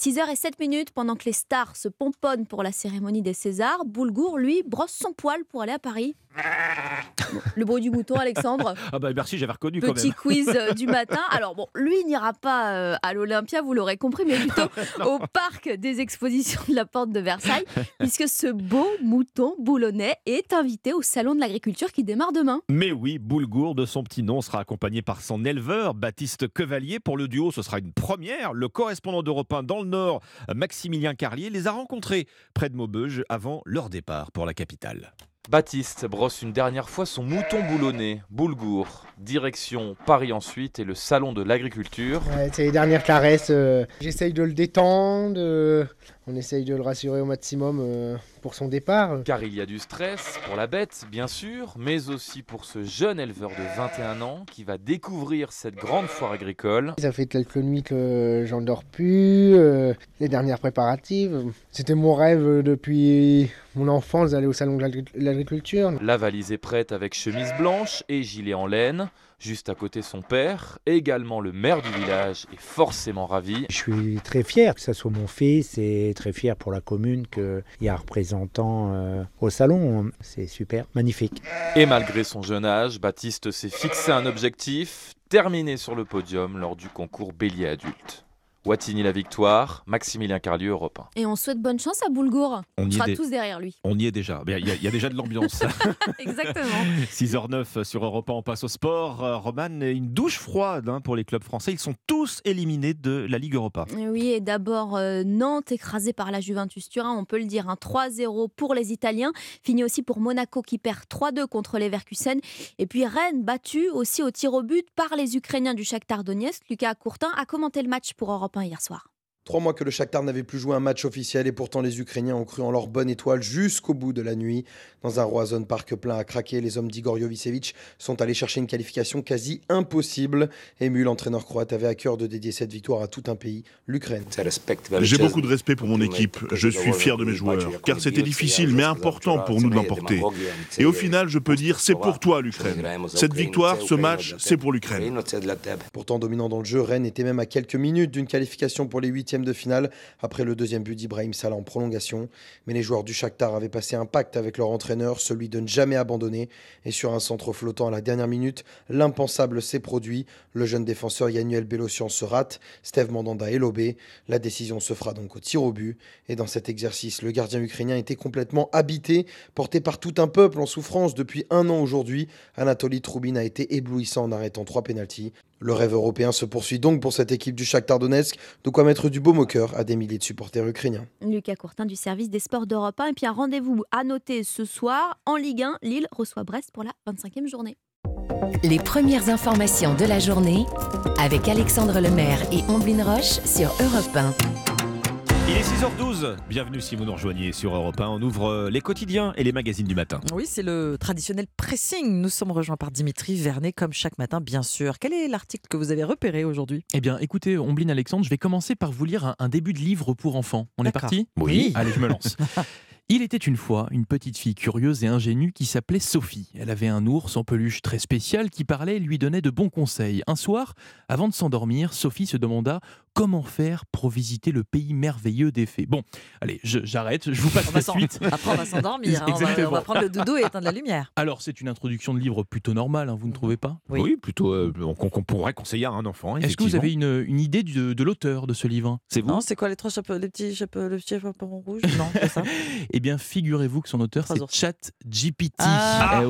6h07, pendant que les stars se pomponnent pour la cérémonie des Césars, Boulgour, lui, brosse son poil pour aller à Paris. Le bruit du mouton, Alexandre. Ah bah merci, j'avais reconnu quand même. Petit quiz du matin. Alors bon, lui n'ira pas à l'Olympia, vous l'aurez compris, mais plutôt au parc des expositions de la Porte de Versailles, puisque ce beau mouton boulonnais est invité au Salon de l'Agriculture qui démarre demain. Mais oui, Boulgour, de son petit nom, sera accompagné par son éleveur, Baptiste Quevalier. Pour le duo, ce sera une première. Le correspondant d'Europe 1 dans le Nord, Maximilien Carlier, les a rencontrés près de Maubeuge avant leur départ pour la capitale. Baptiste brosse une dernière fois son mouton boulonnais, Boulgour. Direction Paris ensuite et le salon de l'agriculture. C'est les dernières caresses. J'essaye de le détendre. On essaye de le rassurer au maximum pour son départ. Car il y a du stress pour la bête, bien sûr, mais aussi pour ce jeune éleveur de 21 ans qui va découvrir cette grande foire agricole. Ça fait quelques nuits que j'en dors plus, les dernières préparatives. C'était mon rêve depuis mon enfance d'aller au salon de l'agriculture. La valise est prête avec chemise blanche et gilet en laine. Juste à côté, son père, également le maire du village, est forcément ravi. Je suis très fier que ce soit mon fils et très fier pour la commune qu'il y a un représentant au salon. C'est super, magnifique. Et malgré son jeune âge, Baptiste s'est fixé un objectif, terminer sur le podium lors du concours Bélier adulte. Ouatigny-la-Victoire, Maximilien Carlier, Europe 1. Et on souhaite bonne chance à Boulgour. On sera tous derrière lui. On y est déjà. Il y a déjà de l'ambiance. Exactement. 6h09 sur Europe 1, on passe au sport. Roman, une douche froide pour les clubs français. Ils sont tous éliminés de la Ligue Europa. Oui, et d'abord Nantes, écrasée par la Juventus Turin, on peut le dire. 3-0 pour les Italiens. Fini aussi pour Monaco qui perd 3-2 contre Leverkusen. Et puis Rennes, battue aussi au tir au but par les Ukrainiens du Shakhtar Donetsk. Lucas Courtin a commenté le match pour Europe 1 hier soir. 3 mois que le Shakhtar n'avait plus joué un match officiel et pourtant les Ukrainiens ont cru en leur bonne étoile jusqu'au bout de la nuit. Dans un Roazhon Park plein à craquer, les hommes d'Igor Jovicevic sont allés chercher une qualification quasi impossible. Ému, l'entraîneur croate avait à cœur de dédier cette victoire à tout un pays, l'Ukraine. J'ai beaucoup de respect pour mon équipe, je suis fier de mes joueurs, car c'était difficile mais important pour nous de l'emporter. Et au final, je peux dire, c'est pour toi l'Ukraine. Cette victoire, ce match, c'est pour l'Ukraine. Pourtant dominant dans le jeu, Rennes était même à quelques minutes d'une qualification pour les 8e de finale après le 2e but d'Ibrahim Salah en prolongation. Mais les joueurs du Shakhtar avaient passé un pacte avec leur entraîneur, celui de ne jamais abandonner. Et sur un centre flottant à la dernière minute, l'impensable s'est produit. Le jeune défenseur Yanuel Bellossian se rate, Steve Mandanda est lobé. La décision se fera donc au tir au but. Et dans cet exercice, le gardien ukrainien était complètement habité, porté par tout un peuple en souffrance depuis 1 an aujourd'hui. Anatoly Troubine a été éblouissant en arrêtant 3 pénaltys. Le rêve européen se poursuit donc pour cette équipe du Shakhtar Donetsk, de quoi mettre du baume au cœur à des milliers de supporters ukrainiens. Lucas Courtin du service des sports d'Europe 1. Et puis un rendez-vous à noter ce soir en Ligue 1, Lille reçoit Brest pour la 25e journée. Les premières informations de la journée avec Alexandre Lemaire et Omblin Roche sur Europe 1. Il est 6h12, bienvenue si vous nous rejoignez sur Europe 1, on ouvre les quotidiens et les magazines du matin. Oui, c'est le traditionnel pressing, nous sommes rejoints par Dimitri Vernet comme chaque matin bien sûr. Quel est l'article que vous avez repéré aujourd'hui ? Eh bien écoutez, Omblin, Alexandre, je vais commencer par vous lire un début de livre pour enfants. On D'accord. est parti ? Oui. Allez, je me lance. Il était une fois une petite fille curieuse et ingénue qui s'appelait Sophie. Elle avait un ours en peluche très spécial qui parlait et lui donnait de bons conseils. Un soir, avant de s'endormir, Sophie se demanda Comment faire pour visiter le pays merveilleux des fées ? Bon, allez, j'arrête, je vous passe la suite. Après, on va s'endormir, hein, on va prendre le doudou et éteindre la lumière. Alors, c'est une introduction de livre plutôt normale, hein, vous ne trouvez pas ? Oui, plutôt qu'on pourrait conseiller à un enfant. Est-ce que vous avez une idée de l'auteur de ce livre ? C'est vous ? Non, c'est quoi les trois chapeaux, les petits chapeaux, le petit chaperon rouge ? Non, c'est ça. Eh bien, figurez-vous que son auteur, c'est ChatGPT.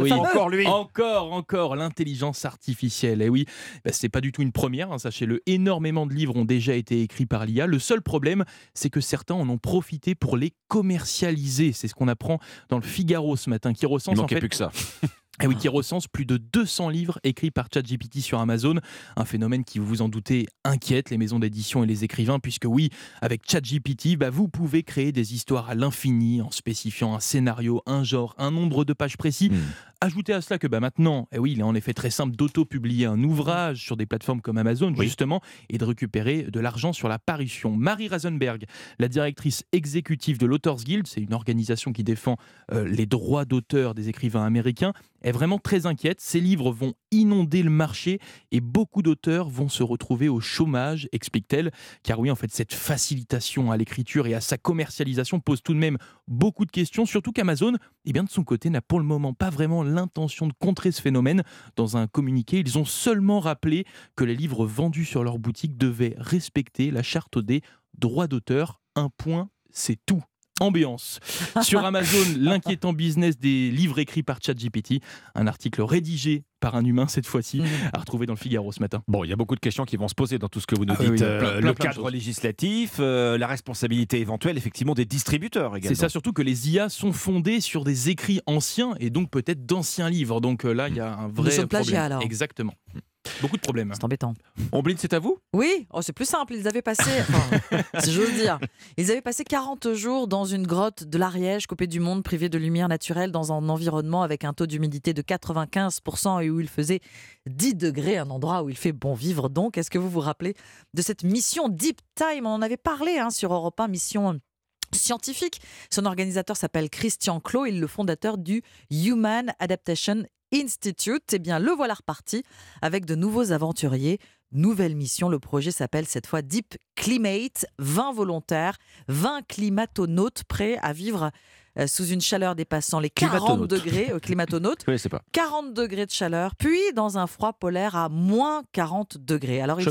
Oui. Encore lui. Encore l'intelligence artificielle. Eh oui, bah, c'est pas du tout une première, hein, sachez-le. Énormément de livres ont déjà été écrits par l'IA. Le seul problème, c'est que certains en ont profité pour les commercialiser. C'est ce qu'on apprend dans le Figaro ce matin, qui recense en fait... plus que ça. Et oui, qui recense plus de 200 livres écrits par ChatGPT sur Amazon. Un phénomène qui, vous vous en doutez, inquiète les maisons d'édition et les écrivains, puisque oui, avec ChatGPT, bah, vous pouvez créer des histoires à l'infini en spécifiant un scénario, un genre, un nombre de pages précis. Ajoutez à cela que bah, maintenant, eh oui, il est en effet très simple d'auto-publier un ouvrage sur des plateformes comme Amazon, justement, et de récupérer de l'argent sur la parution. Marie Rasenberg, la directrice exécutive de l'Authors Guild, c'est une organisation qui défend les droits d'auteur des écrivains américains, est vraiment très inquiète. Ces livres vont inonder le marché et beaucoup d'auteurs vont se retrouver au chômage, explique-t-elle. Car oui, en fait, cette facilitation à l'écriture et à sa commercialisation pose tout de même beaucoup de questions, surtout qu'Amazon, eh bien, de son côté, n'a pour le moment pas vraiment l'intention de contrer ce phénomène. Dans un communiqué, ils ont seulement rappelé que les livres vendus sur leur boutique devaient respecter la charte des droits d'auteur. Un point, c'est tout. Ambiance. Sur Amazon, l'inquiétant business des livres écrits par ChatGPT, un article rédigé par un humain cette fois-ci, à retrouver dans le Figaro ce matin. Bon, il y a beaucoup de questions qui vont se poser dans tout ce que vous nous dites. Le cadre législatif, la responsabilité éventuelle effectivement des distributeurs également. C'est ça, surtout que les IA sont fondées sur des écrits anciens et donc peut-être d'anciens livres. Donc là, il y a un vrai problème. Plagiat, alors. Exactement. Beaucoup de problèmes. C'est embêtant. Ombline, c'est à vous ? Oui, c'est plus simple. Ils avaient passé, si j'ose dire, ils avaient passé 40 jours dans une grotte de l'Ariège, coupée du monde, privée de lumière naturelle, dans un environnement avec un taux d'humidité de 95% et où il faisait 10 degrés, un endroit où il fait bon vivre. Donc, est-ce que vous vous rappelez de cette mission Deep Time ? On en avait parlé sur Europe 1, mission scientifique. Son organisateur s'appelle Christian Clos, il est le fondateur du Human Adaptation Institute. Eh bien, le voilà reparti avec de nouveaux aventuriers, nouvelle mission. Le projet s'appelle cette fois Deep Climate. 20 volontaires, 20 climatonautes prêts à vivre sous une chaleur dépassant les 40 degrés. Climatonautes. Oui, c'est pas. 40 degrés de chaleur, puis dans un froid polaire à moins 40 degrés. Alors, ils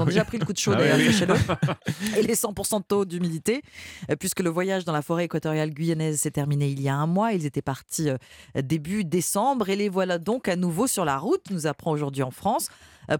ont déjà pris le coup de chaud et les 100% de taux d'humidité, puisque le voyage dans la forêt équatoriale guyanaise s'est terminé il y a un mois. Ils étaient partis début décembre et les voilà donc à nouveau sur la route, nous apprend aujourd'hui en France,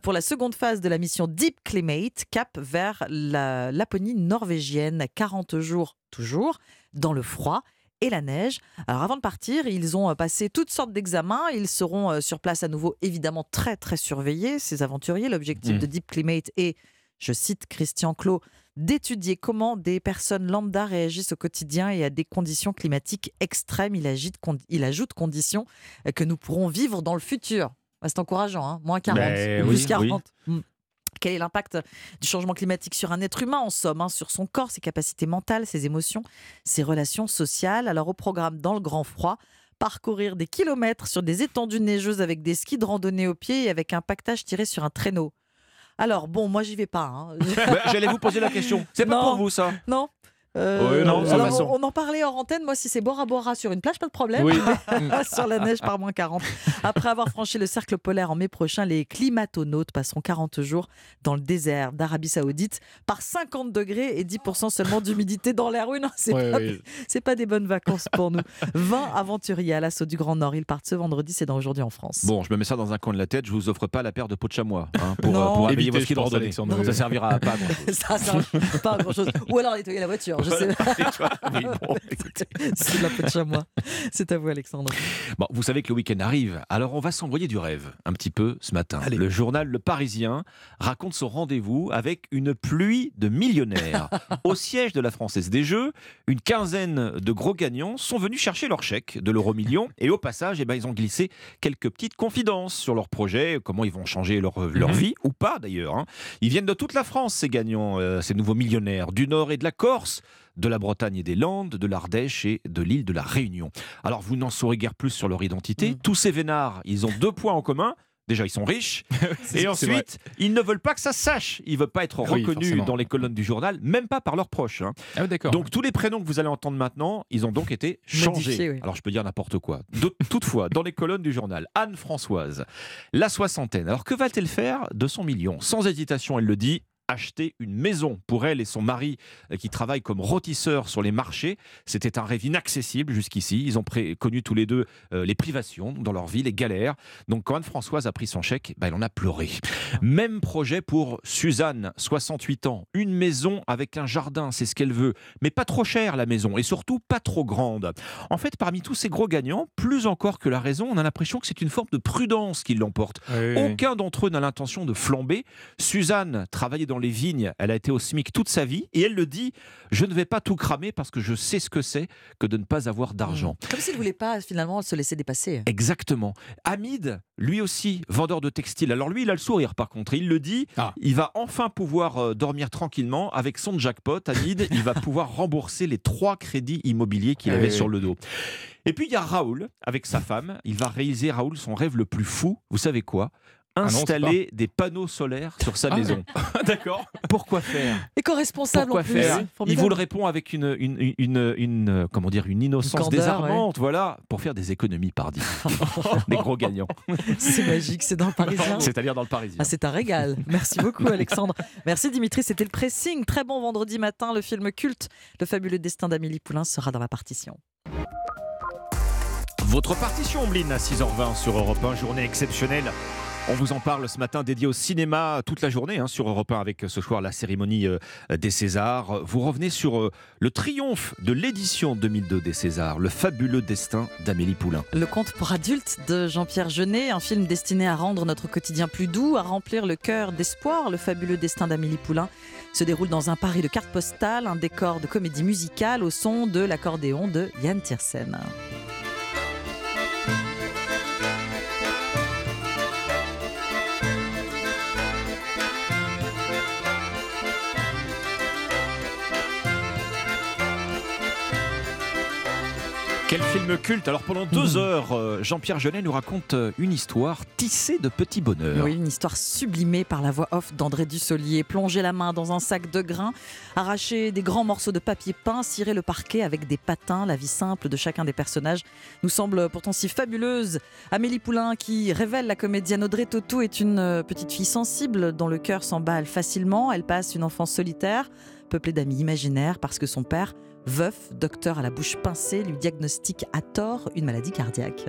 pour la seconde phase de la mission Deep Climate, cap vers la Laponie norvégienne. 40 jours toujours, dans le froid et la neige. Alors avant de partir, ils ont passé toutes sortes d'examens. Ils seront sur place à nouveau, évidemment très très surveillés, ces aventuriers. L'objectif de Deep Climate est, je cite Christian Clos, d'étudier comment des personnes lambda réagissent au quotidien et à des conditions climatiques extrêmes. Il ajoute conditions que nous pourrons vivre dans le futur. Bah, c'est encourageant, hein, moins 40, plus 40. Oui. Quel est l'impact du changement climatique sur un être humain, en somme, sur son corps, ses capacités mentales, ses émotions, ses relations sociales. Alors au programme, dans le grand froid, parcourir des kilomètres sur des étendues neigeuses avec des skis de randonnée aux pieds et avec un pactage tiré sur un traîneau. Alors bon, moi j'y vais pas. J'allais vous poser la question. C'est pas pour vous ça ? Non. On en parlait hors antenne. Moi, si c'est Bora Bora sur une plage, pas de problème. Sur la neige par moins 40. Après avoir franchi le cercle polaire en mai prochain, les climatonautes passeront 40 jours dans le désert d'Arabie Saoudite par 50 degrés et 10% seulement d'humidité dans l'air. Oui, non, c'est pas des bonnes vacances pour nous. 20 aventuriers à l'assaut du Grand Nord. Ils partent ce vendredi, c'est dans Aujourd'hui en France. Bon, je me mets ça dans un coin de la tête. Je vous offre pas la paire de peaux de chamois pour éviter vos skis de randonnée. Ça servira à pas grand chose. Ça servira pas à grand chose. Ou alors nettoyer la voiture. Je sais. Oui, bon, c'est de la peau de chamois. C'est à vous, Alexandre. Bon, vous savez que le week-end arrive, alors on va s'envoyer du rêve un petit peu ce matin. Allez. Le journal Le Parisien raconte son rendez-vous avec une pluie de millionnaires. Au siège de la Française des Jeux, une quinzaine de gros gagnants sont venus chercher leur chèque de l'euro-million et au passage, ils ont glissé quelques petites confidences sur leur projet, comment ils vont changer leur vie ou pas d'ailleurs. Ils viennent de toute la France, ces gagnants, ces nouveaux millionnaires, du Nord et de la Corse, de la Bretagne et des Landes, de l'Ardèche et de l'île de la Réunion. Alors vous n'en saurez guère plus sur leur identité. Tous ces vénards, ils ont deux points en commun. Déjà, ils sont riches. Et ensuite, ils ne veulent pas que ça se sache. Ils ne veulent pas être reconnus dans les colonnes du journal, même pas par leurs proches. Hein. Ah, d'accord. Donc, tous les prénoms que vous allez entendre maintenant, ils ont donc été changés. Modifié, oui. Alors, je peux dire n'importe quoi. Toutefois, dans les colonnes du journal, Anne-Françoise, la soixantaine. Alors, que va-t-elle faire de son million ? Sans hésitation, elle le dit. Acheter une maison pour elle et son mari qui travaille comme rôtisseur sur les marchés. C'était un rêve inaccessible jusqu'ici. Ils ont connu tous les deux les privations dans leur vie, les galères. Donc quand Anne-Françoise a pris son chèque, elle en a pleuré. Même projet pour Suzanne, 68 ans. Une maison avec un jardin, c'est ce qu'elle veut. Mais pas trop chère la maison et surtout pas trop grande. En fait, parmi tous ces gros gagnants, plus encore que la raison, on a l'impression que c'est une forme de prudence qui l'emporte. Oui. Aucun d'entre eux n'a l'intention de flamber. Suzanne travaillait dans les vignes, elle a été au SMIC toute sa vie et elle le dit, je ne vais pas tout cramer parce que je sais ce que c'est que de ne pas avoir d'argent. Comme s'il ne voulait pas finalement se laisser dépasser. Exactement. Hamid, lui aussi, vendeur de textiles. Alors lui, il a le sourire par contre, il le dit, il va enfin pouvoir dormir tranquillement avec son jackpot. Hamid, il va pouvoir rembourser les 3 crédits immobiliers qu'il avait sur le dos. Et puis il y a Raoul, avec sa femme, il va réaliser son rêve le plus fou, vous savez quoi ? Installer des panneaux solaires sur sa maison. D'accord. Pourquoi faire ? Éco-responsable en plus. Il vous le répond avec une innocence désarmante, voilà, pour faire des économies pardi. Des gros gagnants. C'est magique, c'est dans le Parisien. C'est-à-dire dans le Parisien. Ah, c'est un régal. Merci beaucoup Alexandre. Merci Dimitri, c'était le pressing. Très bon vendredi matin, le film culte Le fabuleux destin d'Amélie Poulain sera dans la partition. Votre partition, Omeline, à 6h20 sur Europe 1, journée exceptionnelle. On vous en parle ce matin, dédié au cinéma toute la journée sur Europe 1 avec ce soir la cérémonie des Césars. Vous revenez sur le triomphe de l'édition 2002 des Césars, le fabuleux destin d'Amélie Poulain. Le conte pour adultes de Jean-Pierre Jeunet, un film destiné à rendre notre quotidien plus doux, à remplir le cœur d'espoir. Le fabuleux destin d'Amélie Poulain se déroule dans un Paris de cartes postales, un décor de comédie musicale au son de l'accordéon de Yann Tiersen. Quel film culte. Alors pendant 2 heures, Jean-Pierre Jeunet nous raconte une histoire tissée de petits bonheurs. Oui, une histoire sublimée par la voix off d'André Dussolier. Plonger la main dans un sac de grains, arracher des grands morceaux de papier peint, cirer le parquet avec des patins. La vie simple de chacun des personnages nous semble pourtant si fabuleuse. Amélie Poulain, qui révèle la comédienne Audrey Tautou, est une petite fille sensible dont le cœur s'emballe facilement. Elle passe une enfance solitaire, peuplée d'amis imaginaires, parce que son père, veuf, docteur à la bouche pincée, lui diagnostique à tort une maladie cardiaque.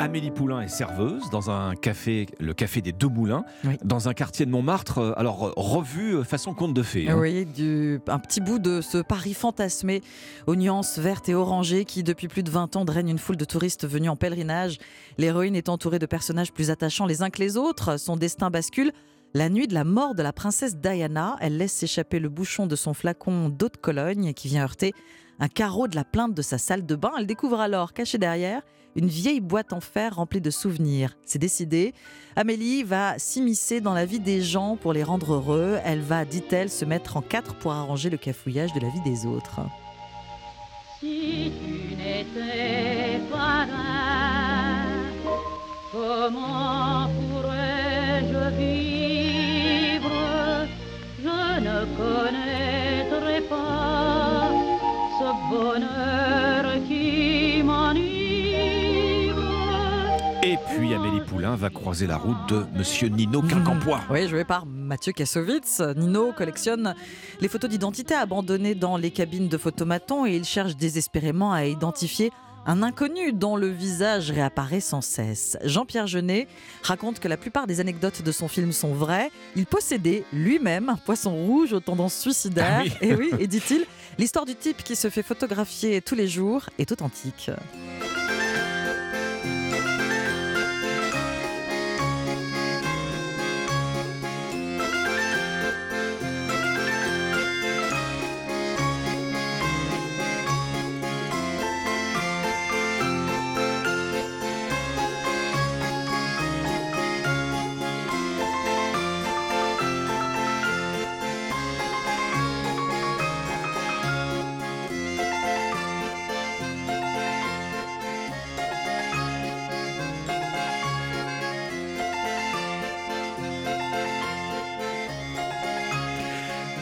Amélie Poulain est serveuse dans un café, le café des Deux Moulins, dans un quartier de Montmartre, alors revue façon conte de fées. Oui, un petit bout de ce Paris fantasmé aux nuances vertes et orangées qui, depuis plus de 20 ans, draine une foule de touristes venus en pèlerinage. L'héroïne est entourée de personnages plus attachants les uns que les autres. Son destin bascule la nuit de la mort de la princesse Diana. Elle laisse s'échapper le bouchon de son flacon d'eau de Cologne qui vient heurter un carreau de la plainte de sa salle de bain. Elle découvre alors, cachée derrière, une vieille boîte en fer remplie de souvenirs. C'est décidé, Amélie va s'immiscer dans la vie des gens pour les rendre heureux. Elle va, dit-elle, se mettre en 4 pour arranger le cafouillage de la vie des autres. Si tu n'étais pas là, comment pourrais-je vivre ? Je ne connaîtrais pas ce bonheur qui m'ennuie. Et puis Amélie Poulain va croiser la route de Monsieur Nino Quincampoix. Oui, joué par Mathieu Kassovitz. Nino collectionne les photos d'identité abandonnées dans les cabines de photomaton et il cherche désespérément à identifier un inconnu dont le visage réapparaît sans cesse. Jean-Pierre Jeunet raconte que la plupart des anecdotes de son film sont vraies. Il possédait lui-même un poisson rouge aux tendances suicidaires. Et dit-il, l'histoire du type qui se fait photographier tous les jours est authentique.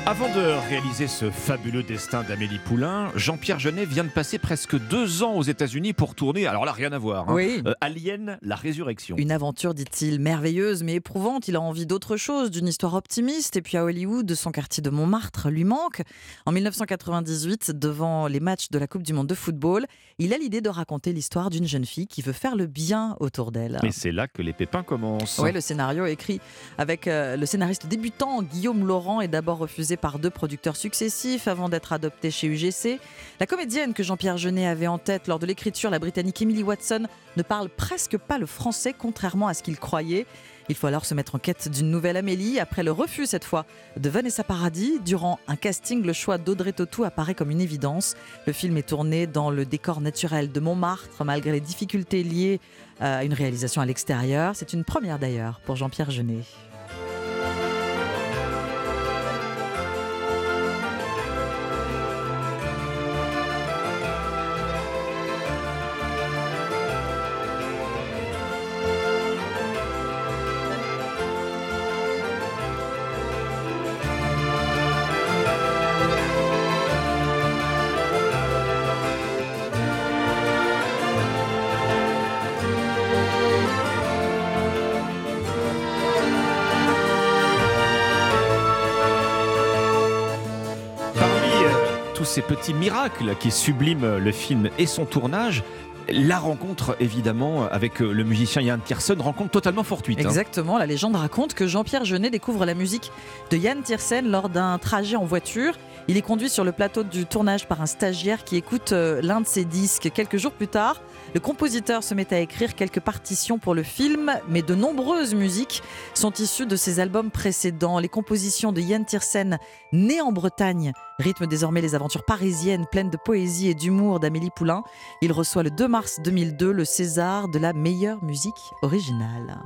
Avant de réaliser ce fabuleux destin d'Amélie Poulain, Jean-Pierre Jeunet vient de passer presque 2 ans aux États-Unis pour tourner, alors là rien à voir, hein. Oui. Alien, la résurrection. Une aventure, dit-il, merveilleuse mais éprouvante. Il a envie d'autre chose, d'une histoire optimiste. Et puis à Hollywood, son quartier de Montmartre lui manque. En 1998, devant les matchs de la Coupe du Monde de football, il a l'idée de raconter l'histoire d'une jeune fille qui veut faire le bien autour d'elle. Et c'est là que les pépins commencent. Oui, le scénario écrit avec le scénariste débutant Guillaume Laurent est d'abord refusé par 2 producteurs successifs avant d'être adoptée chez UGC. La comédienne que Jean-Pierre Jeunet avait en tête lors de l'écriture, la Britannique Emily Watson, ne parle presque pas le français, contrairement à ce qu'il croyait. Il faut alors se mettre en quête d'une nouvelle Amélie, après le refus cette fois de Vanessa Paradis. Durant un casting, le choix d'Audrey Tautou apparaît comme une évidence. Le film est tourné dans le décor naturel de Montmartre, malgré les difficultés liées à une réalisation à l'extérieur. C'est une première d'ailleurs pour Jean-Pierre Jeunet. Ces petits miracles qui subliment le film et son tournage, la rencontre évidemment avec le musicien Yann Tiersen, rencontre totalement fortuite. Exactement, hein. La légende raconte que Jean-Pierre Jeunet découvre la musique de Yann Tiersen lors d'un trajet en voiture. Il est conduit sur le plateau du tournage par un stagiaire qui écoute l'un de ses disques. Quelques jours plus tard, le compositeur se met à écrire quelques partitions pour le film, mais de nombreuses musiques sont issues de ses albums précédents. Les compositions de Yann Tiersen, né en Bretagne, rythme désormais les aventures parisiennes pleines de poésie et d'humour d'Amélie Poulain. Il reçoit le 2 mars 2002 le César de la meilleure musique originale.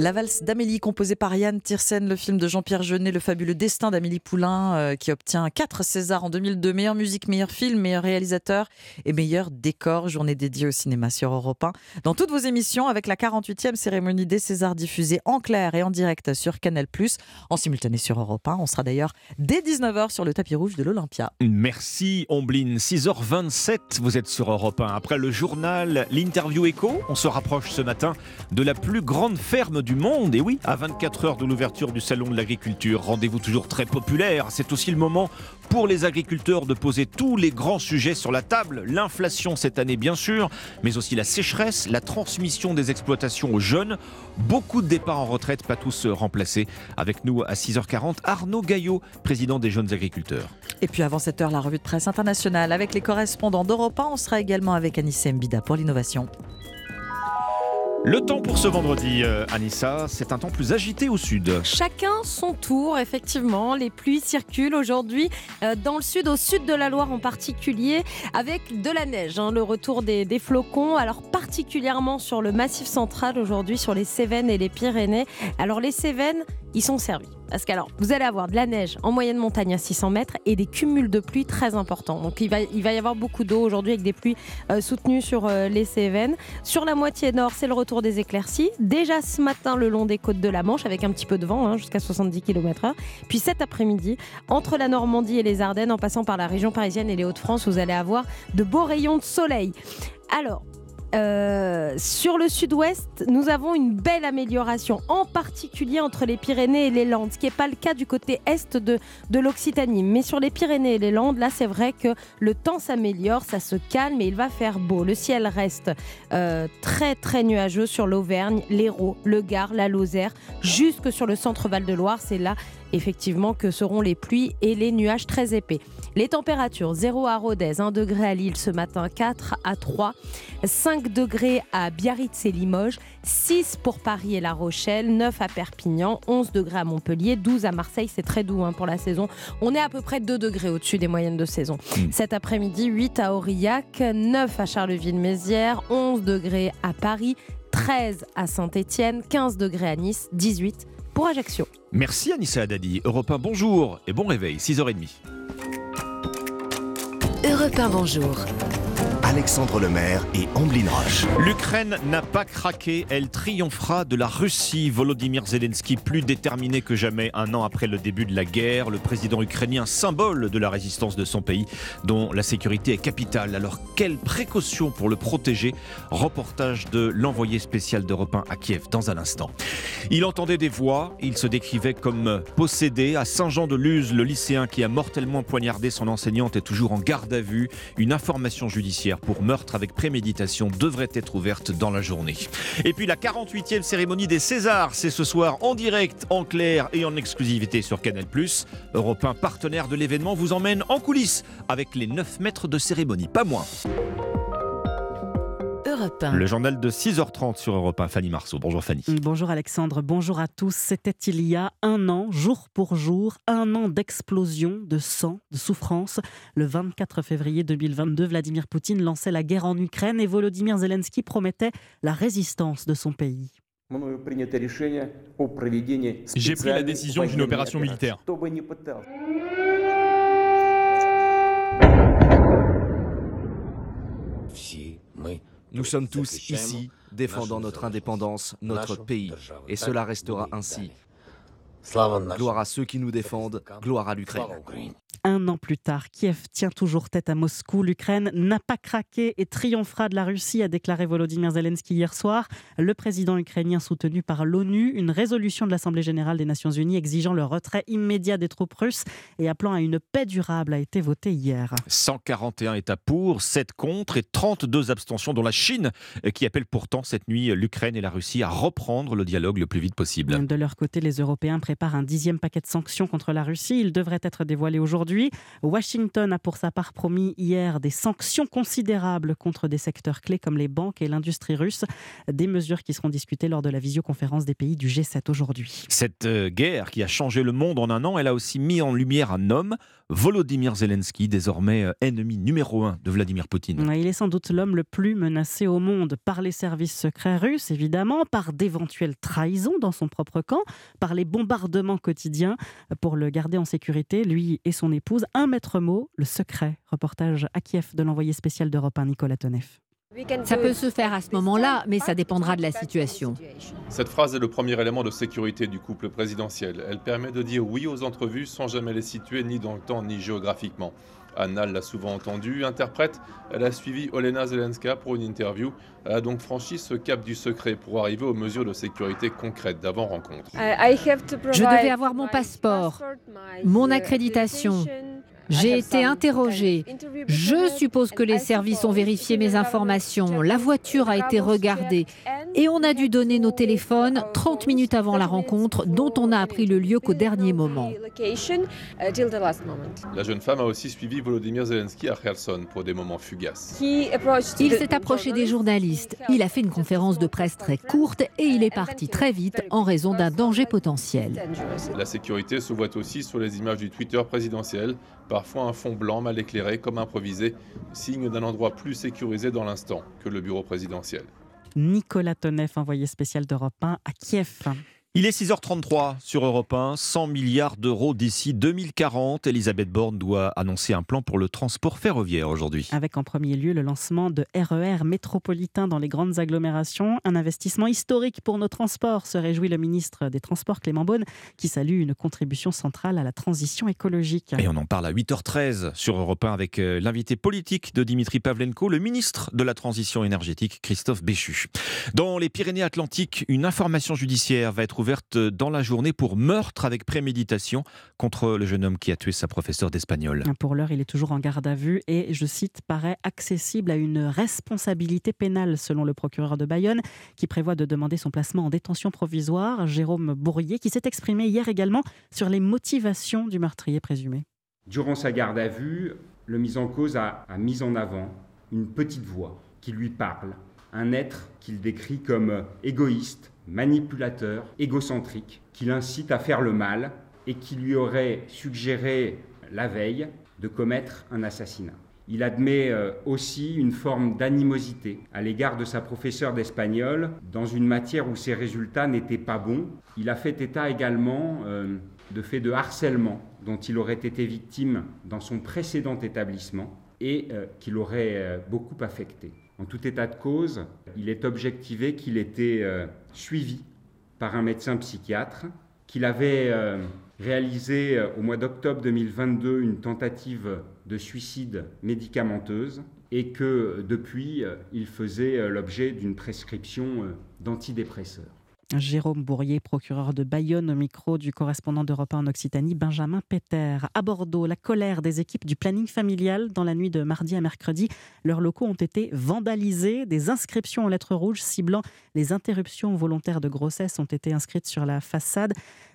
La valse d'Amélie, composée par Yann Tiersen, le film de Jean-Pierre Jeunet, le fabuleux destin d'Amélie Poulain, qui obtient 4 Césars en 2002. Meilleure musique, meilleur film, meilleur réalisateur et meilleur décor. Journée dédiée au cinéma sur Europe 1. Dans toutes vos émissions, avec la 48e cérémonie des Césars diffusée en clair et en direct sur Canal+, en simultané sur Europe 1. On sera d'ailleurs dès 19h sur le tapis rouge de l'Olympia. Merci Ombline. 6h27, vous êtes sur Europe 1. Après le journal, l'interview écho, on se rapproche ce matin de la plus grande ferme du monde, et oui, à 24 heures de l'ouverture du salon de l'agriculture, rendez-vous toujours très populaire. C'est aussi le moment pour les agriculteurs de poser tous les grands sujets sur la table. L'inflation cette année bien sûr, mais aussi la sécheresse, la transmission des exploitations aux jeunes. Beaucoup de départs en retraite, pas tous remplacés. Avec nous à 6h40, Arnaud Gaillot, président des Jeunes Agriculteurs. Et puis avant 7h, la revue de presse internationale avec les correspondants d'Europe 1. On sera également avec Anissé Mbida pour l'innovation. Le temps pour ce vendredi, Anissa, c'est un temps plus agité au sud. Chacun son tour, effectivement. Les pluies circulent aujourd'hui dans le sud, au sud de la Loire en particulier, avec de la neige, hein, le retour des flocons, alors particulièrement sur le massif central aujourd'hui, sur les Cévennes et les Pyrénées. Alors les Cévennes, ils sont servis. Parce que alors, vous allez avoir de la neige en moyenne montagne à 600 mètres et des cumuls de pluie très importants. Donc il va y avoir beaucoup d'eau aujourd'hui avec des pluies soutenues sur les Cévennes. Sur la moitié nord, c'est le retour des éclaircies. Déjà ce matin, le long des côtes de la Manche, avec un petit peu de vent, hein, jusqu'à 70 km/h. Puis cet après-midi, entre la Normandie et les Ardennes, en passant par la région parisienne et les Hauts-de-France, vous allez avoir de beaux rayons de soleil. Alors, Sur le sud-ouest, nous avons une belle amélioration, en particulier entre les Pyrénées et les Landes, ce qui n'est pas le cas du côté est de l'Occitanie. Mais sur les Pyrénées et les Landes, là, c'est vrai que le temps s'améliore, ça se calme et il va faire beau. Le ciel reste très, très nuageux sur l'Auvergne, l'Hérault, le Gard, la Lozère, jusque sur le centre-Val de Loire. C'est là, effectivement, que seront les pluies et les nuages très épais. Les températures, 0 à Rodez, 1 degré à Lille ce matin, 4 à 3, 5 degrés à Biarritz et Limoges, 6 pour Paris et La Rochelle, 9 à Perpignan, 11 degrés à Montpellier, 12 à Marseille, c'est très doux hein, pour la saison. On est à peu près 2 degrés au-dessus des moyennes de saison. Cet après-midi, 8 à Aurillac, 9 à Charleville-Mézières, 11 degrés à Paris, 13 à Saint-Étienne, 15 degrés à Nice, 18 pour Ajaccio. Merci Anissa Haddadi. Europe 1, bonjour et bon réveil, 6h30. Europe 1, bonjour. Alexandre Lemaire et Amblin Roche. L'Ukraine n'a pas craqué, elle triomphera de la Russie. Volodymyr Zelensky, plus déterminé que jamais un an après le début de la guerre. Le président ukrainien, symbole de la résistance de son pays, dont la sécurité est capitale. Alors, quelles précautions pour le protéger ? Reportage de l'envoyé spécial d'Europe 1 à Kiev dans un instant. Il entendait des voix, il se décrivait comme possédé. À Saint-Jean-de-Luz, le lycéen qui a mortellement poignardé son enseignante est toujours en garde à vue. Une information judiciaire pour meurtre avec préméditation devrait être ouverte dans la journée. Et puis la 48e cérémonie des Césars, c'est ce soir en direct, en clair et en exclusivité sur Canal+. Europe 1, partenaire de l'événement, vous emmène en coulisses avec les 9 mètres de cérémonie, pas moins. Le journal de 6h30 sur Europe 1, Fanny Marceau. Bonjour Fanny. Bonjour Alexandre, bonjour à tous. C'était il y a un an, jour pour jour, un an d'explosion, de sang, de souffrance. Le 24 février 2022, Vladimir Poutine lançait la guerre en Ukraine et Volodymyr Zelensky promettait la résistance de son pays. J'ai pris la décision d'une opération militaire. Nous sommes tous ici, défendant notre indépendance, notre pays. Et cela restera ainsi. Gloire à ceux qui nous défendent, gloire à l'Ukraine. Un an plus tard, Kiev tient toujours tête à Moscou. L'Ukraine n'a pas craqué et triomphera de la Russie, a déclaré Volodymyr Zelensky hier soir. Le président ukrainien soutenu par l'ONU, une résolution de l'Assemblée générale des Nations Unies exigeant le retrait immédiat des troupes russes et appelant à une paix durable a été votée hier. 141 États pour, 7 contre et 32 abstentions, dont la Chine, qui appelle pourtant cette nuit l'Ukraine et la Russie à reprendre le dialogue le plus vite possible. De leur côté, les Européens préparent un 10e paquet de sanctions contre la Russie. Il devrait être dévoilé aujourd'hui. Washington a pour sa part promis hier des sanctions considérables contre des secteurs clés comme les banques et l'industrie russe. Des mesures qui seront discutées lors de la visioconférence des pays du G7 aujourd'hui. Cette guerre qui a changé le monde en un an, elle a aussi mis en lumière un homme, Volodymyr Zelensky, désormais ennemi numéro 1 de Vladimir Poutine. Il est sans doute l'homme le plus menacé au monde par les services secrets russes, évidemment, par d'éventuelles trahisons dans son propre camp, par les bombardements quotidiens. Pour le garder en sécurité, lui et son épouse, un maître mot, le secret. Reportage à Kiev de l'envoyé spécial d'Europe 1, Nicolas Tonev. Ça peut se faire à ce moment-là, mais ça dépendra de la situation. Cette phrase est le premier élément de sécurité du couple présidentiel. Elle permet de dire oui aux entrevues sans jamais les situer, ni dans le temps, ni géographiquement. Anna l'a souvent entendue, interprète. Elle a suivi Olena Zelenska pour une interview. Elle a donc franchi ce cap du secret pour arriver aux mesures de sécurité concrètes d'avant-rencontre. Je devais avoir mon passeport, mon accréditation. J'ai été interrogée. Je suppose que les services ont vérifié mes informations. La voiture a été regardée. Et on a dû donner nos téléphones 30 minutes avant la rencontre, dont on a appris le lieu qu'au dernier moment. La jeune femme a aussi suivi Volodymyr Zelensky à Kherson pour des moments fugaces. Il s'est approché des journalistes. Il a fait une conférence de presse très courte et il est parti très vite en raison d'un danger potentiel. La sécurité se voit aussi sur les images du Twitter présidentiel. Parfois un fond blanc mal éclairé comme improvisé, signe d'un endroit plus sécurisé dans l'instant que le bureau présidentiel. Nicolas Tonev, envoyé spécial d'Europe 1 à Kiev. Il est 6h33 sur Europe 1, 100 milliards d'euros d'ici 2040. Elisabeth Borne doit annoncer un plan pour le transport ferroviaire aujourd'hui. Avec en premier lieu le lancement de RER métropolitains dans les grandes agglomérations. Un investissement historique pour nos transports, se réjouit le ministre des Transports Clément Beaune, qui salue une contribution centrale à la transition écologique. Et on en parle à 8h13 sur Europe 1 avec l'invité politique de Dimitri Pavlenko, le ministre de la Transition énergétique, Christophe Béchu. Dans les Pyrénées-Atlantiques, une information judiciaire va être ouverte dans la journée pour meurtre avec préméditation contre le jeune homme qui a tué sa professeure d'espagnol. Pour l'heure, il est toujours en garde à vue et, je cite, paraît accessible à une responsabilité pénale, selon le procureur de Bayonne, qui prévoit de demander son placement en détention provisoire. Jérôme Bourrier, qui s'est exprimé hier également sur les motivations du meurtrier présumé. Durant sa garde à vue, le mis en cause a mis en avant une petite voix qui lui parle, un être qu'il décrit comme égoïste, manipulateur, égocentrique, qui l'incite à faire le mal et qui lui aurait suggéré la veille de commettre un assassinat. Il admet aussi une forme d'animosité à l'égard de sa professeure d'espagnol dans une matière où ses résultats n'étaient pas bons. Il a fait état également de faits de harcèlement dont il aurait été victime dans son précédent établissement et qui l'aurait beaucoup affecté. En tout état de cause, il est objectivé qu'il était suivi par un médecin psychiatre, qu'il avait réalisé au mois d'octobre 2022 une tentative de suicide médicamenteuse et que depuis, il faisait l'objet d'une prescription d'antidépresseurs. Jérôme Bourrier, procureur de Bayonne, au micro du correspondant d'Europe 1 en Occitanie, Benjamin Péter. À Bordeaux, la colère des équipes du planning familial. Dans la nuit de mardi à mercredi, leurs locaux ont été vandalisés. Des inscriptions aux lettres rouges ciblant les interruptions volontaires de grossesse ont été inscrites sur la façade,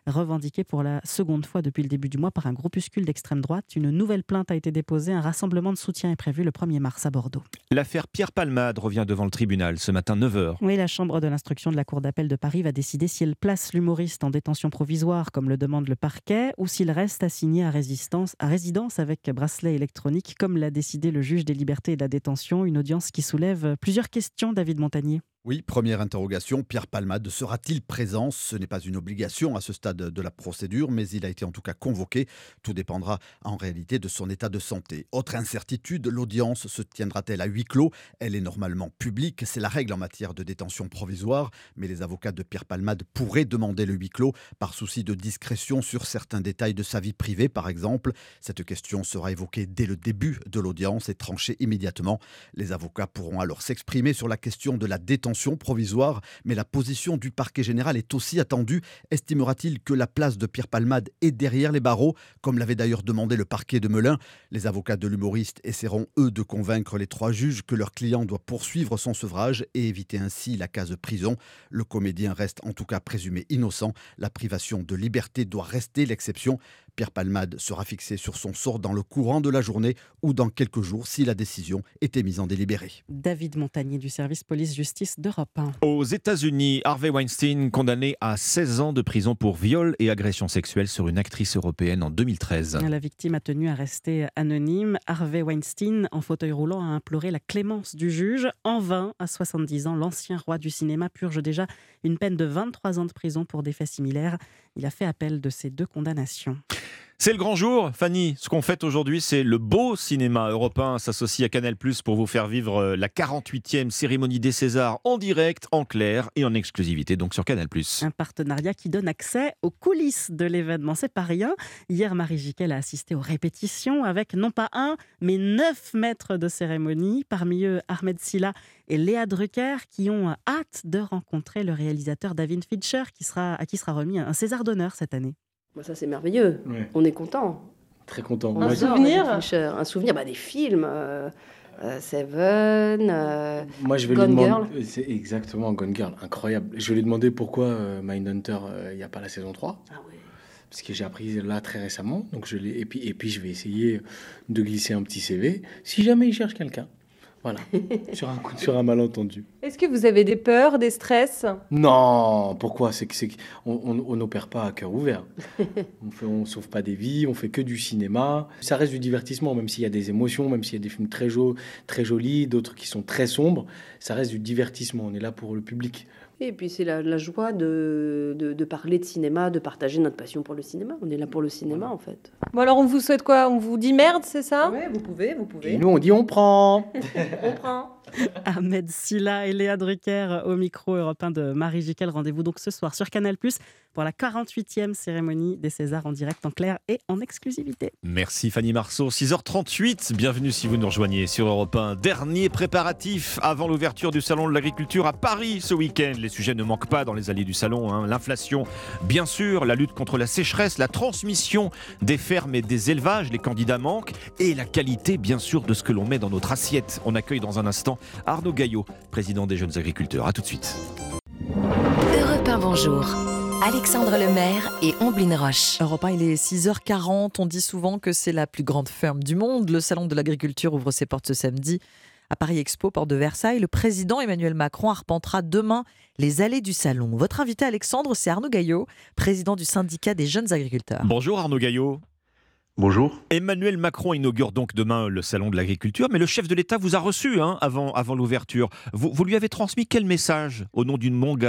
revendiquées pour la seconde fois depuis le début du mois par un groupuscule d'extrême droite. Une nouvelle plainte a été déposée. Un rassemblement de soutien est prévu le 1er mars à Bordeaux. L'affaire Pierre Palmade revient devant le tribunal ce matin 9h. Oui, la chambre de l'instruction de la Cour d'appel de Paris va décider si elle place l'humoriste en détention provisoire, comme le demande le parquet, ou s'il reste assigné à résidence avec bracelet électronique, comme l'a décidé le juge des libertés et de la détention. Une audience qui soulève plusieurs questions, David Montagnier. Oui, première interrogation, Pierre Palmade sera-t-il présent ? Ce n'est pas une obligation à ce stade de la procédure, mais il a été en tout cas convoqué. Tout dépendra en réalité de son état de santé. Autre incertitude, l'audience se tiendra-t-elle à huis clos ? Elle est normalement publique, c'est la règle en matière de détention provisoire, mais les avocats de Pierre Palmade pourraient demander le huis clos par souci de discrétion sur certains détails de sa vie privée, par exemple. Cette question sera évoquée dès le début de l'audience et tranchée immédiatement. Les avocats pourront alors s'exprimer sur la question de la détention provisoire, mais la position du parquet général est aussi attendue. Estimera-t-il que la place de Pierre Palmade est derrière les barreaux, comme l'avait d'ailleurs demandé le parquet de Melun ? Les avocats de l'humoriste essaieront, eux, de convaincre les trois juges que leur client doit poursuivre son sevrage et éviter ainsi la case prison. Le comédien reste en tout cas présumé innocent. La privation de liberté doit rester l'exception. Pierre Palmade sera fixé sur son sort dans le courant de la journée ou dans quelques jours si la décision est émise en délibéré. David Montagnier du service police-justice d'Europe 1. Aux États-Unis, Harvey Weinstein condamné à 16 ans de prison pour viol et agression sexuelle sur une actrice européenne en 2013. La victime a tenu à rester anonyme. Harvey Weinstein, en fauteuil roulant, a imploré la clémence du juge. En vain, à 70 ans, l'ancien roi du cinéma purge déjà une peine de 23 ans de prison pour des faits similaires. Il a fait appel de ces deux condamnations. C'est le grand jour, Fanny. Ce qu'on fête aujourd'hui, c'est le beau cinéma européen s'associe à Canal+ pour vous faire vivre la 48e cérémonie des Césars en direct, en clair et en exclusivité, donc sur Canal+. Un partenariat qui donne accès aux coulisses de l'événement. C'est pas rien. Hier, Marie Gicquel a assisté aux répétitions avec non pas un, mais 9 maîtres de cérémonie. Parmi eux, Ahmed Silla et Léa Drucker, qui ont hâte de rencontrer le réalisateur David Fincher, à qui sera remis un César d'honneur cette année. Ça, c'est merveilleux. Ouais. On est content. Très content. Un souvenir. Un souvenir des films. Seven, moi, je vais Gone lui demander... Girl. C'est exactement Gone Girl. Incroyable. Je vais lui demander pourquoi Mindhunter, il n'y a pas la saison 3. Ah oui. Parce que j'ai appris là très récemment. Donc je l'ai... Et puis, je vais essayer de glisser un petit CV. Si jamais il cherche quelqu'un. Voilà, sur un malentendu. Est-ce que vous avez des peurs, des stress ? Non, pourquoi ? On n'opère pas à cœur ouvert. On ne sauve pas des vies, on fait que du cinéma. Ça reste du divertissement, même s'il y a des émotions, même s'il y a des films très jolis, d'autres qui sont très sombres. Ça reste du divertissement, on est là pour le public. Et puis c'est la joie de parler de cinéma, de partager notre passion pour le cinéma. On est là pour le cinéma, en fait. Bon, alors on vous souhaite quoi? On vous dit merde, c'est ça? Oui, vous pouvez. Et nous, on dit on prend. On prend. Ahmed Silla et Léa Drucker au micro européen de Marie Gicquel. Rendez-vous donc ce soir sur Canal+, pour la 48e cérémonie des Césars en direct, en clair et en exclusivité. Merci Fanny Marceau. 6h38, bienvenue si vous nous rejoignez sur Europe 1. Dernier préparatif avant l'ouverture du Salon de l'Agriculture à Paris ce week-end. Les sujets ne manquent pas dans les allées du Salon. L'inflation, bien sûr, la lutte contre la sécheresse, la transmission des fermes et des élevages, les candidats manquent, et la qualité, bien sûr, de ce que l'on met dans notre assiette. On accueille dans un instant Arnaud Gaillot, président des Jeunes Agriculteurs. A tout de suite. Europe 1, bonjour. Alexandre Lemaire et Omblin Roche. Europe 1, il est 6h40. On dit souvent que c'est la plus grande ferme du monde. Le Salon de l'Agriculture ouvre ses portes ce samedi à Paris Expo, porte de Versailles. Le président Emmanuel Macron arpentera demain les allées du Salon. Votre invité, Alexandre, c'est Arnaud Gaillot, président du syndicat des Jeunes Agriculteurs. Bonjour Arnaud Gaillot. Bonjour. Emmanuel Macron inaugure donc demain le Salon de l'Agriculture, mais le chef de l'État vous a reçu avant l'ouverture. Vous lui avez transmis quel message au nom du monde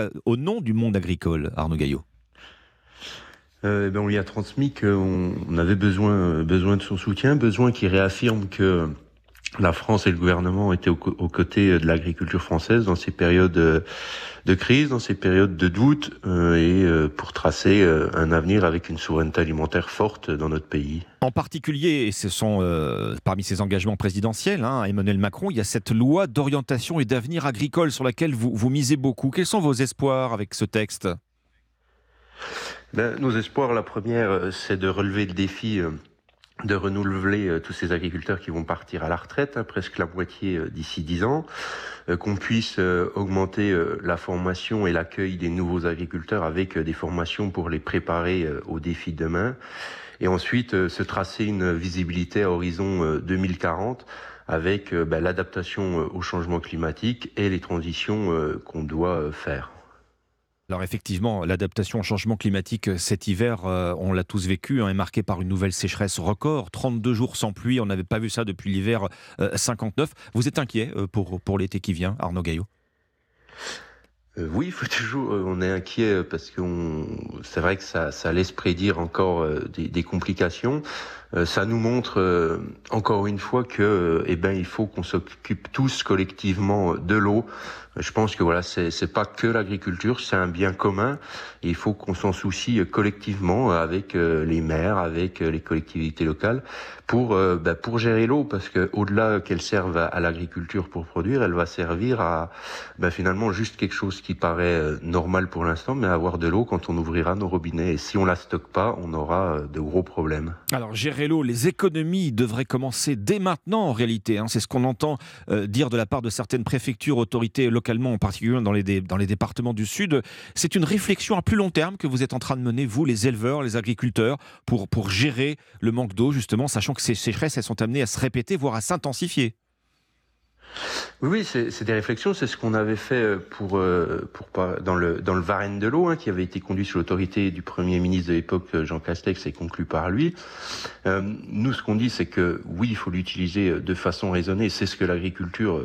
agricole, Arnaud Gaillot? On lui a transmis qu'on avait besoin de son soutien, besoin qui réaffirme que la France et le gouvernement étaient aux côtés de l'agriculture française dans ces périodes de crise, dans ces périodes de doute, et pour tracer un avenir avec une souveraineté alimentaire forte dans notre pays. En particulier, et ce sont parmi ses engagements présidentiels, Emmanuel Macron, il y a cette loi d'orientation et d'avenir agricole sur laquelle vous misez beaucoup. Quels sont vos espoirs avec ce texte ? Nos espoirs, la première, c'est de relever le défi de renouveler tous ces agriculteurs qui vont partir à la retraite, presque la moitié d'ici 10 ans, qu'on puisse augmenter la formation et l'accueil des nouveaux agriculteurs avec des formations pour les préparer aux défis de demain, et ensuite se tracer une visibilité à horizon 2040 avec l'adaptation au changement climatique et les transitions qu'on doit faire. Alors effectivement, l'adaptation au changement climatique cet hiver, on l'a tous vécu, est marquée par une nouvelle sécheresse record. 32 jours sans pluie, on n'avait pas vu ça depuis l'hiver 59. Vous êtes inquiet pour l'été qui vient, Arnaud Gaillot ? Oui, on est inquiet parce que c'est vrai que ça laisse prédire encore des complications. Ça nous montre encore une fois que, il faut qu'on s'occupe tous collectivement de l'eau. Je pense que voilà, c'est pas que l'agriculture, c'est un bien commun. Et il faut qu'on s'en soucie collectivement avec les maires, avec les collectivités locales, pour gérer l'eau, parce que au-delà qu'elle serve à l'agriculture pour produire, elle va servir à finalement juste quelque chose qui paraît normal pour l'instant, mais avoir de l'eau quand on ouvrira nos robinets. Et si on la stocke pas, on aura de gros problèmes. Alors gérer l'eau, les économies devraient commencer dès maintenant en réalité. C'est ce qu'on entend dire de la part de certaines préfectures, autorités localement, en particulier dans les départements du Sud. C'est une réflexion à plus long terme que vous êtes en train de mener, vous, les éleveurs, les agriculteurs, pour gérer le manque d'eau, justement, sachant que ces sécheresses, elles sont amenées à se répéter, voire à s'intensifier. Oui, c'est des réflexions. C'est ce qu'on avait fait dans le Varenne de l'eau, qui avait été conduit sous l'autorité du Premier ministre de l'époque, Jean Castex, et conclu par lui. Nous, ce qu'on dit, c'est que oui, il faut l'utiliser de façon raisonnée. C'est ce que l'agriculture,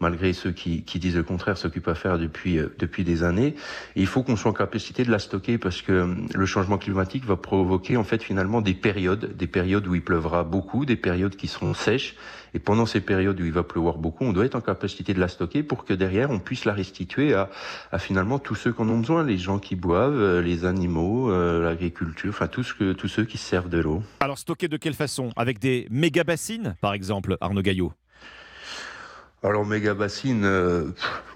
malgré ceux qui disent le contraire, s'occupe à faire depuis des années. Et il faut qu'on soit en capacité de la stocker, parce que le changement climatique va provoquer en fait finalement des périodes où il pleuvra beaucoup, des périodes qui seront sèches. Et pendant ces périodes où il va pleuvoir beaucoup, on doit être en capacité de la stocker pour que derrière, on puisse la restituer à finalement tous ceux qui en ont besoin. Les gens qui boivent, les animaux, l'agriculture, tous ceux qui servent de l'eau. Alors stocker de quelle façon? Avec des méga-bassines, par exemple, Arnaud Gaillot? Alors méga-bassines,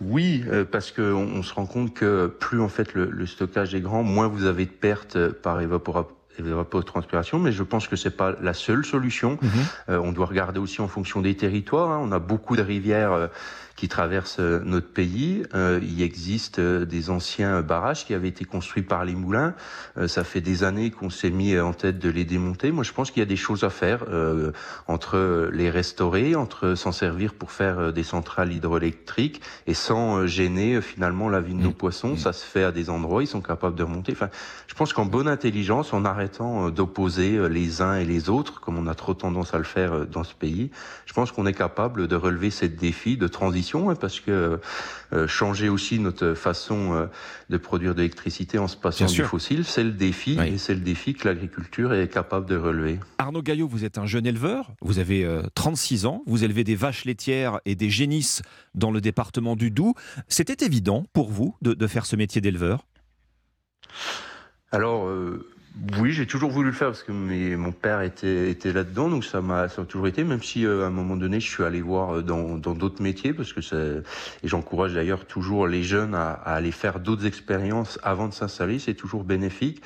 oui, parce qu'on se rend compte que plus en fait le stockage est grand, moins vous avez de pertes par évapotranspiration, mais je pense que c'est pas la seule solution. On doit regarder aussi en fonction des territoires. On a beaucoup de rivières qui traversent notre pays. Il existe des anciens barrages qui avaient été construits par les moulins. Ça fait des années qu'on s'est mis en tête de les démonter. Moi, je pense qu'il y a des choses à faire entre les restaurer, entre s'en servir pour faire des centrales hydroélectriques et sans gêner finalement la vie de nos poissons. Ça se fait à des endroits, ils sont capables de remonter. Je pense qu'en bonne intelligence, en arrêtant d'opposer les uns et les autres, comme on a trop tendance à le faire dans ce pays, je pense qu'on est capable de relever ces défis de transition transition, parce que changer aussi notre façon de produire de l'électricité en se passant du fossile, c'est le défi, et c'est le défi que l'agriculture est capable de relever. Arnaud Gaillot, vous êtes un jeune éleveur, vous avez 36 ans, vous élevez des vaches laitières et des génisses dans le département du Doubs. C'était évident pour vous de faire ce métier d'éleveur ? Alors... Oui, j'ai toujours voulu le faire parce que mon père était là-dedans, donc ça a toujours été, même si à un moment donné je suis allé voir dans d'autres métiers, parce que et j'encourage d'ailleurs toujours les jeunes à aller faire d'autres expériences avant de s'installer, c'est toujours bénéfique.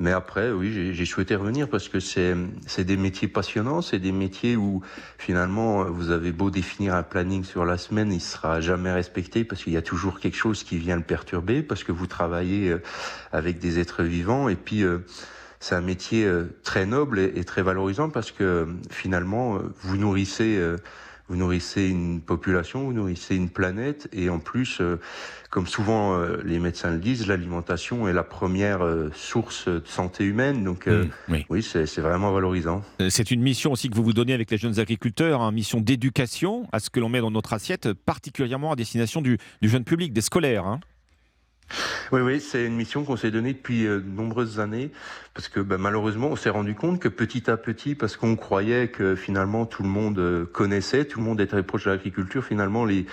Mais après, oui, j'ai souhaité revenir parce que c'est des métiers passionnants, c'est des métiers où finalement vous avez beau définir un planning sur la semaine, il sera jamais respecté parce qu'il y a toujours quelque chose qui vient le perturber, parce que vous travaillez avec des êtres vivants, et puis c'est un métier très noble et très valorisant parce que finalement vous nourrissez une population, vous nourrissez une planète, et en plus, comme souvent les médecins le disent, l'alimentation est la première source de santé humaine, donc oui, c'est vraiment valorisant. C'est une mission aussi que vous vous donnez avec les jeunes agriculteurs, une mission d'éducation à ce que l'on met dans notre assiette, particulièrement à destination du jeune public, des scolaires, hein. Oui, c'est une mission qu'on s'est donnée depuis de nombreuses années, parce que malheureusement on s'est rendu compte que petit à petit, parce qu'on croyait que finalement tout le monde connaissait, tout le monde était proche de l'agriculture, finalement les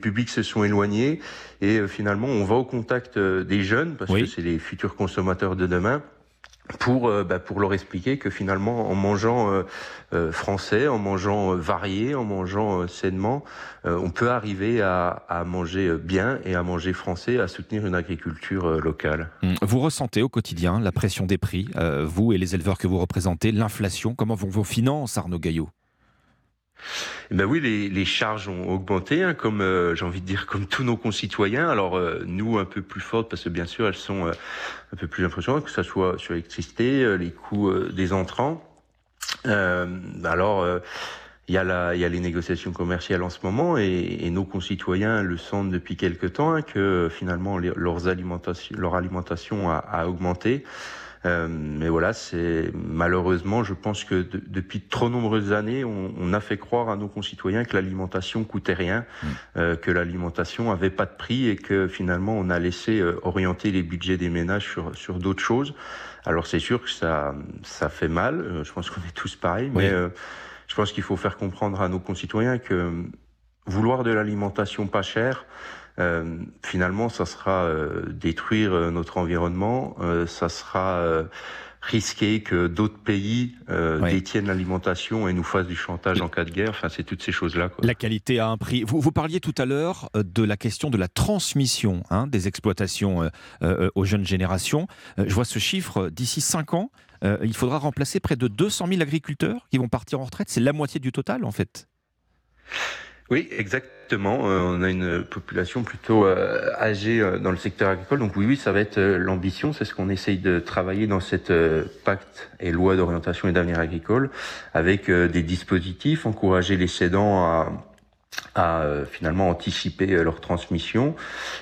publics se sont éloignés, et finalement on va au contact des jeunes, parce que c'est les futurs consommateurs de demain, pour leur expliquer que finalement en mangeant français, en mangeant varié, en mangeant sainement, on peut arriver à manger bien et à manger français, à soutenir une agriculture locale. Vous ressentez au quotidien la pression des prix, vous et les éleveurs que vous représentez, l'inflation, comment vont vos finances, Arnaud Gaillot ? Oui, les charges ont augmenté, hein, comme j'ai envie de dire comme tous nos concitoyens. Alors nous un peu plus fortes parce que bien sûr elles sont un peu plus impressionnantes, que ça soit sur l'électricité, les coûts des entrants. Il y a les négociations commerciales en ce moment, et nos concitoyens le sentent depuis quelque temps, hein, que finalement leur alimentation a augmenté. Mais voilà, c'est malheureusement, je pense que depuis trop nombreuses années, on a fait croire à nos concitoyens que l'alimentation coûtait rien, que l'alimentation avait pas de prix, et que finalement on a laissé orienter les budgets des ménages sur d'autres choses. Alors c'est sûr que ça fait mal. Je pense qu'on est tous pareils, mais je pense qu'il faut faire comprendre à nos concitoyens que vouloir de l'alimentation pas chère, finalement, ça sera détruire notre environnement, ça sera risquer que d'autres pays détiennent l'alimentation et nous fassent du chantage en cas de guerre. Enfin, c'est toutes ces choses-là, quoi. La qualité a un prix. Vous parliez tout à l'heure de la question de la transmission, hein, des exploitations aux jeunes générations. Je vois ce chiffre, d'ici 5 ans, il faudra remplacer près de 200 000 agriculteurs qui vont partir en retraite. C'est la moitié du total, en fait. Oui, exactement. On a une population plutôt âgée dans le secteur agricole. Donc oui, ça va être l'ambition. C'est ce qu'on essaye de travailler dans cette pacte et loi d'orientation et d'avenir agricole, avec des dispositifs, encourager les cédants à finalement anticiper leur transmission.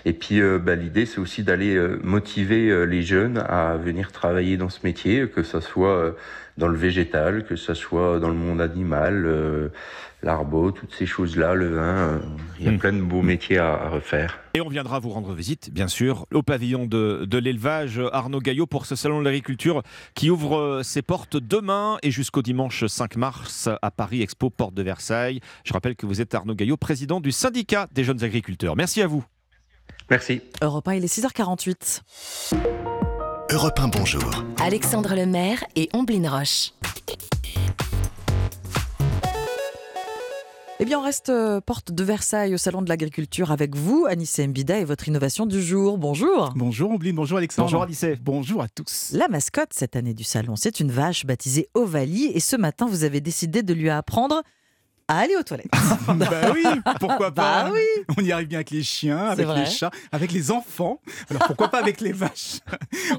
Et puis l'idée, c'est aussi d'aller motiver les jeunes à venir travailler dans ce métier, que ça soit dans le végétal, que ça soit dans le monde animal, l'arbo, toutes ces choses-là, le vin. Il y a plein de beaux métiers à refaire. Et on viendra vous rendre visite, bien sûr, au pavillon de l'élevage, Arnaud Gaillot, pour ce salon de l'agriculture qui ouvre ses portes demain et jusqu'au dimanche 5 mars à Paris Expo, porte de Versailles. Je rappelle que vous êtes, Arnaud Gaillot, président du syndicat des jeunes agriculteurs. Merci à vous. Merci. Europe 1, il est 6h48. Europe 1, bonjour. Alexandre Lemaire et Omblin Roche. Eh bien, on reste porte de Versailles au Salon de l'Agriculture avec vous, Anissé Mbida, et votre innovation du jour. Bonjour. Bonjour Omblin, bonjour Alexandre. Bonjour Anissé. Bonjour à tous. La mascotte cette année du Salon, c'est une vache baptisée Ovalie, et ce matin, vous avez décidé de lui apprendre à aller aux toilettes. Oui, pourquoi pas. On y arrive bien avec les chiens, avec les chats, avec les enfants. Alors pourquoi pas avec les vaches.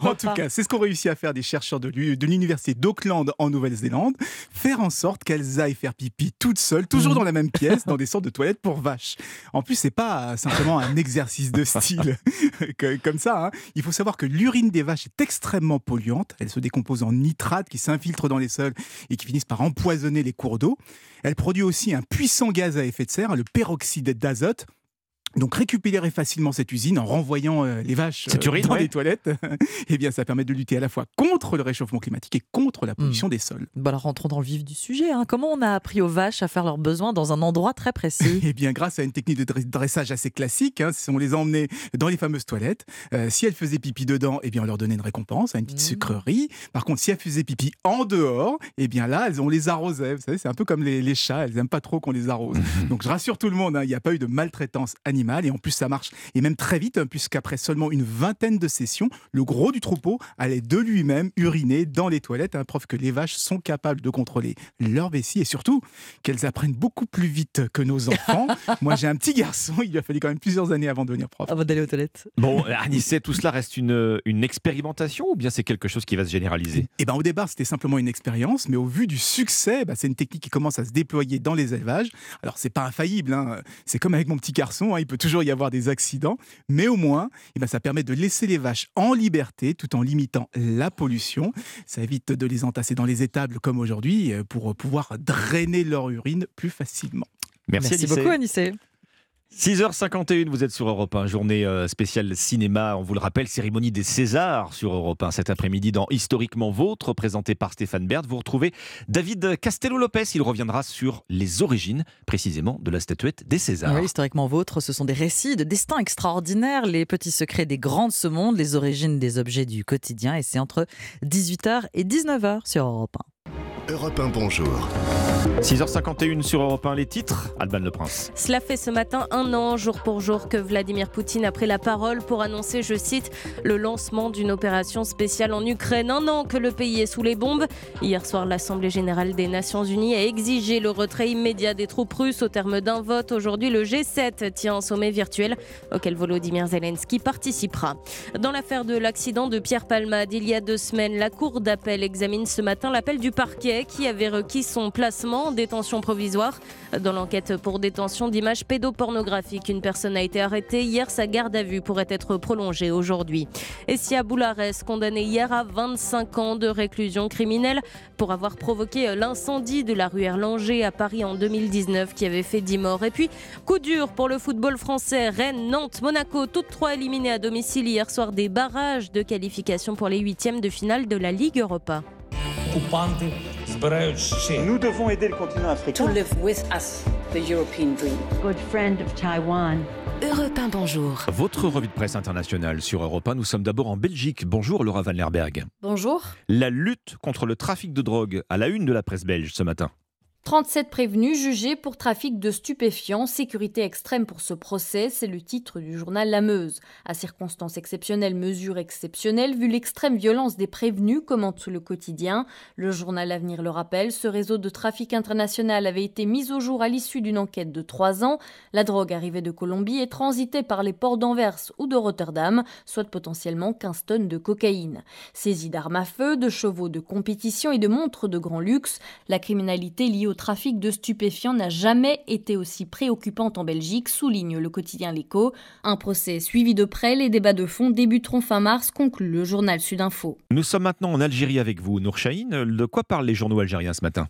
En tout cas, c'est ce qu'ont réussi à faire des chercheurs de l'université d'Auckland en Nouvelle-Zélande. Faire en sorte qu'elles aillent faire pipi toutes seules, toujours dans la même pièce, dans des sortes de toilettes pour vaches. En plus, c'est pas simplement un exercice de style comme ça, hein. Il faut savoir que l'urine des vaches est extrêmement polluante. Elle se décompose en nitrates qui s'infiltrent dans les sols et qui finissent par empoisonner les cours d'eau. Elle produit aussi aussi un puissant gaz à effet de serre, le peroxyde d'azote. Donc récupérer facilement cette usine en renvoyant les vaches dans les toilettes, eh bien ça permet de lutter à la fois contre le réchauffement climatique et contre la pollution des sols. Bah alors rentrons dans le vif du sujet. Hein. Comment on a appris aux vaches à faire leurs besoins dans un endroit très précis ? Eh bien grâce à une technique de dressage assez classique, hein, on les emmenait dans les fameuses toilettes. Si elles faisaient pipi dedans, eh bien on leur donnait une récompense, une petite sucrerie. Par contre, si elles faisaient pipi en dehors, eh bien là on les arrosait. Vous savez, c'est un peu comme les chats, elles n'aiment pas trop qu'on les arrose. Donc je rassure tout le monde, hein, il n'y a pas eu de maltraitance animale. Et en plus ça marche, et même très vite, puisqu'après seulement une vingtaine de sessions, le gros du troupeau allait de lui-même uriner dans les toilettes, preuve que les vaches sont capables de contrôler leur vessie, et surtout qu'elles apprennent beaucoup plus vite que nos enfants. Moi j'ai un petit garçon, il lui a fallu quand même plusieurs années avant de devenir prof. Avant d'aller aux toilettes. Bon, Anissé, tout cela reste une expérimentation, ou bien c'est quelque chose qui va se généraliser ? Eh bien au départ c'était simplement une expérience, mais au vu du succès, c'est une technique qui commence à se déployer dans les élevages. Alors c'est pas infaillible, c'est comme avec mon petit garçon, il peut toujours y avoir des accidents, mais au moins, ça permet de laisser les vaches en liberté tout en limitant la pollution. Ça évite de les entasser dans les étables comme aujourd'hui pour pouvoir drainer leur urine plus facilement. Merci beaucoup, Anissé. 6h51, vous êtes sur Europe 1, journée spéciale cinéma, on vous le rappelle, cérémonie des Césars sur Europe 1 cet après-midi dans Historiquement Vôtre, présenté par Stéphane Bern. Vous retrouvez David Castello-Lopez, il reviendra sur les origines précisément de la statuette des Césars. Oui, Historiquement Vôtre, ce sont des récits de destins extraordinaires, les petits secrets des grands de ce monde, les origines des objets du quotidien, et c'est entre 18h et 19h sur Europe 1. Europe 1, bonjour. 6h51 sur Europe 1, les titres, Alban Le Prince. Cela fait ce matin un an, jour pour jour, que Vladimir Poutine a pris la parole pour annoncer, je cite, le lancement d'une opération spéciale en Ukraine. Un an que le pays est sous les bombes. Hier soir, l'Assemblée générale des Nations Unies a exigé le retrait immédiat des troupes russes au terme d'un vote. Aujourd'hui, le G7 tient un sommet virtuel auquel Volodymyr Zelensky participera. Dans l'affaire de l'accident de Pierre Palmade, il y a 2 semaines, la cour d'appel examine ce matin l'appel du parquet qui avait requis son placement en détention provisoire. Dans l'enquête pour détention d'images pédopornographiques, une personne a été arrêtée. Hier, sa garde à vue pourrait être prolongée aujourd'hui. Essia Boularès, condamnée hier à 25 ans de réclusion criminelle pour avoir provoqué l'incendie de la rue Erlanger à Paris en 2019 qui avait fait 10 morts. Et puis, coup dur pour le football français. Rennes, Nantes, Monaco, toutes 3 éliminées à domicile hier soir des barrages de qualification pour les 8e de finale de la Ligue Europa. Nous devons aider le continent africain. To live with us, the European dream. Good friend of Taiwan. Europe 1, bonjour. Votre revue de presse internationale sur Europe 1, nous sommes d'abord en Belgique. Bonjour Laura Van Lerberg. Bonjour. La lutte contre le trafic de drogue à la une de la presse belge ce matin. 37 prévenus jugés pour trafic de stupéfiants, sécurité extrême pour ce procès, c'est le titre du journal La Meuse. À circonstances exceptionnelles, mesures exceptionnelles, vu l'extrême violence des prévenus, commente le quotidien. Le journal L'Avenir le rappelle, ce réseau de trafic international avait été mis au jour à l'issue d'une enquête de 3 ans. La drogue arrivait de Colombie et transitait par les ports d'Anvers ou de Rotterdam, soit potentiellement 15 tonnes de cocaïne. Saisie d'armes à feu, de chevaux de compétition et de montres de grand luxe, la criminalité liée au trafic de stupéfiants n'a jamais été aussi préoccupante en Belgique, souligne le quotidien L'Écho. Un procès suivi de près, les débats de fond débuteront fin mars, conclut le journal Sudinfo. Nous sommes maintenant en Algérie avec vous, Nour Chahine. De quoi parlent les journaux algériens ce matin ?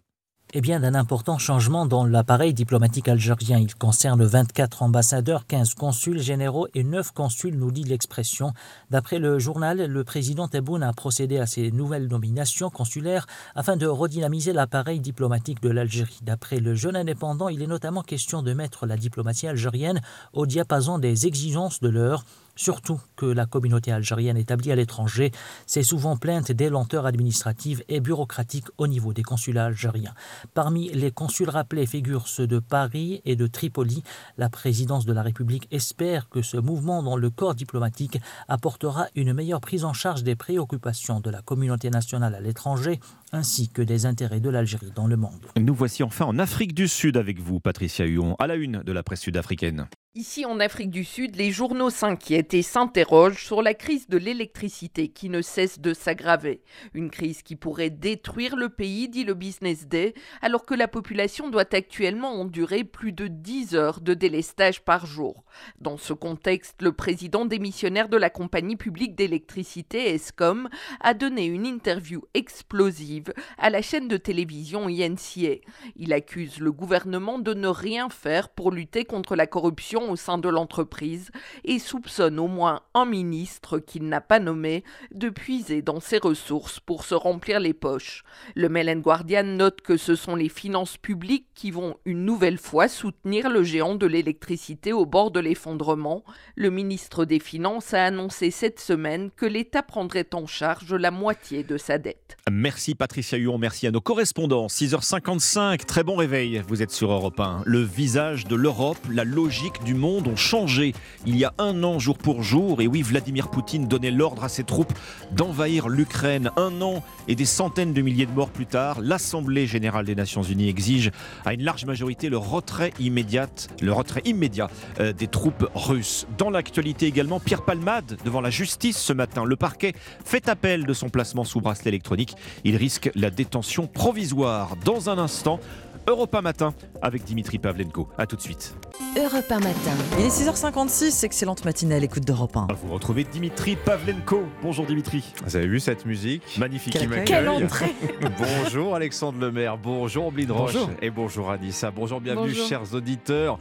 Eh bien, d'un important changement dans l'appareil diplomatique algérien. Il concerne 24 ambassadeurs, 15 consuls généraux et 9 consuls, nous dit l'Expression. D'après le journal, le président Tebboune a procédé à ces nouvelles nominations consulaires afin de redynamiser l'appareil diplomatique de l'Algérie. D'après le Jeune Indépendant, il est notamment question de mettre la diplomatie algérienne au diapason des exigences de l'heure. Surtout que la communauté algérienne établie à l'étranger s'est souvent plainte des lenteurs administratives et bureaucratiques au niveau des consulats algériens. Parmi les consuls rappelés figurent ceux de Paris et de Tripoli. La présidence de la République espère que ce mouvement dans le corps diplomatique apportera une meilleure prise en charge des préoccupations de la communauté nationale à l'étranger ainsi que des intérêts de l'Algérie dans le monde. Nous voici enfin en Afrique du Sud avec vous, Patricia Huon, à la une de la presse sud-africaine. Ici en Afrique du Sud, les journaux s'inquiètent et s'interrogent sur la crise de l'électricité qui ne cesse de s'aggraver. Une crise qui pourrait détruire le pays, dit le Business Day, alors que la population doit actuellement endurer plus de 10 heures de délestage par jour. Dans ce contexte, le président démissionnaire de la compagnie publique d'électricité, Eskom, a donné une interview explosive exclusive à la chaîne de télévision INCA. Il accuse le gouvernement de ne rien faire pour lutter contre la corruption au sein de l'entreprise et soupçonne au moins un ministre qu'il n'a pas nommé de puiser dans ses ressources pour se remplir les poches. Le Mail & Guardian note que ce sont les finances publiques qui vont une nouvelle fois soutenir le géant de l'électricité au bord de l'effondrement. Le ministre des Finances a annoncé cette semaine que l'État prendrait en charge la moitié de sa dette. Merci Patricia Huon, merci à nos correspondants. 6h55, très bon réveil, vous êtes sur Europe 1. Le visage de l'Europe, la logique du monde ont changé il y a un an jour pour jour. Et oui, Vladimir Poutine donnait l'ordre à ses troupes d'envahir l'Ukraine. Un an et des centaines de milliers de morts plus tard, l'Assemblée Générale des Nations Unies exige à une large majorité le retrait immédiat des troupes russes. Dans l'actualité également, Pierre Palmade devant la justice ce matin. Le parquet fait appel de son placement sous bracelet électronique. Il risque la détention provisoire. Dans un instant, Europe 1 Matin avec Dimitri Pavlenko. A tout de suite. Europe 1 Matin. Il est 6h56, excellente matinée à l'écoute d'Europe 1. Vous retrouvez Dimitri Pavlenko. Bonjour Dimitri. Vous avez vu cette musique magnifique. Quelle entrée. Bonjour Alexandre Lemaire, bonjour Blin Roche et bonjour Anissa. Bonjour, bienvenue chers auditeurs.